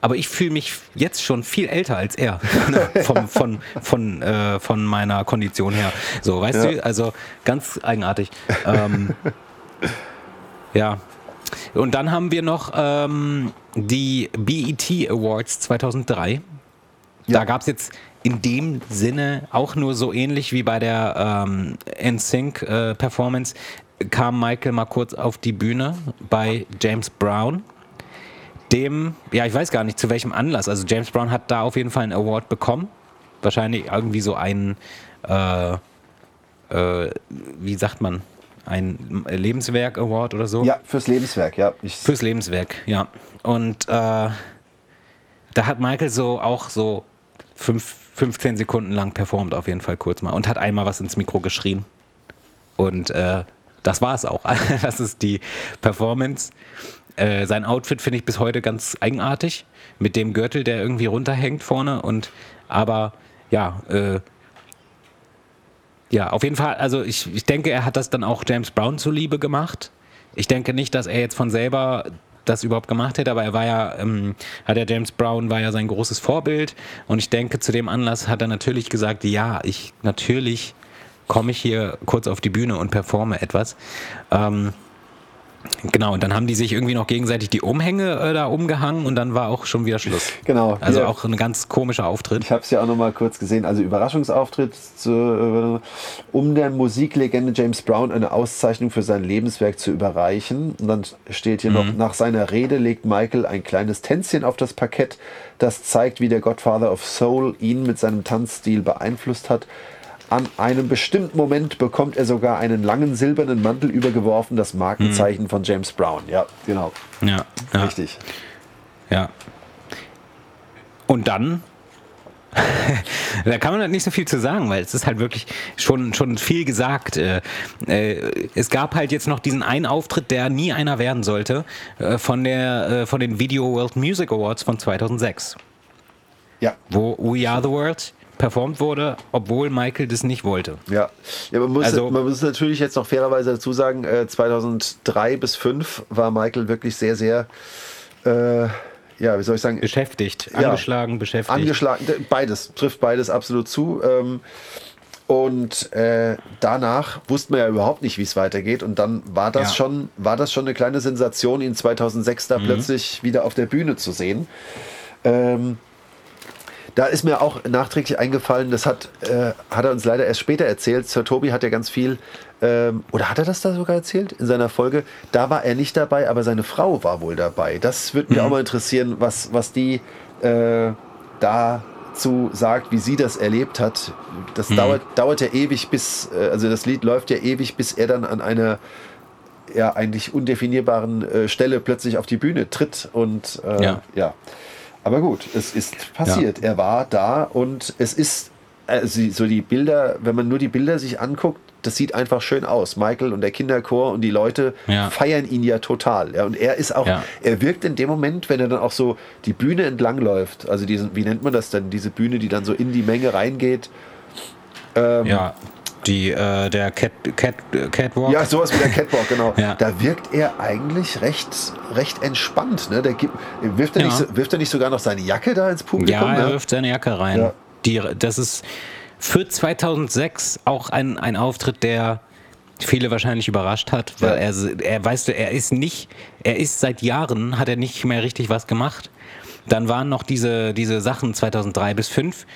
Aber ich fühle mich jetzt schon viel älter als er, von, von, von, äh, von meiner Kondition her. So, weißt ja. du, also ganz eigenartig. Ähm, ja, und dann haben wir noch ähm, die B E T Awards zweitausenddrei. Ja. Da gab es jetzt in dem Sinne auch nur so ähnlich wie bei der ähm, N Sync äh, Performance, kam Michael mal kurz auf die Bühne bei James Brown. Dem, ja, ich weiß gar nicht, zu welchem Anlass. Also James Brown hat da auf jeden Fall einen Award bekommen. Wahrscheinlich irgendwie so einen, äh, äh, wie sagt man, ein Lebenswerk-Award oder so. Ja, fürs Lebenswerk, ja. Ich fürs Lebenswerk, ja. Und äh, da hat Michael so auch so fünf, fünfzehn Sekunden lang performt auf jeden Fall kurz mal und hat einmal was ins Mikro geschrien. Und äh, das war es auch. Das ist die Performance. Äh, sein Outfit finde ich bis heute ganz eigenartig. Mit dem Gürtel, der irgendwie runterhängt vorne. Und aber ja, äh, ja, auf jeden Fall, also ich, ich denke, er hat das dann auch James Brown zuliebe gemacht. Ich denke nicht, dass er jetzt von selber das überhaupt gemacht hätte, aber er war ja, ähm, hat ja James Brown war ja sein großes Vorbild. Und ich denke, zu dem Anlass hat er natürlich gesagt, ja, ich natürlich komme ich hier kurz auf die Bühne und performe etwas. Ähm, Genau, und dann haben die sich irgendwie noch gegenseitig die Umhänge äh, da umgehangen und dann war auch schon wieder Schluss. Genau. Also ja. Auch ein ganz komischer Auftritt. Ich habe es ja auch nochmal kurz gesehen, also Überraschungsauftritt, zu, äh, um der Musiklegende James Brown eine Auszeichnung für sein Lebenswerk zu überreichen. Und dann steht hier mhm. noch, nach seiner Rede legt Michael ein kleines Tänzchen auf das Parkett, das zeigt, wie der Godfather of Soul ihn mit seinem Tanzstil beeinflusst hat. An einem bestimmten Moment bekommt er sogar einen langen silbernen Mantel übergeworfen, das Markenzeichen mhm. von James Brown. Ja, genau. Ja, ja. Richtig. Ja. Und dann, da kann man halt nicht so viel zu sagen, weil es ist halt wirklich schon, schon viel gesagt. Es gab halt jetzt noch diesen einen Auftritt, der nie einer werden sollte, von, der, von den Video World Music Awards von zweitausendsechs. Ja. Wo We Are The World performt wurde, obwohl Michael das nicht wollte. Ja, ja man, muss, also, man muss natürlich jetzt noch fairerweise dazu sagen, äh, zweitausenddrei bis zweitausendfünf war Michael wirklich sehr, sehr, äh, ja, wie soll ich sagen? Beschäftigt, ja, angeschlagen, beschäftigt. Angeschlagen, beides, trifft beides absolut zu. Ähm, und äh, danach wusste man ja überhaupt nicht, wie es weitergeht. Und dann war das, ja. schon, war das schon eine kleine Sensation, ihn zweitausendsechs da mhm. plötzlich wieder auf der Bühne zu sehen. Ähm, Da ist mir auch nachträglich eingefallen, das hat, äh, hat er uns leider erst später erzählt. Sir Toby hat ja ganz viel, ähm, oder hat er das da sogar erzählt in seiner Folge? Da war er nicht dabei, aber seine Frau war wohl dabei. Das würde mich mhm. auch mal interessieren, was, was die äh, dazu sagt, wie sie das erlebt hat. Das mhm. dauert, dauert ja ewig bis, äh, also das Lied läuft ja ewig, bis er dann an einer ja eigentlich undefinierbaren äh, Stelle plötzlich auf die Bühne tritt und äh, ja. ja. Aber gut, es ist passiert. Ja. Er war da und es ist, also so die Bilder, wenn man nur die Bilder sich anguckt, das sieht einfach schön aus. Michael und der Kinderchor und die Leute ja. feiern ihn ja total. Ja, und er ist auch, ja. er wirkt in dem Moment, wenn er dann auch so die Bühne entlang läuft, also diesen, wie nennt man das denn, diese Bühne, die dann so in die Menge reingeht. Ähm, ja, die, äh, der Cat, Cat, Catwalk. Ja, sowas wie der Catwalk, genau. Ja. Da wirkt er eigentlich recht, recht entspannt. Ne? Der gibt, wirft, er ja. nicht, wirft er nicht sogar noch seine Jacke da ins Publikum? Ja, er ne? wirft seine Jacke rein. Ja. Die, das ist für zweitausendsechs auch ein, ein Auftritt, der viele wahrscheinlich überrascht hat, weil ja. er, er, weißt du, er ist nicht, er ist seit Jahren, hat er nicht mehr richtig was gemacht. Dann waren noch diese, diese Sachen zweitausenddrei bis zweitausendfünf.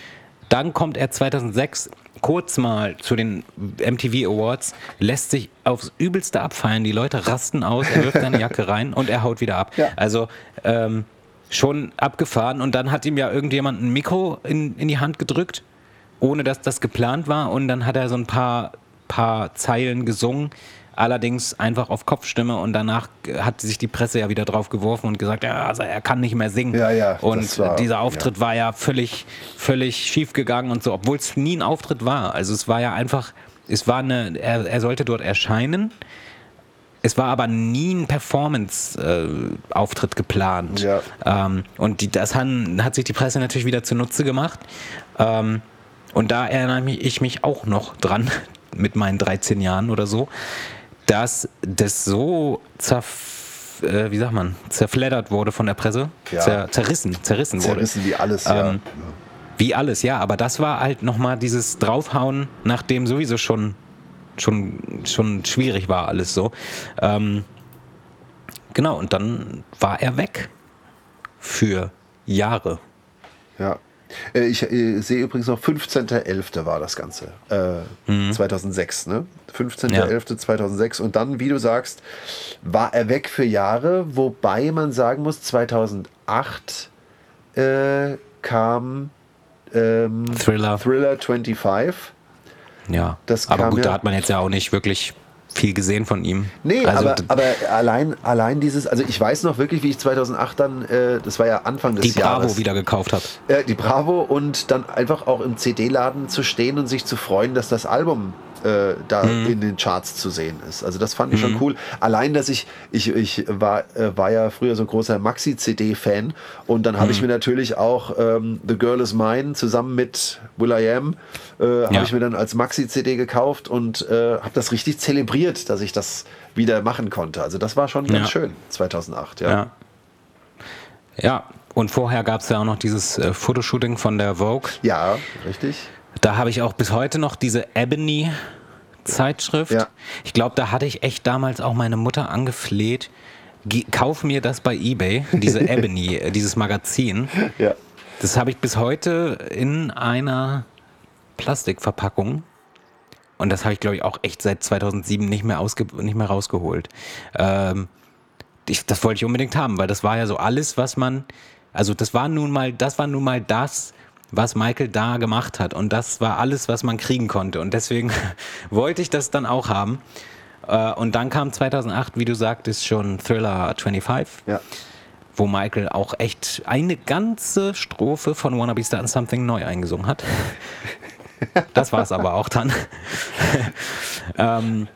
Dann kommt er zweitausendsechs kurz mal zu den M T V Awards, lässt sich aufs Übelste abfallen, die Leute rasten aus, er wirft seine Jacke rein und er haut wieder ab. Ja. Also ähm, schon abgefahren und dann hat ihm ja irgendjemand ein Mikro in, in die Hand gedrückt, ohne dass das geplant war und dann hat er so ein paar, paar Zeilen gesungen, allerdings einfach auf Kopfstimme und danach hat sich die Presse ja wieder drauf geworfen und gesagt, ja, also er kann nicht mehr singen. Ja, ja, und war, dieser Auftritt ja. war ja völlig, völlig schief gegangen und so, obwohl es nie ein Auftritt war. Also es war ja einfach, es war eine, er, er sollte dort erscheinen, es war aber nie ein Performance-Auftritt äh, geplant. Ja. Ähm, und die, das han, hat sich die Presse natürlich wieder zunutze gemacht. Ähm, und da erinnere ich mich auch noch dran, mit meinen dreizehn Jahren oder so, dass das so zerf, äh, wie sagt man, zerfleddert wurde von der Presse, ja. Zer, zerrissen, zerrissen wurde. Zerrissen wie alles, ähm, ja. Wie alles, ja, aber das war halt nochmal dieses Draufhauen, nachdem sowieso schon, schon, schon schwierig war alles so. Ähm, genau, und dann war er weg. Für Jahre. Ja. Ich äh, sehe übrigens noch, fünfzehnter elfter war das Ganze, äh, mhm. zweitausendsechs, ne? fünfzehnter elfter zweitausendsechs und dann, wie du sagst, war er weg für Jahre, wobei man sagen muss, zweitausendacht äh, kam ähm, Thriller. Thriller fünfundzwanzig. Ja, das aber kam gut, ja, da hat man jetzt ja auch nicht wirklich viel gesehen von ihm. Nee, also, aber, aber allein, allein dieses, also ich weiß noch wirklich, wie ich zweitausendacht dann, äh, das war ja Anfang des die Jahres. Die Bravo wieder gekauft habe. Äh, die Bravo und dann einfach auch im C D-Laden zu stehen und sich zu freuen, dass das Album äh, da mhm. in den Charts zu sehen ist. Also das fand ich mhm. schon cool. Allein, dass ich, ich, ich war, äh, war ja früher so ein großer Maxi-C D-Fan und dann habe mhm. ich mir natürlich auch ähm, The Girl Is Mine zusammen mit will.i.am äh, habe ja. ich mir dann als Maxi-C D gekauft und äh, habe das richtig zelebriert, dass ich das wieder machen konnte. Also das war schon ganz ja. schön, zweitausendacht. Ja, ja. ja. Und vorher gab es ja auch noch dieses äh, Fotoshooting von der Vogue. Ja, richtig. Da habe ich auch bis heute noch diese Ebony-Zeitschrift. Ja. Ich glaube, da hatte ich echt damals auch meine Mutter angefleht, kauf mir das bei eBay, diese Ebony, äh, dieses Magazin. Ja. Das habe ich bis heute in einer Plastikverpackung. Und das habe ich, glaube ich, auch echt seit zweitausendsieben nicht mehr, ausge- nicht mehr rausgeholt. Ähm, ich, das wollte ich unbedingt haben, weil das war ja so alles, was man, also das war nun mal, das war nun mal das, was Michael da gemacht hat. Und das war alles, was man kriegen konnte. Und deswegen wollte ich das dann auch haben. Äh, und dann kam zweitausendacht, wie du sagtest, schon Thriller fünfundzwanzig. Ja. Wo Michael auch echt eine ganze Strophe von Wanna Be Startin' Something neu eingesungen hat. Das war es aber auch dann. ähm,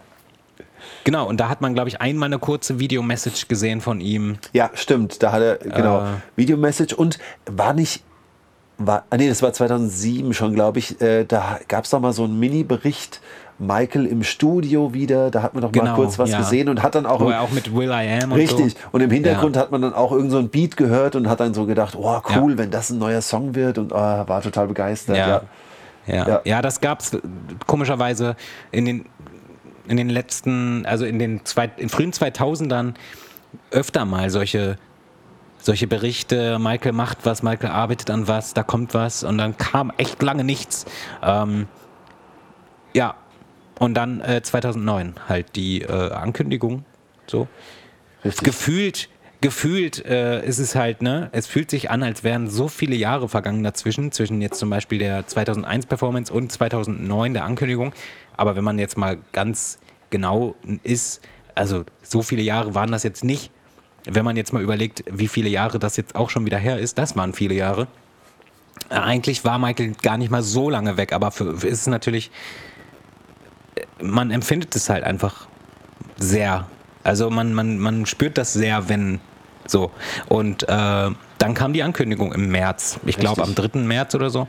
genau, und da hat man, glaube ich, einmal eine kurze Videomessage gesehen von ihm. Ja, stimmt, da hat er, genau, äh, Videomessage und war nicht, war, nee, das war zweitausendsieben schon, glaube ich, äh, da gab es doch mal so einen Mini-Bericht, Michael im Studio wieder, da hat man doch genau, mal kurz was ja. gesehen und hat dann auch... Wo er auch mit will.i.am und richtig, so. Und im Hintergrund ja. hat man dann auch irgend so ein Beat gehört und hat dann so gedacht, oh, cool, ja. wenn das ein neuer Song wird und oh, war total begeistert, ja. ja. Ja. Ja. ja, das gab's komischerweise in den, in den letzten, also in den zwei, in frühen zweitausendern öfter mal solche, solche Berichte, Michael macht was, Michael arbeitet an was, da kommt was und dann kam echt lange nichts. Ähm, ja, und dann äh, zweitausendneun halt die äh, Ankündigung, so. Richtig. Gefühlt, gefühlt äh, ist es halt, ne, es fühlt sich an, als wären so viele Jahre vergangen dazwischen, zwischen jetzt zum Beispiel der zweitausendeins-Performance und zweitausendneun der Ankündigung, aber wenn man jetzt mal ganz genau ist, also so viele Jahre waren das jetzt nicht, wenn man jetzt mal überlegt, wie viele Jahre das jetzt auch schon wieder her ist, das waren viele Jahre. Eigentlich war Michael gar nicht mal so lange weg, aber für, für ist es natürlich, man empfindet es halt einfach sehr, also man, man, man spürt das sehr, wenn... So, und äh, dann kam die Ankündigung im März. Ich glaube am dritten März oder so.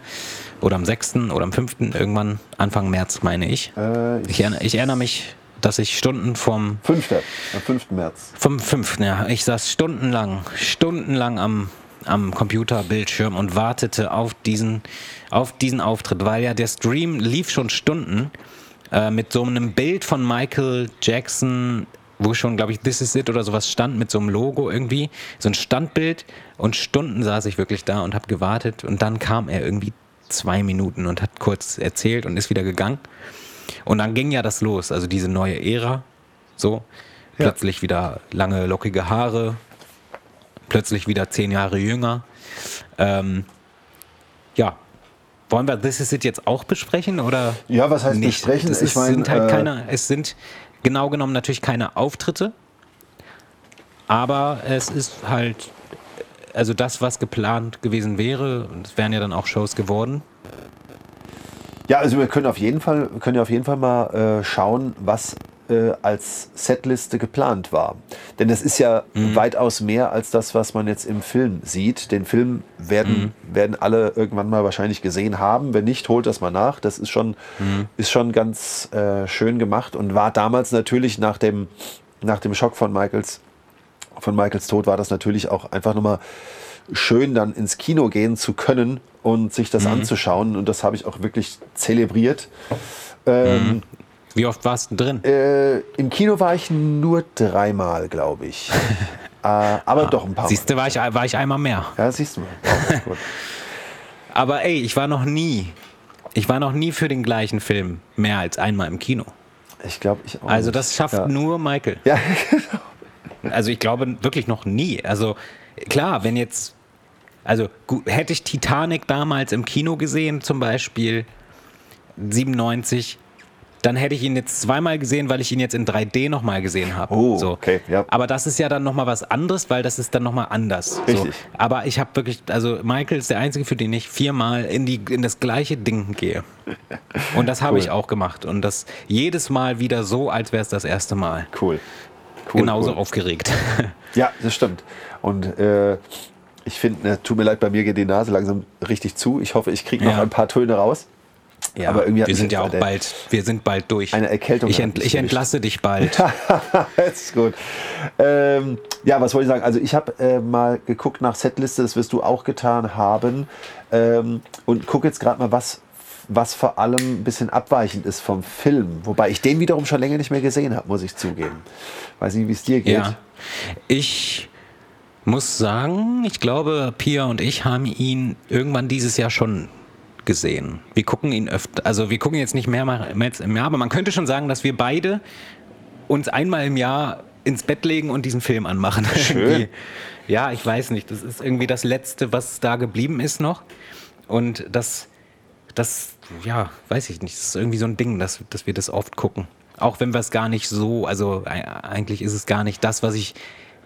Oder am sechsten oder am fünften Irgendwann Anfang März, meine ich. Äh, ich, ich, erinn, ich erinnere mich, dass ich Stunden vom... fünften Am fünften März. Vom fünften ja. Ich saß stundenlang, stundenlang am, am Computerbildschirm und wartete auf diesen, auf diesen Auftritt, weil ja der Stream lief schon Stunden äh, mit so einem Bild von Michael Jackson... wo schon, glaube ich, This Is It oder sowas stand mit so einem Logo irgendwie, so ein Standbild und Stunden saß ich wirklich da und habe gewartet und dann kam er irgendwie zwei Minuten und hat kurz erzählt und ist wieder gegangen und dann ging ja das los, also diese neue Ära, so, ja. Plötzlich wieder lange lockige Haare, plötzlich wieder zehn Jahre jünger, ähm, ja. Wollen wir This Is It jetzt auch besprechen oder ja, was heißt nicht? Besprechen? Das ist, ich mein, sind halt äh, keine, es sind genau genommen natürlich keine Auftritte, aber es ist halt, also das, was geplant gewesen wäre, es wären ja dann auch Shows geworden. Ja, also wir können auf jeden Fall, können ja auf jeden Fall mal äh, schauen, was äh, als Setliste geplant war. Denn das ist ja mhm. weitaus mehr als das, was man jetzt im Film sieht. Den Film werden, mhm. werden alle irgendwann mal wahrscheinlich gesehen haben. Wenn nicht, holt das mal nach. Das ist schon, mhm. ist schon ganz äh, schön gemacht und war damals natürlich nach dem, nach dem Schock von Michaels, von Michaels Tod, war das natürlich auch einfach nochmal schön, dann ins Kino gehen zu können und sich das mhm. anzuschauen. Und das habe ich auch wirklich zelebriert. Ähm, mhm. Wie oft warst du drin? Äh, im Kino war ich nur dreimal, glaube ich. äh, aber ah, doch ein paar Mal. Siehst du, war ich, war ich einmal mehr. Ja, siehst du mal. Oh, gut. Aber ey, ich war noch nie, ich war noch nie für den gleichen Film mehr als einmal im Kino. Ich glaube, ich auch. Also das schafft ja. nur Michael. Ja, genau. Also ich glaube wirklich noch nie. Also klar, wenn jetzt, also gut, hätte ich Titanic damals im Kino gesehen, zum Beispiel siebenundneunzig, dann hätte ich ihn jetzt zweimal gesehen, weil ich ihn jetzt in drei D nochmal gesehen habe. Oh, so. Okay, ja. Aber das ist ja dann nochmal was anderes, weil das ist dann nochmal anders. Richtig. So. Aber ich habe wirklich, also Michael ist der Einzige, für den ich viermal in, die, in das gleiche Ding gehe. Und das habe cool. ich auch gemacht. Und das jedes Mal wieder so, als wäre es das erste Mal. Cool. cool Genauso cool. aufgeregt. Ja, das stimmt. Und äh, ich finde, ne, tut mir leid, bei mir geht die Nase langsam richtig zu. Ich hoffe, ich kriege noch ja. ein paar Töne raus. Ja, aber irgendwie wir sind ja auch bald, wir sind bald durch. Eine Erkältung. Ich, ent, ich entlasse dich bald. Das ist gut. Ähm, ja, was wollte ich sagen? Also ich habe äh, mal geguckt nach Setliste, das wirst du auch getan haben. Ähm, und gucke jetzt gerade mal, was, was vor allem ein bisschen abweichend ist vom Film. Wobei ich den wiederum schon länger nicht mehr gesehen habe, muss ich zugeben. Weiß nicht, wie es dir geht. Ja, ich... muss sagen, ich glaube, Pia und ich haben ihn irgendwann dieses Jahr schon gesehen. Wir gucken ihn öfter, also wir gucken jetzt nicht mehrmals im Jahr, aber man könnte schon sagen, dass wir beide uns einmal im Jahr ins Bett legen und diesen Film anmachen. Schön. Ja, ich weiß nicht, das ist irgendwie das Letzte, was da geblieben ist noch. Und das, das, ja, weiß ich nicht, das ist irgendwie so ein Ding, dass, dass wir das oft gucken. Auch wenn wir es gar nicht so, also eigentlich ist es gar nicht das, was ich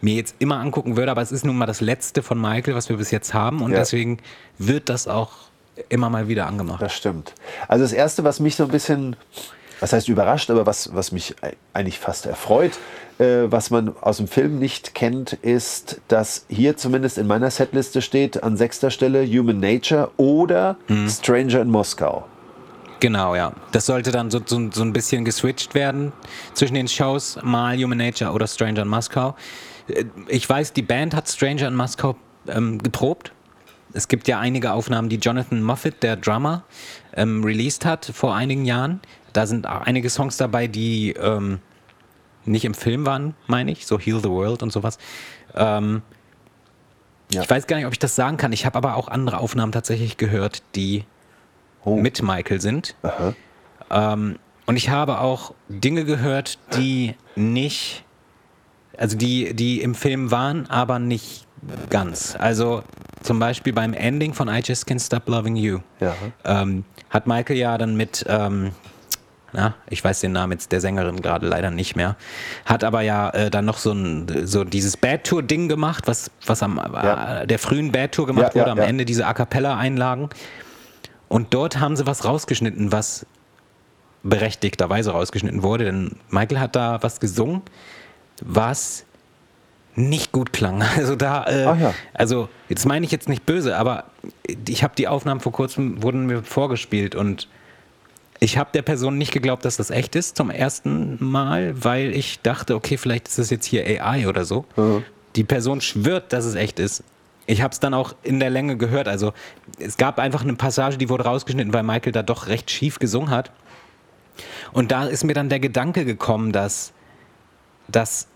mir jetzt immer angucken würde, aber es ist nun mal das Letzte von Michael, was wir bis jetzt haben, und ja. deswegen wird das auch immer mal wieder angemacht. Das stimmt. Also das Erste, was mich so ein bisschen, was heißt überrascht, aber was, was mich eigentlich fast erfreut, äh, was man aus dem Film nicht kennt, ist, dass hier zumindest in meiner Setliste steht, an sechster Stelle Human Nature oder mhm. Stranger in Moskau. Genau, ja. Das sollte dann so, so, so ein bisschen geswitcht werden zwischen den Shows, mal Human Nature oder Stranger in Moskau. Ich weiß, die Band hat Stranger in Moskau ähm, geprobt. Es gibt ja einige Aufnahmen, die Jonathan Moffat, der Drummer, ähm, released hat vor einigen Jahren. Da sind einige Songs dabei, die ähm, nicht im Film waren, meine ich. So Heal the World und sowas. Ähm, ja. Ich weiß gar nicht, ob ich das sagen kann. Ich habe aber auch andere Aufnahmen tatsächlich gehört, die oh. mit Michael sind. Ähm, und ich habe auch Dinge gehört, die nicht... Also die, die im Film waren, aber nicht ganz. Also zum Beispiel beim Ending von I Just Can't Stop Loving You ja. ähm, hat Michael ja dann mit, ähm, na, ich weiß den Namen jetzt der Sängerin gerade leider nicht mehr, hat aber ja äh, dann noch so ein so dieses Bad Tour Ding gemacht, was, was am ja. äh, der frühen Bad Tour gemacht ja, wurde, ja, am ja. Ende diese A Cappella Einlagen. Und dort haben sie was rausgeschnitten, was berechtigterweise rausgeschnitten wurde, denn Michael hat da was gesungen, was nicht gut klang. Also da, äh, ja. also jetzt meine ich jetzt nicht böse, aber ich habe die Aufnahmen vor kurzem, wurden mir vorgespielt, und ich habe der Person nicht geglaubt, dass das echt ist zum ersten Mal, weil ich dachte, okay, vielleicht ist das jetzt hier A I oder so. Mhm. Die Person schwört, dass es echt ist. Ich habe es dann auch in der Länge gehört. Also es gab einfach eine Passage, die wurde rausgeschnitten, weil Michael da doch recht schief gesungen hat. Und da ist mir dann der Gedanke gekommen, dass dass,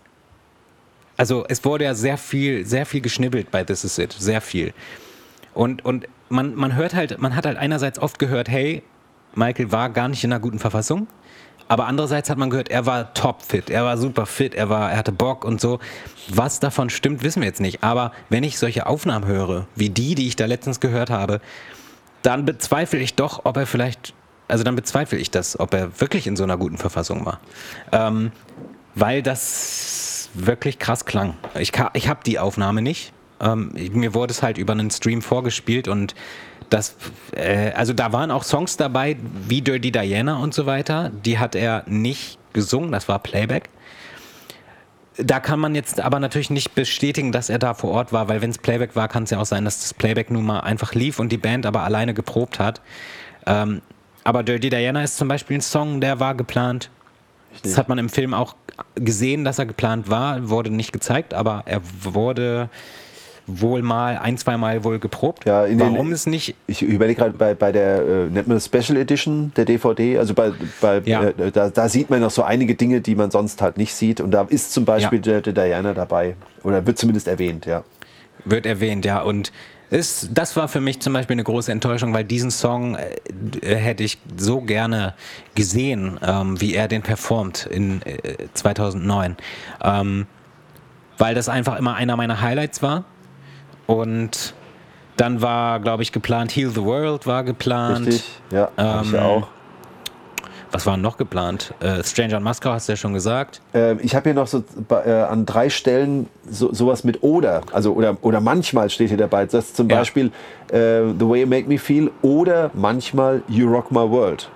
also es wurde ja sehr viel, sehr viel geschnibbelt bei This Is It, sehr viel. Und, und man, man hört halt, man hat halt einerseits oft gehört, hey, Michael war gar nicht in einer guten Verfassung, aber andererseits hat man gehört, er war topfit, er war super fit, er war, er hatte Bock und so. Was davon stimmt, wissen wir jetzt nicht. Aber wenn ich solche Aufnahmen höre, wie die, die ich da letztens gehört habe, dann bezweifle ich doch, ob er vielleicht, also dann bezweifle ich das, ob er wirklich in so einer guten Verfassung war. Ähm, Weil das wirklich krass klang. Ich, ich habe die Aufnahme nicht. Ähm, mir wurde es halt über einen Stream vorgespielt, und das, äh, also da waren auch Songs dabei wie Dirty Diana und so weiter. Die hat er nicht gesungen, das war Playback. Da kann man jetzt aber natürlich nicht bestätigen, dass er da vor Ort war, weil wenn es Playback war, kann es ja auch sein, dass das Playback nun mal einfach lief und die Band aber alleine geprobt hat. Ähm, aber Dirty Diana ist zum Beispiel ein Song, der war geplant. Das hat man im Film auch gesehen, dass er geplant war, wurde nicht gezeigt, aber er wurde wohl mal ein, zweimal wohl geprobt. Ja, in Warum den, es nicht... Ich überlege gerade bei, bei der, äh, nennt man das Special Edition der D V D, also bei, bei ja. äh, da, da sieht man noch so einige Dinge, die man sonst halt nicht sieht, und da ist zum Beispiel ja. der, der Diana dabei, oder wird zumindest erwähnt, ja. Wird erwähnt, ja, und ist, das war für mich zum Beispiel eine große Enttäuschung, weil diesen Song äh, hätte ich so gerne gesehen, ähm, wie er den performt in äh, zweitausendneun. Ähm, weil das einfach immer einer meiner Highlights war. Und dann war, glaube ich, geplant, Heal the World war geplant. Richtig, ja, ähm, ich auch. Was war noch geplant? Äh, Stranger in Moscow, hast du ja schon gesagt. Ähm, ich habe hier noch so äh, an drei Stellen so, sowas mit oder. Also oder, oder manchmal steht hier dabei. Das ist zum ja. Beispiel äh, The Way You Make Me Feel oder manchmal You Rock My World.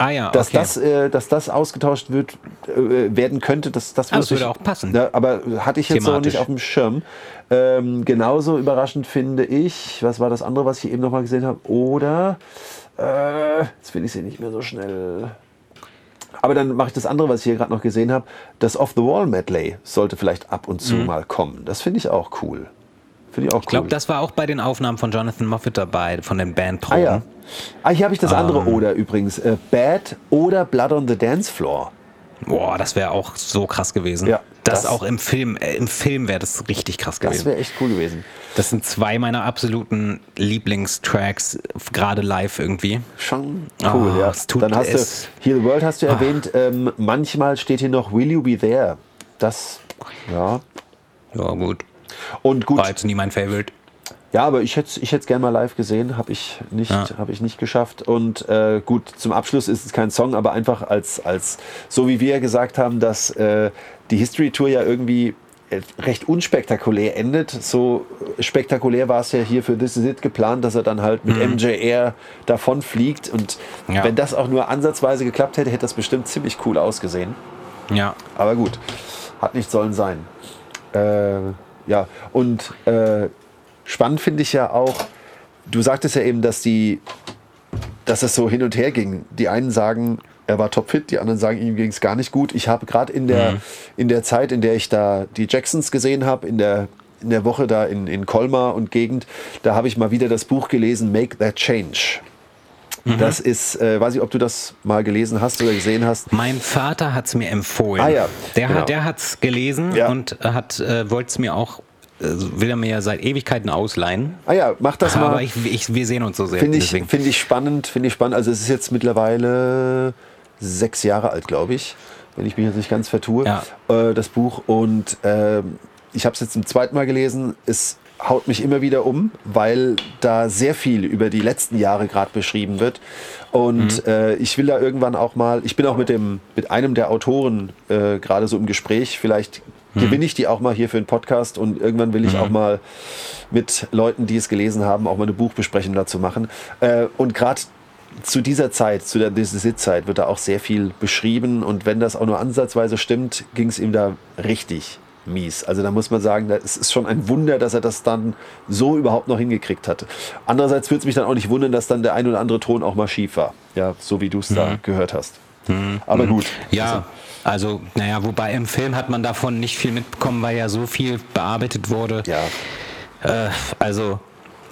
Ah ja, dass, okay. das, äh, dass das ausgetauscht wird, äh, werden könnte, das, das, ah, das würde ich, auch passen. Da, aber hatte ich jetzt so nicht auf dem Schirm. Ähm, genauso überraschend finde ich, was war das andere, was ich eben nochmal gesehen habe? Oder, äh, jetzt finde ich sie nicht mehr so schnell. Aber dann mache ich das andere, was ich hier gerade noch gesehen habe. Das Off-the-Wall-Medley sollte vielleicht ab und zu mhm. mal kommen. Das finde ich auch cool. Ich, ich glaube, cool. das war auch bei den Aufnahmen von Jonathan Moffat dabei, von den Bandproben. Ah, ja. ah hier habe ich das andere ähm. oder übrigens. Äh, Bad oder Blood on the Dance Floor. Boah, das wäre auch so krass gewesen. Ja, das, das auch im Film, äh, im Film wäre das richtig krass gewesen. Das wäre echt cool gewesen. Das sind zwei meiner absoluten Lieblingstracks, gerade live irgendwie. Schon cool, oh, ja. Tut Dann hast es. du Heal the World hast du ah. erwähnt. Ähm, manchmal steht hier noch Will You Be There. Das, ja. Ja, gut. Und gut, war jetzt nie mein Favorite. Ja, aber ich hätte es ich gerne mal live gesehen, habe ich, ja. hab ich nicht geschafft. Und äh, gut, zum Abschluss ist es kein Song, aber einfach als, als so wie wir gesagt haben, dass äh, die History Tour ja irgendwie recht unspektakulär endet. So spektakulär war es ja hier für This Is It geplant, dass er dann halt mit mhm. M J R davon fliegt. Und ja. wenn das auch nur ansatzweise geklappt hätte, hätte das bestimmt ziemlich cool ausgesehen. Ja. Aber gut, hat nicht sollen sein. Äh... Ja, und äh, spannend finde ich ja auch, du sagtest ja eben, dass die, dass es so hin und her ging. Die einen sagen, er war topfit, die anderen sagen, ihm ging es gar nicht gut. Ich habe gerade in der, mhm. in der Zeit, in der ich da die Jacksons gesehen habe, in der, in der Woche da in, in Colmar und Gegend, da habe ich mal wieder das Buch gelesen, Make That Change. Das ist, äh, weiß ich, ob du das mal gelesen hast oder gesehen hast. Mein Vater hat es mir empfohlen. Ah, ja. Der, genau. der hat es gelesen ja. und hat äh, wollte es mir auch, äh, will er mir ja seit Ewigkeiten ausleihen. Ah ja, mach das Aber mal. Aber ich, ich, wir sehen uns so sehr. Finde ich, find ich spannend, finde ich spannend. Also es ist jetzt mittlerweile sechs Jahre alt, glaube ich, wenn ich mich jetzt nicht ganz vertue, ja. äh, das Buch. Und äh, ich habe es jetzt zum zweiten Mal gelesen. Es haut mich immer wieder um, weil da sehr viel über die letzten Jahre gerade beschrieben wird. Und mhm. äh, ich will da irgendwann auch mal, ich bin auch mit dem mit einem der Autoren äh, gerade so im Gespräch, vielleicht mhm. gewinne ich die auch mal hier für einen Podcast und irgendwann will ich mhm. auch mal mit Leuten, die es gelesen haben, auch mal eine Buchbesprechung dazu machen. Äh, und gerade zu dieser Zeit, zu der This Is It Zeit, wird da auch sehr viel beschrieben und wenn das auch nur ansatzweise stimmt, ging es ihm da richtig mies. Also da muss man sagen, es ist schon ein Wunder, dass er das dann so überhaupt noch hingekriegt hat. Andererseits würde es mich dann auch nicht wundern, dass dann der ein oder andere Ton auch mal schief war. Ja, so wie du es mhm. da gehört hast. Mhm. Aber gut. Ja, also, naja, wobei im Film hat man davon nicht viel mitbekommen, weil ja so viel bearbeitet wurde. Ja. Äh, also,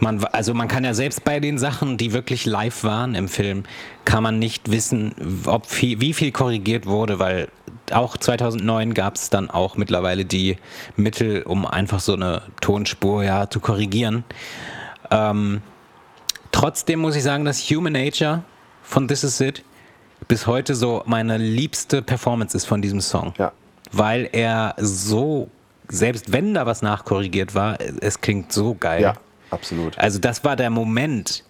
man, also man kann ja selbst bei den Sachen, die wirklich live waren im Film, kann man nicht wissen, ob viel, wie viel korrigiert wurde, weil auch zweitausendneun gab es dann auch mittlerweile die Mittel, um einfach so eine Tonspur ja zu korrigieren. Ähm, trotzdem muss ich sagen, dass Human Nature von This Is It bis heute so meine liebste Performance ist von diesem Song. Ja. Weil er so, selbst wenn da was nachkorrigiert war, es klingt so geil. Ja, absolut. Also das war der Moment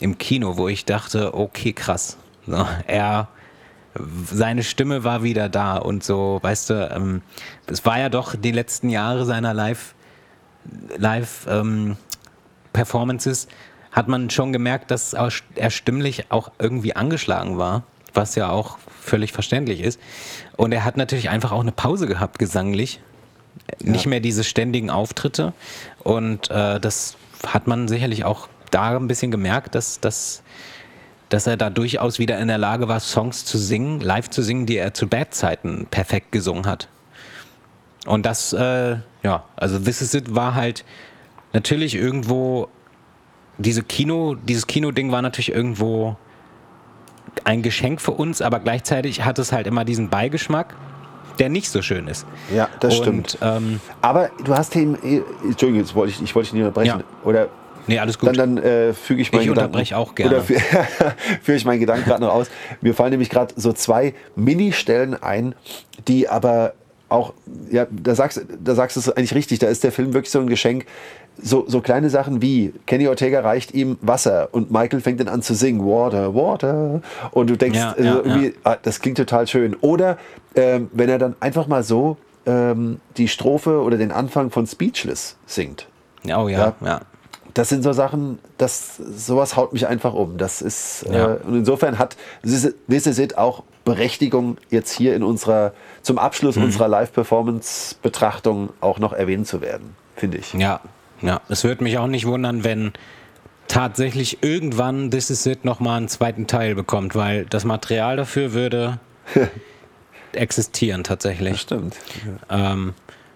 im Kino, wo ich dachte, okay, krass. So, er... Seine Stimme war wieder da und so, weißt du, ähm, es war ja doch die letzten Jahre seiner Live, Live ähm, Performances, hat man schon gemerkt, dass er stimmlich auch irgendwie angeschlagen war, was ja auch völlig verständlich ist. Und er hat natürlich einfach auch eine Pause gehabt, gesanglich. Ja. Nicht mehr diese ständigen Auftritte. Und äh, das hat man sicherlich auch da ein bisschen gemerkt, dass das... dass er da durchaus wieder in der Lage war, Songs zu singen, live zu singen, die er zu Bad-Zeiten perfekt gesungen hat. Und das, äh, ja, also This Is It war halt natürlich irgendwo, diese Kino, dieses Kino-Ding war natürlich irgendwo ein Geschenk für uns, aber gleichzeitig hat es halt immer diesen Beigeschmack, der nicht so schön ist. Ja, das Und, stimmt. Ähm, aber du hast eben, Entschuldigung, jetzt wollte ich, ich wollte dich nicht unterbrechen, ja. oder... Nee, alles gut. Dann, dann äh, füge ich meinen Gedanken... Ich unterbreche auch gerne. Oder führe ich meinen Gedanken gerade noch aus. Mir fallen nämlich gerade so zwei Mini-Stellen ein, die aber auch, ja, da sagst, da sagst du es eigentlich richtig, da ist der Film wirklich so ein Geschenk. So, so kleine Sachen wie, Kenny Ortega reicht ihm Wasser und Michael fängt dann an zu singen, Water, Water. Und du denkst, ja, ja, also irgendwie, ja. ah, das klingt total schön. Oder ähm, wenn er dann einfach mal so ähm, die Strophe oder den Anfang von Speechless singt. Oh ja, ja. ja. Das sind so Sachen, das, sowas haut mich einfach um. Das ist, ja. äh, und insofern hat This Is It auch Berechtigung, jetzt hier in unserer, zum Abschluss mhm. unserer Live-Performance-Betrachtung auch noch erwähnt zu werden, finde ich. Ja, ja. Es würde mich auch nicht wundern, wenn tatsächlich irgendwann This Is It nochmal einen zweiten Teil bekommt, weil das Material dafür würde existieren tatsächlich. Das stimmt. Ja. Ähm,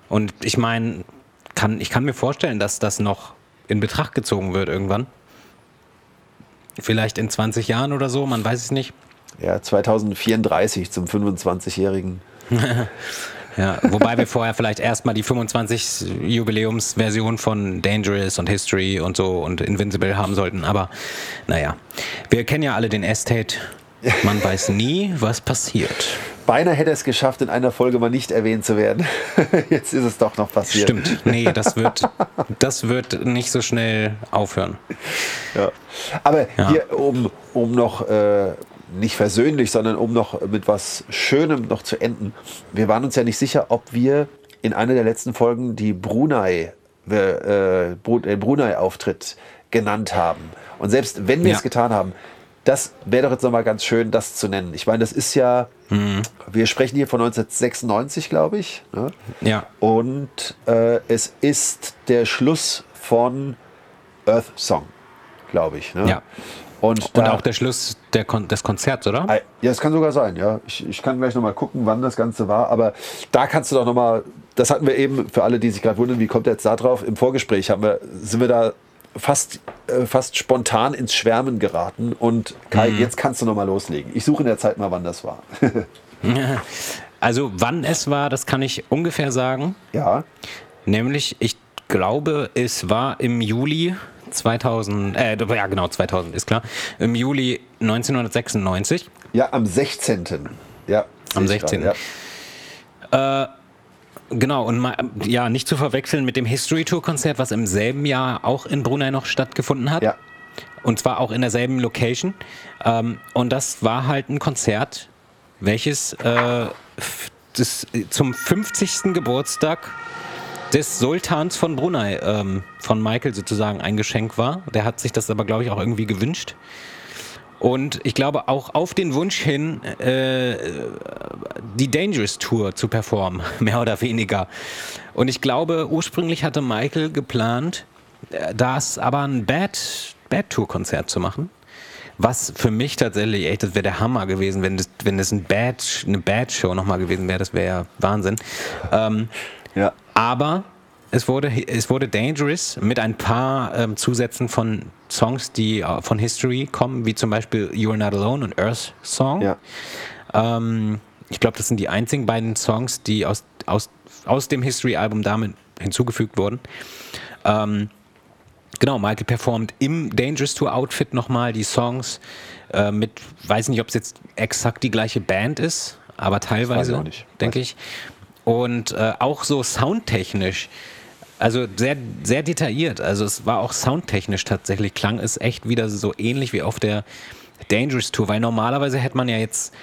und ich meine, kann, ich kann mir vorstellen, dass das noch in Betracht gezogen wird irgendwann. Vielleicht in zwanzig Jahren oder so, man weiß es nicht. Ja, zwanzig vierunddreißig zum fünfundzwanzigjährigen. Ja, wobei wir vorher vielleicht erstmal die fünfundzwanzig-Jubiläumsversion von Dangerous und History und so und Invincible haben sollten. Aber naja, wir kennen ja alle den Estate. Man weiß nie, was passiert. Beinahe hätte es geschafft, in einer Folge mal nicht erwähnt zu werden. Jetzt ist es doch noch passiert. Stimmt. Nee, das wird, das wird nicht so schnell aufhören. Ja. Aber ja. hier, um, um noch äh, nicht versöhnlich, sondern um noch mit was Schönem noch zu enden. Wir waren uns ja nicht sicher, ob wir in einer der letzten Folgen die Brunei, äh, Brunei-Auftritt genannt haben. Und selbst wenn wir ja. es getan haben, das wäre doch jetzt nochmal ganz schön, das zu nennen. Ich meine, das ist ja, mhm. wir sprechen hier von neunzehnhundertsechsundneunzig, glaube ich. Ne? Ja. Und äh, es ist der Schluss von Earth Song, glaube ich. Ne? Ja. Und, und da, auch der Schluss der Kon- des Konzerts, oder? Ja, es kann sogar sein, ja. Ich, ich kann gleich nochmal gucken, wann das Ganze war. Aber da kannst du doch nochmal, das hatten wir eben, für alle, die sich gerade wundern, wie kommt er jetzt da drauf? Im Vorgespräch haben wir, sind wir da fast äh, fast spontan ins Schwärmen geraten und Kai, mhm. jetzt kannst du nochmal loslegen. Ich suche in der Zeit mal, wann das war. Also wann es war, das kann ich ungefähr sagen. Ja. Nämlich, ich glaube, es war im Juli zweitausend, äh, ja genau, zweitausend, ist klar. Im Juli neunzehnhundertsechsundneunzig. Ja, am sechzehnten. Ja. Am sechzehnten. Grad, ja. Äh, Genau, und mal, ja, nicht zu verwechseln mit dem History Tour Konzert, was im selben Jahr auch in Brunei noch stattgefunden hat. Ja. Und zwar auch in derselben Location. Ähm, und das war halt ein Konzert, welches äh, das zum fünfzigsten Geburtstag des Sultans von Brunei, ähm, von Michael sozusagen, ein Geschenk war. Der hat sich das aber, glaube ich, auch irgendwie gewünscht. Und ich glaube auch auf den Wunsch hin, äh, die Dangerous Tour zu performen, mehr oder weniger. Und ich glaube, ursprünglich hatte Michael geplant, das aber ein Bad, Bad Tour Konzert zu machen. Was für mich tatsächlich echt, das wäre der Hammer gewesen, wenn das, wenn das ein Bad, eine Bad Show nochmal gewesen wäre, das wäre ja Wahnsinn. Ähm, ja. Aber es wurde, es wurde Dangerous mit ein paar ähm, Zusätzen von Songs, die äh, von History kommen, wie zum Beispiel You're Not Alone und Earth Song. Ja. Ähm, ich glaube, das sind die einzigen beiden Songs, die aus, aus, aus dem History-Album damit hinzugefügt wurden. Ähm, genau, Michael performt im Dangerous Tour-Outfit nochmal die Songs äh, mit, weiß nicht, ob es jetzt exakt die gleiche Band ist, aber teilweise, denke ich. Und äh, auch so soundtechnisch. Also sehr, sehr detailliert. Also es war auch soundtechnisch tatsächlich. Klang ist echt wieder so ähnlich wie auf der Dangerous Tour, weil normalerweise hätte man ja jetzt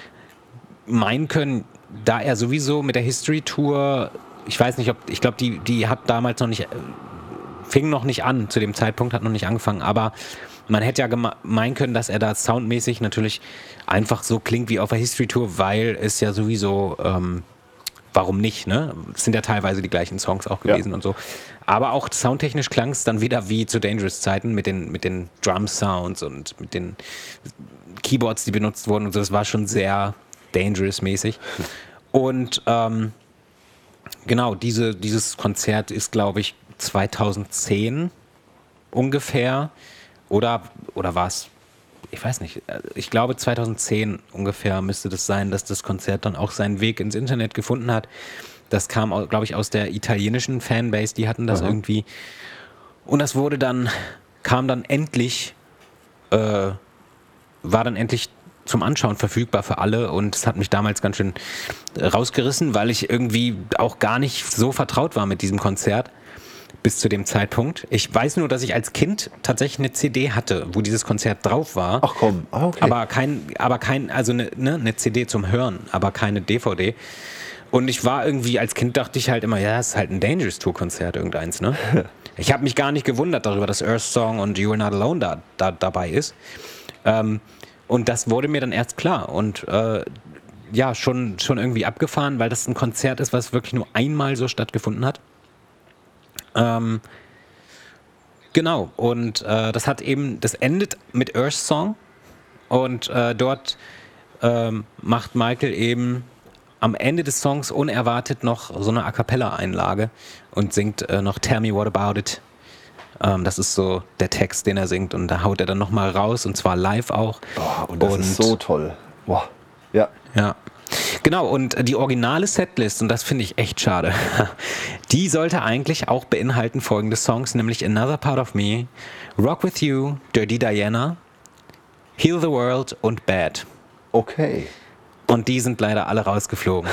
meinen können, da er sowieso mit der History Tour, ich weiß nicht, ob, ich glaube, die, die hat damals noch nicht, fing noch nicht an, zu dem Zeitpunkt hat noch nicht angefangen, aber man hätte ja geme- meinen können, dass er da soundmäßig natürlich einfach so klingt wie auf der History Tour, weil es ja sowieso, ähm, warum nicht, ne? Es sind ja teilweise die gleichen Songs auch gewesen ja. und so. Aber auch soundtechnisch klang es dann wieder wie zu Dangerous-Zeiten mit den, mit den Drum-Sounds und mit den Keyboards, die benutzt wurden und so. Das war schon sehr Dangerous-mäßig. Und ähm, genau, diese, dieses Konzert ist, glaube ich, zweitausendzehn ungefähr. Oder, oder war es, ich weiß nicht, ich glaube zweitausendzehn ungefähr müsste das sein, dass das Konzert dann auch seinen Weg ins Internet gefunden hat. Das kam, glaube ich, aus der italienischen Fanbase, die hatten das mhm. irgendwie. Und das wurde dann, kam dann endlich, äh, war dann endlich zum Anschauen verfügbar für alle, und es hat mich damals ganz schön rausgerissen, weil ich irgendwie auch gar nicht so vertraut war mit diesem Konzert bis zu dem Zeitpunkt. Ich weiß nur, dass ich als Kind tatsächlich eine C D hatte, wo dieses Konzert drauf war. Ach komm, ah, okay. Aber kein, aber kein, also eine, ne, eine C D zum Hören, aber keine D V D. Und ich war irgendwie, als Kind dachte ich halt immer, ja, es ist halt ein Dangerous Tour Konzert, irgendeins, ne? Ich habe mich gar nicht gewundert darüber, dass Earth Song und You Are Not Alone da, da dabei ist. Ähm, und das wurde mir dann erst klar und äh, ja, schon, schon irgendwie abgefahren, weil das ein Konzert ist, was wirklich nur einmal so stattgefunden hat. Ähm, genau, und äh, das hat eben, das endet mit Earth Song, und äh, dort äh, macht Michael eben am Ende des Songs unerwartet noch so eine A-Cappella-Einlage und singt äh, noch Tell Me What About It. Ähm, das ist so der Text, den er singt, und da haut er dann nochmal raus, und zwar live auch. Oh, und das und, ist so toll. Boah. Ja. Ja. Genau, und die originale Setlist, und das finde ich echt schade, die sollte eigentlich auch beinhalten folgende Songs, nämlich Another Part of Me, Rock With You, Dirty Diana, Heal the World und Bad. Okay. Und die sind leider alle rausgeflogen.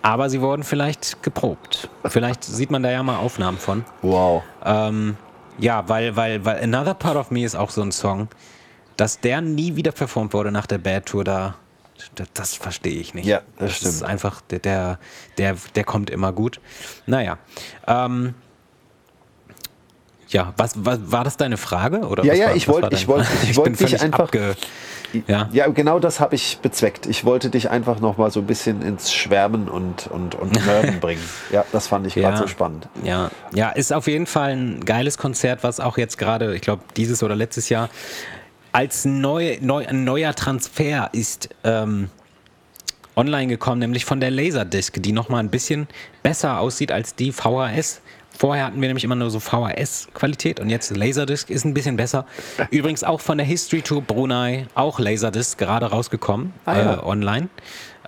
Aber sie wurden vielleicht geprobt. Vielleicht sieht man da ja mal Aufnahmen von. Wow. Ähm, ja, weil, weil, weil Another Part of Me ist auch so ein Song, dass der nie wieder performt wurde nach der Bad Tour. Da, das, das verstehe ich nicht. Ja, das, das stimmt. Das ist einfach, der, der, der, der kommt immer gut. Naja. Ähm, ja, was, was war das deine Frage? Oder ja, was ja, war, ich wollte ich wollt, ich wollt dich einfach... Abge- Ja. ja, genau das habe ich bezweckt. Ich wollte dich einfach nochmal so ein bisschen ins Schwärmen und, und, und Nörden bringen. Ja, das fand ich gerade ja, so spannend. Ja. ja, ist auf jeden Fall ein geiles Konzert, was auch jetzt gerade, ich glaube dieses oder letztes Jahr, als neu, neu, ein neuer Transfer ist ähm, online gekommen, nämlich von der Laserdisc, die nochmal ein bisschen besser aussieht als die V H S. Vorher hatten wir nämlich immer nur so V H S-Qualität, und jetzt Laserdisc ist ein bisschen besser. Übrigens auch von der History Tour Brunei, auch Laserdisc, gerade rausgekommen, ah, ja. äh, online.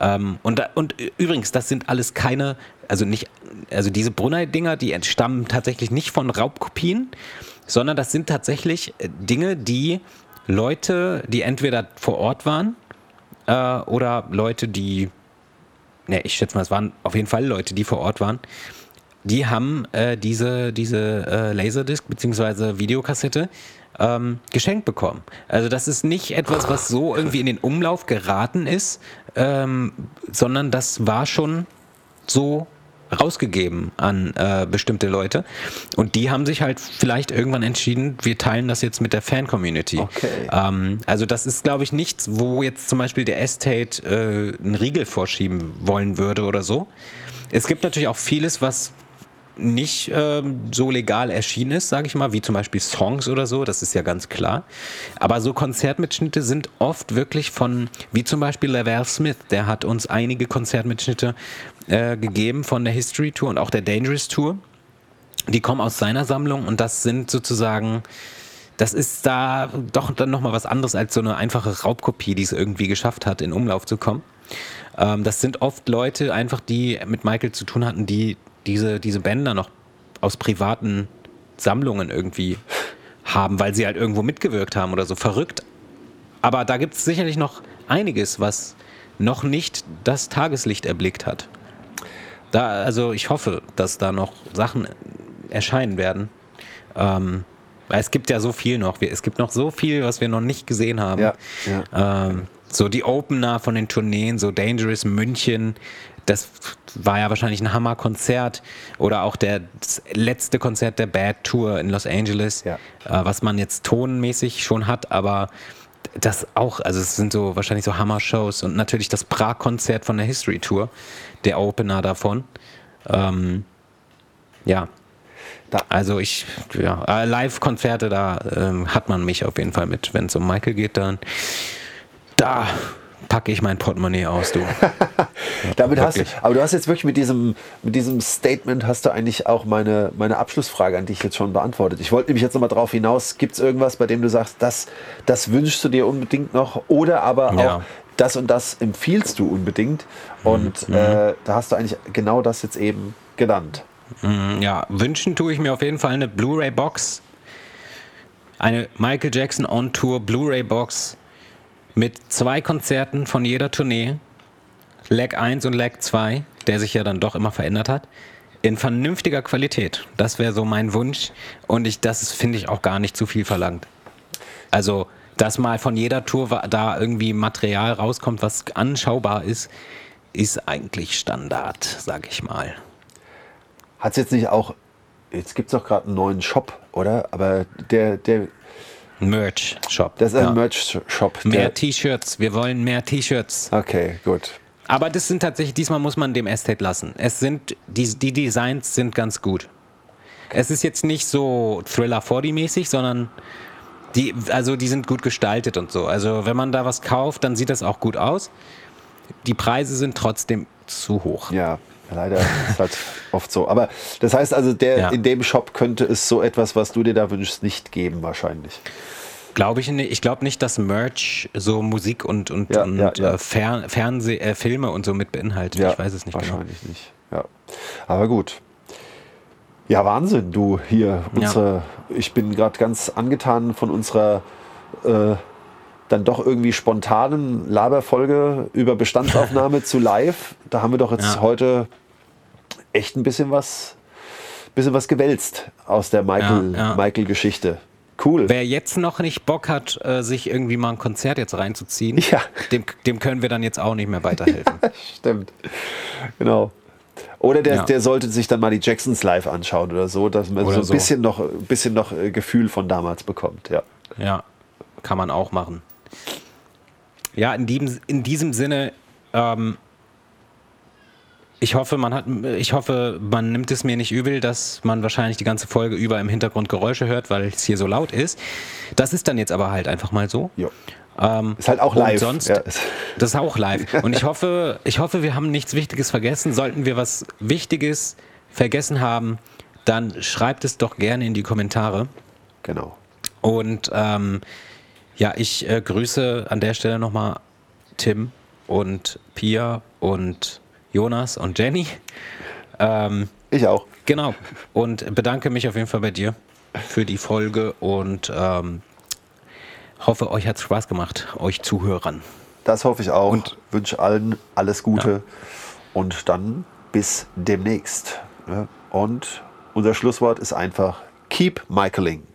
Ähm, und, und übrigens, das sind alles keine, also nicht, also diese Brunei-Dinger, die entstammen tatsächlich nicht von Raubkopien, sondern das sind tatsächlich Dinge, die Leute, die entweder vor Ort waren äh, oder Leute, die, ne, ich schätze mal, es waren auf jeden Fall Leute, die vor Ort waren. Die haben äh, diese, diese äh, Laserdisc bzw. Videokassette ähm, geschenkt bekommen. Also das ist nicht etwas, was so irgendwie in den Umlauf geraten ist, ähm, sondern das war schon so rausgegeben an äh, bestimmte Leute. Und die haben sich halt vielleicht irgendwann entschieden, wir teilen das jetzt mit der Fan-Community. Okay. Ähm, also das ist, glaube ich, nichts, wo jetzt zum Beispiel der Estate äh, einen Riegel vorschieben wollen würde oder so. Es gibt natürlich auch vieles, was nicht ähm, so legal erschienen ist, sage ich mal, wie zum Beispiel Songs oder so, das ist ja ganz klar. Aber so Konzertmitschnitte sind oft wirklich von, wie zum Beispiel Lavelle Smith, der hat uns einige Konzertmitschnitte äh, gegeben von der History Tour und auch der Dangerous Tour. Die kommen aus seiner Sammlung, und das sind sozusagen, das ist da doch dann nochmal was anderes als so eine einfache Raubkopie, die es irgendwie geschafft hat, in Umlauf zu kommen. Ähm, das sind oft Leute einfach, die mit Michael zu tun hatten, die diese, diese Bänder noch aus privaten Sammlungen irgendwie haben, weil sie halt irgendwo mitgewirkt haben oder so. Verrückt. Aber da gibt es sicherlich noch einiges, was noch nicht das Tageslicht erblickt hat. Da, also ich hoffe, dass da noch Sachen erscheinen werden. Ähm, weil es gibt ja so viel noch. Es gibt noch so viel, was wir noch nicht gesehen haben. Ja, ja. Ähm, so die Opener von den Tourneen, so Dangerous München, das war ja wahrscheinlich ein Hammerkonzert, oder auch der, das letzte Konzert der Bad Tour in Los Angeles, ja. äh, was man jetzt tonmäßig schon hat, aber das auch, also es sind so wahrscheinlich so Hammer-Shows, und natürlich das Prag-Konzert von der History Tour, der Opener davon. Ähm, ja, da. also ich, ja, äh, Live-Konzerte, da äh, hat man mich auf jeden Fall mit, wenn es um Michael geht, dann da packe ich mein Portemonnaie aus, du. Damit hast du. Aber du hast jetzt wirklich mit diesem, mit diesem Statement hast du eigentlich auch meine, meine Abschlussfrage an dich jetzt schon beantwortet. Ich wollte nämlich jetzt nochmal drauf hinaus, gibt es irgendwas, bei dem du sagst, das, das wünschst du dir unbedingt noch, oder aber ja. auch das und das empfiehlst du unbedingt, und mhm. äh, da hast du eigentlich genau das jetzt eben genannt. Ja, wünschen tue ich mir auf jeden Fall eine Blu-ray-Box, eine Michael Jackson On Tour Blu-ray-Box, mit zwei Konzerten von jeder Tournee, Leg eins und Leg zwei, der sich ja dann doch immer verändert hat, in vernünftiger Qualität. Das wäre so mein Wunsch und ich, das finde ich auch gar nicht zu viel verlangt. Also, dass mal von jeder Tour da irgendwie Material rauskommt, was anschaubar ist, ist eigentlich Standard, sag ich mal. Hat es jetzt nicht auch, jetzt gibt es doch gerade einen neuen Shop, oder? Aber der... der Merch-Shop. Das ist ein ja. Merch-Shop. Mehr T-Shirts. Wir wollen mehr T-Shirts. Okay, gut. Aber das sind tatsächlich, diesmal muss man dem Estate lassen. Es sind, die, die Designs sind ganz gut. Okay. Es ist jetzt nicht so Thriller vierzig mäßig, sondern die, also die sind gut gestaltet und so. Also wenn man da was kauft, dann sieht das auch gut aus. Die Preise sind trotzdem zu hoch. Ja, leider ist halt oft so. Aber das heißt also, der ja. in dem Shop könnte es so etwas, was du dir da wünschst, nicht geben wahrscheinlich. Glaube ich nicht. Ich glaube nicht, dass Merch so Musik und, und, ja, und ja, ja. Fer- Fernseh- äh, Filme und so mit beinhaltet. Ja, ich weiß es nicht wahrscheinlich genau. nicht. Ja. Aber gut. Ja, Wahnsinn, du hier. Unsere, ja. Ich bin gerade ganz angetan von unserer äh, dann doch irgendwie spontanen Laberfolge über Bestandsaufnahme zu live. Da haben wir doch jetzt ja. heute echt ein bisschen was, bisschen was gewälzt aus der Michael, ja, ja. Michael-Geschichte. Cool. Wer jetzt noch nicht Bock hat, sich irgendwie mal ein Konzert jetzt reinzuziehen, ja. dem, dem können wir dann jetzt auch nicht mehr weiterhelfen. Ja, stimmt. Genau. Oder der, ja. der sollte sich dann mal die Jacksons live anschauen oder so, dass man oder so ein so. bisschen noch, bisschen noch Gefühl von damals bekommt. Ja, ja, kann man auch machen. Ja, in diesem, in diesem Sinne, ähm, ich hoffe, man hat, ich hoffe, man nimmt es mir nicht übel, dass man wahrscheinlich die ganze Folge über im Hintergrund Geräusche hört, weil es hier so laut ist. Das ist dann jetzt aber halt einfach mal so. Ja. Ähm, ist halt auch live. Sonst, ja. Das ist auch live. Und ich hoffe, ich hoffe, wir haben nichts Wichtiges vergessen. Sollten wir was Wichtiges vergessen haben, dann schreibt es doch gerne in die Kommentare. Genau. Und ähm, ja, ich äh, grüße an der Stelle nochmal Tim und Pia und Jonas und Jenny. Ähm, ich auch. Genau. Und bedanke mich auf jeden Fall bei dir für die Folge und ähm, hoffe, euch hat es Spaß gemacht, euch Zuhörern. Das hoffe ich auch. Und wünsche allen alles Gute. Ja. Und dann bis demnächst. Und unser Schlusswort ist einfach Keep Michaeling.